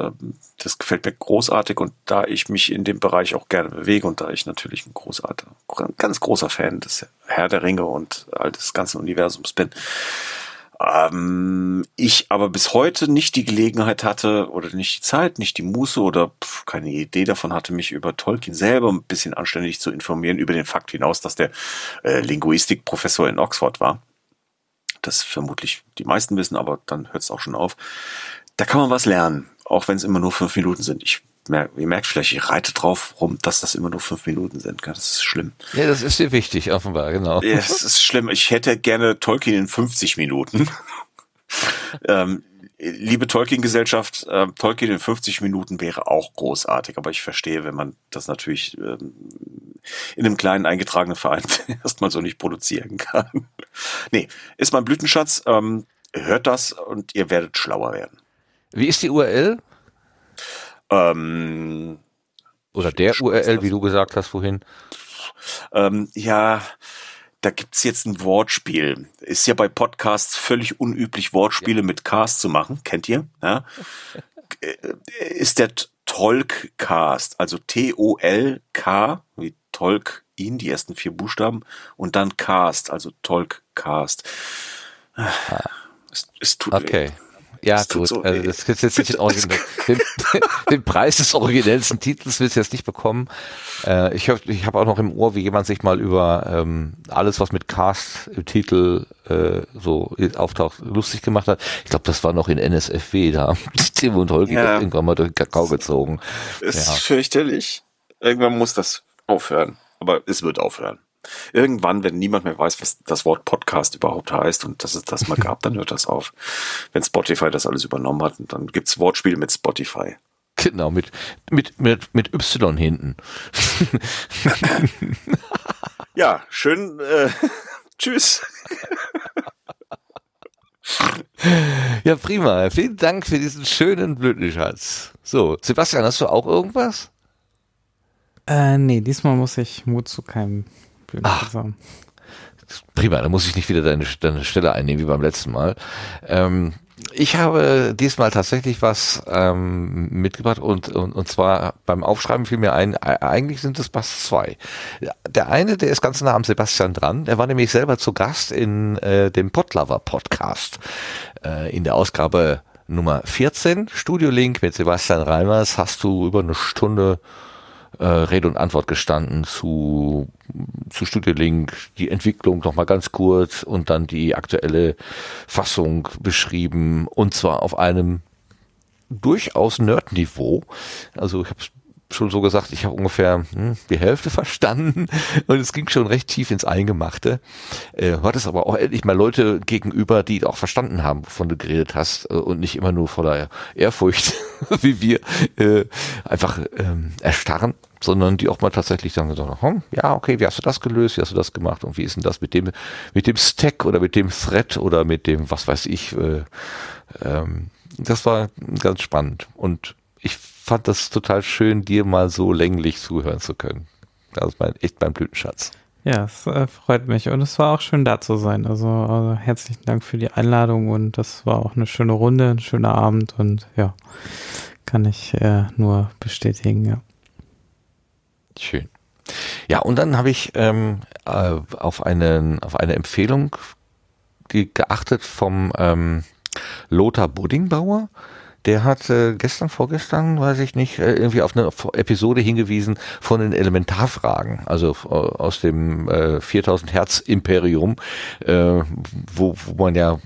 das gefällt mir großartig, und da ich mich in dem Bereich auch gerne bewege und da ich natürlich ein ganz großer Fan des Herr der Ringe und all des ganzen Universums bin, ich aber bis heute nicht die Gelegenheit hatte oder nicht die Zeit, nicht die Muße oder keine Idee davon hatte, mich über Tolkien selber ein bisschen anständig zu informieren, über den Fakt hinaus, dass der Linguistikprofessor in Oxford war. Das vermutlich die meisten wissen, aber dann hört es auch schon auf. Da kann man was lernen, auch wenn es immer nur 5 Minuten sind. Ihr merkt vielleicht, ich reite drauf rum, dass das immer nur 5 Minuten sind. Das ist schlimm. Ja, das ist dir wichtig, offenbar, genau. Ja, das ist schlimm. Ich hätte gerne Tolkien in 50 Minuten. Liebe Tolkien-Gesellschaft, Tolkien in 50 Minuten wäre auch großartig, aber ich verstehe, wenn man das natürlich in einem kleinen eingetragenen Verein erstmal so nicht produzieren kann. Nee, ist mein Blütenschatz. Hört das und ihr werdet schlauer werden. Wie ist die URL? Oder der URL, wie du gesagt hast vorhin. Da gibt's jetzt ein Wortspiel. Ist ja bei Podcasts völlig unüblich, Wortspiele mit Cast zu machen. Kennt ihr? Ja? Ist der Tolkcast, also T-O-L-K, wie Tolkien, die ersten 4 Buchstaben, und dann Cast, also Tolkcast. Es tut weh. Ja, gut. So, also das ist jetzt nicht originell. Den Preis des originellsten Titels willst du jetzt nicht bekommen. Ich habe auch noch im Ohr, wie jemand sich mal über alles, was mit Cast im Titel so auftaucht, lustig gemacht hat. Ich glaube, das war noch in NSFW. Da haben Tim und Holgi irgendwann mal durch den Kakao gezogen. Ist fürchterlich. Irgendwann muss das aufhören. Aber es wird aufhören. Irgendwann, wenn niemand mehr weiß, was das Wort Podcast überhaupt heißt und dass es das mal gab, dann hört das auf. Wenn Spotify das alles übernommen hat, dann gibt es Wortspiele mit Spotify. Genau, mit Y hinten. Ja, schön. Tschüss. Ja, prima. Vielen Dank für diesen schönen Blütenschatz. So, Sebastian, hast du auch irgendwas? Nee, diesmal muss ich Mut zu keinem. Ach, prima, da muss ich nicht wieder deine Stelle einnehmen wie beim letzten Mal. Ich habe diesmal tatsächlich was mitgebracht und zwar beim Aufschreiben fiel mir ein, eigentlich sind es fast zwei. Der eine, der ist ganz nah am Sebastian dran, der war nämlich selber zu Gast in dem Podlover-Podcast in der Ausgabe Nummer 14, Studio Link mit Sebastian Reimers, hast du über eine Stunde Rede und Antwort gestanden zu Studio Link, die Entwicklung nochmal ganz kurz und dann die aktuelle Fassung beschrieben und zwar auf einem durchaus Nerd-Niveau. Also ich habe schon so gesagt, ich habe ungefähr die Hälfte verstanden und es ging schon recht tief ins Eingemachte. Du hattest aber auch endlich mal Leute gegenüber, die auch verstanden haben, wovon du geredet hast und nicht immer nur voller Ehrfurcht, wie wir einfach erstarren, sondern die auch mal tatsächlich sagen, ja, okay, wie hast du das gelöst, wie hast du das gemacht und wie ist denn das mit dem Stack oder mit dem Thread oder mit dem, was weiß ich. Das war ganz spannend und ich fand das total schön, dir mal so länglich zuhören zu können. Das ist echt mein Blütenschatz. Ja, es freut mich und es war auch schön, da zu sein. Also herzlichen Dank für die Einladung und das war auch eine schöne Runde, ein schöner Abend und ja, kann ich nur bestätigen, ja. Schön. Ja, und dann habe ich auf eine Empfehlung geachtet vom Lothar Buddingbauer. Der hat vorgestern, weiß ich nicht, irgendwie auf eine Episode hingewiesen von den Elementarfragen, also aus dem 4000 Hertz Imperium, wo man ja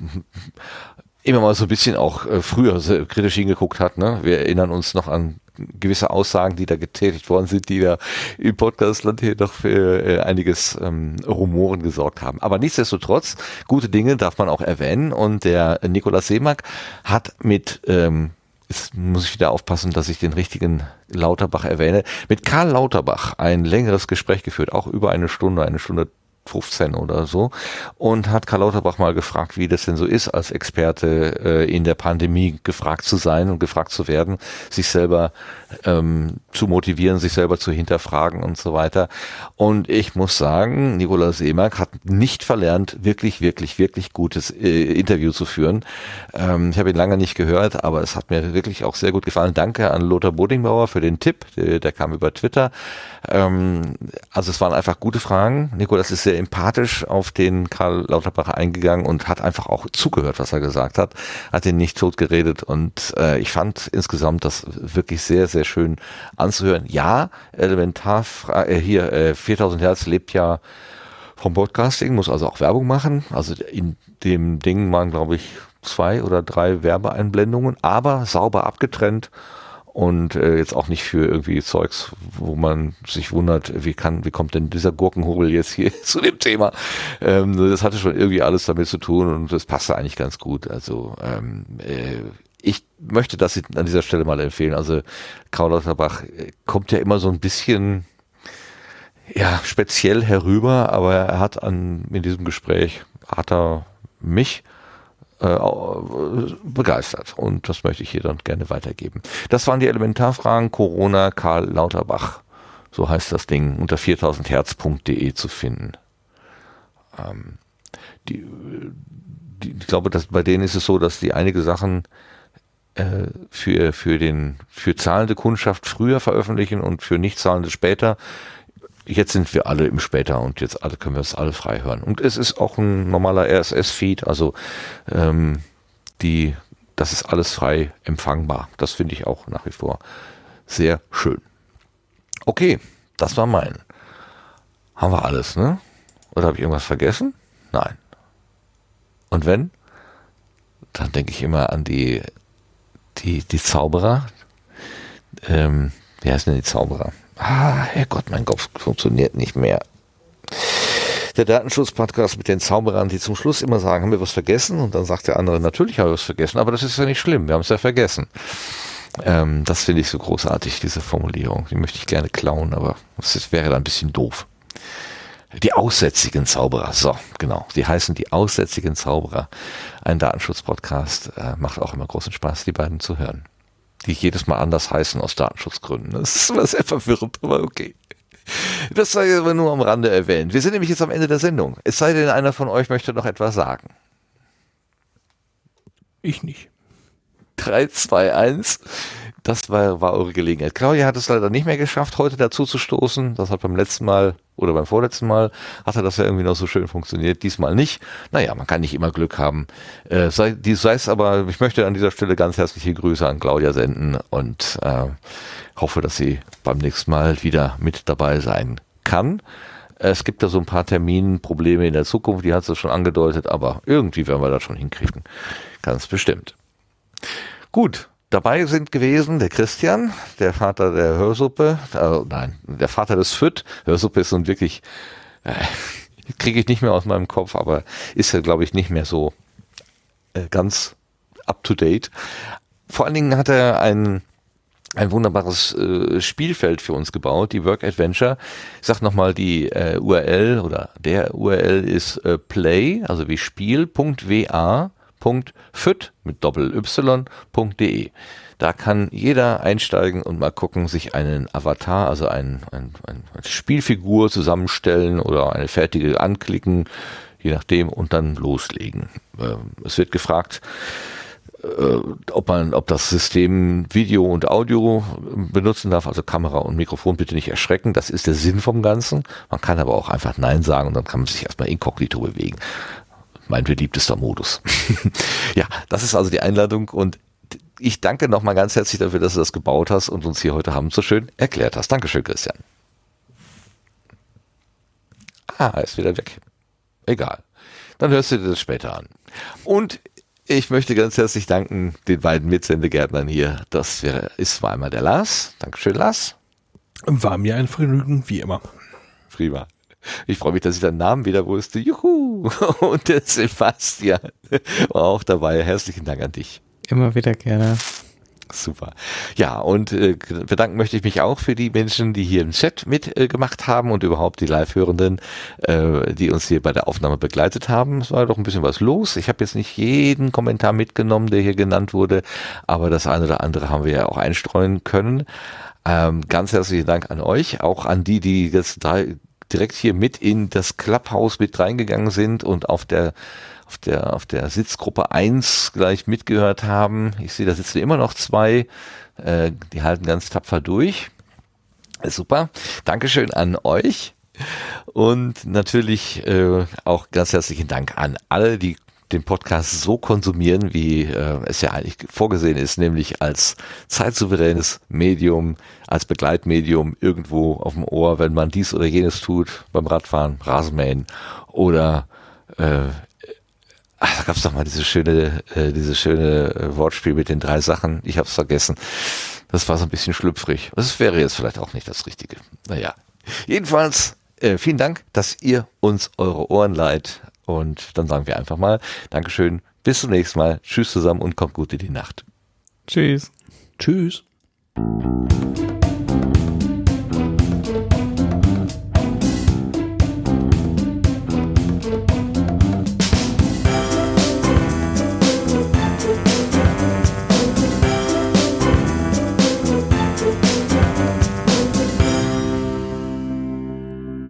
immer mal so ein bisschen auch früher kritisch hingeguckt hat, ne? Wir erinnern uns noch an gewisse Aussagen, die da getätigt worden sind, die da im Podcastland hier noch für einiges Rumoren gesorgt haben. Aber nichtsdestotrotz, gute Dinge darf man auch erwähnen und der Nikolaus Seemack hat mit, jetzt muss ich wieder aufpassen, dass ich den richtigen Lauterbach erwähne, mit Karl Lauterbach ein längeres Gespräch geführt, auch über eine Stunde 15 oder so, und hat Karl Lauterbach mal gefragt, wie das denn so ist, als Experte in der Pandemie gefragt zu sein und gefragt zu werden, sich selber zu motivieren, sich selber zu hinterfragen und so weiter. Und ich muss sagen, Nikolaus Seemack hat nicht verlernt, wirklich gutes Interview zu führen. Ich habe ihn lange nicht gehört, aber es hat mir wirklich auch sehr gut gefallen. Danke an Lothar Buddingbauer für den Tipp, der kam über Twitter. Also es waren einfach gute Fragen. Nikolaus ist sehr empathisch auf den Karl Lauterbach eingegangen und hat einfach auch zugehört, was er gesagt hat, hat ihn nicht tot geredet und ich fand insgesamt das wirklich sehr, sehr schön anzuhören. Ja, Elementarfrage, 4000 Hertz lebt ja vom Podcasting, muss also auch Werbung machen. Also in dem Ding waren, glaube ich, 2 oder 3 Werbeeinblendungen, aber sauber abgetrennt. Und jetzt auch nicht für irgendwie Zeugs, wo man sich wundert, wie kommt denn dieser Gurkenhobel jetzt hier zu dem Thema? Das hatte schon irgendwie alles damit zu tun und das passte eigentlich ganz gut. Also ich möchte das an dieser Stelle mal empfehlen. Also Karl Lauterbach kommt ja immer so ein bisschen speziell herüber, aber er hat in diesem Gespräch hat er mich begeistert und das möchte ich hier dann gerne weitergeben. Das waren die Elementarfragen Corona Karl Lauterbach, so heißt das Ding, unter 4000herz.de zu finden. Ich glaube, dass bei denen ist es so, dass die einige Sachen für zahlende Kundschaft früher veröffentlichen und für nicht zahlende später. Jetzt sind wir alle im Später und jetzt können wir es alle frei hören. Und es ist auch ein normaler RSS-Feed, also das ist alles frei empfangbar. Das finde ich auch nach wie vor sehr schön. Okay, das war mein. Haben wir alles, ne? Oder habe ich irgendwas vergessen? Nein. Und wenn? Dann denke ich immer an die Zauberer. Wie heißen denn die Zauberer? Herrgott, mein Kopf funktioniert nicht mehr. Der Datenschutz-Podcast mit den Zauberern, die zum Schluss immer sagen, haben wir was vergessen? Und dann sagt der andere, natürlich habe ich was vergessen, aber das ist ja nicht schlimm, wir haben es ja vergessen. Das finde ich so großartig, diese Formulierung. Die möchte ich gerne klauen, aber das wäre dann ein bisschen doof. Die aussätzigen Zauberer, so, genau. Die heißen die aussätzigen Zauberer. Ein Datenschutz-Podcast macht auch immer großen Spaß, die beiden zu hören. Die jedes Mal anders heißen aus Datenschutzgründen. Das ist immer sehr verwirrend, aber okay. Das sei aber nur am Rande erwähnt. Wir sind nämlich jetzt am Ende der Sendung. Es sei denn, einer von euch möchte noch etwas sagen. Ich nicht. 3, 2, 1. Das war eure Gelegenheit. Claudia hat es leider nicht mehr geschafft, heute dazu zu stoßen. Das hat beim letzten Mal oder beim vorletzten Mal hatte das ja irgendwie noch so schön funktioniert. Diesmal nicht. Naja, man kann nicht immer Glück haben. Sei es aber, ich möchte an dieser Stelle ganz herzliche Grüße an Claudia senden und hoffe, dass sie beim nächsten Mal wieder mit dabei sein kann. Es gibt da so ein paar Terminprobleme in der Zukunft, die hat sie schon angedeutet, aber irgendwie werden wir das schon hinkriegen. Ganz bestimmt. Gut, dabei sind gewesen der Christian, der Vater der Hörsuppe, der Vater des FÜD. Hörsuppe ist nun wirklich, kriege ich nicht mehr aus meinem Kopf, aber ist ja, glaube ich, nicht mehr so ganz up to date. Vor allen Dingen hat er ein wunderbares Spielfeld für uns gebaut, die Work Adventure. Ich sag nochmal, die URL oder der URL ist play, also wie spiel.wa.füt.de. Da kann jeder einsteigen und mal gucken, sich einen Avatar, also eine Spielfigur zusammenstellen oder eine fertige anklicken, je nachdem, und dann loslegen. Es wird gefragt, ob das System Video und Audio benutzen darf, also Kamera und Mikrofon bitte nicht erschrecken, das ist der Sinn vom Ganzen. Man kann aber auch einfach Nein sagen und dann kann man sich erstmal inkognito bewegen. Mein beliebtester Modus. Ja, das ist also die Einladung und ich danke nochmal ganz herzlich dafür, dass du das gebaut hast und uns hier heute Abend so schön erklärt hast. Dankeschön, Christian. Ah, ist wieder weg. Egal. Dann hörst du dir das später an. Und ich möchte ganz herzlich danken den beiden Mitsendegärtnern hier. Das war einmal der Lars. Dankeschön, Lars. War mir ein Vergnügen, wie immer. Prima. Ich freue mich, dass ich deinen Namen wieder wusste. Juhu! Und der Sebastian war auch dabei. Herzlichen Dank an dich. Immer wieder gerne. Super. Ja, und bedanken möchte ich mich auch für die Menschen, die hier im Chat mitgemacht haben und überhaupt die Live-Hörenden, die uns hier bei der Aufnahme begleitet haben. Es war doch ein bisschen was los. Ich habe jetzt nicht jeden Kommentar mitgenommen, der hier genannt wurde, aber das eine oder andere haben wir ja auch einstreuen können. Ganz herzlichen Dank an euch, auch an die jetzt direkt hier mit in das Clubhouse mit reingegangen sind und auf der Sitzgruppe 1 gleich mitgehört haben. Ich sehe, da sitzen immer noch 2. Die halten ganz tapfer durch. Super. Dankeschön an euch. Und natürlich auch ganz herzlichen Dank an alle, die den Podcast so konsumieren, wie es ja eigentlich vorgesehen ist, nämlich als zeitsouveränes Medium, als Begleitmedium irgendwo auf dem Ohr, wenn man dies oder jenes tut, beim Radfahren, Rasenmähen oder da gab es doch mal dieses schöne Wortspiel mit den 3 Sachen. Ich habe es vergessen. Das war so ein bisschen schlüpfrig. Das wäre jetzt vielleicht auch nicht das Richtige. Naja, jedenfalls vielen Dank, dass ihr uns eure Ohren leiht. Und dann sagen wir einfach mal Dankeschön, bis zum nächsten Mal. Tschüss zusammen und kommt gut in die Nacht. Tschüss. Tschüss.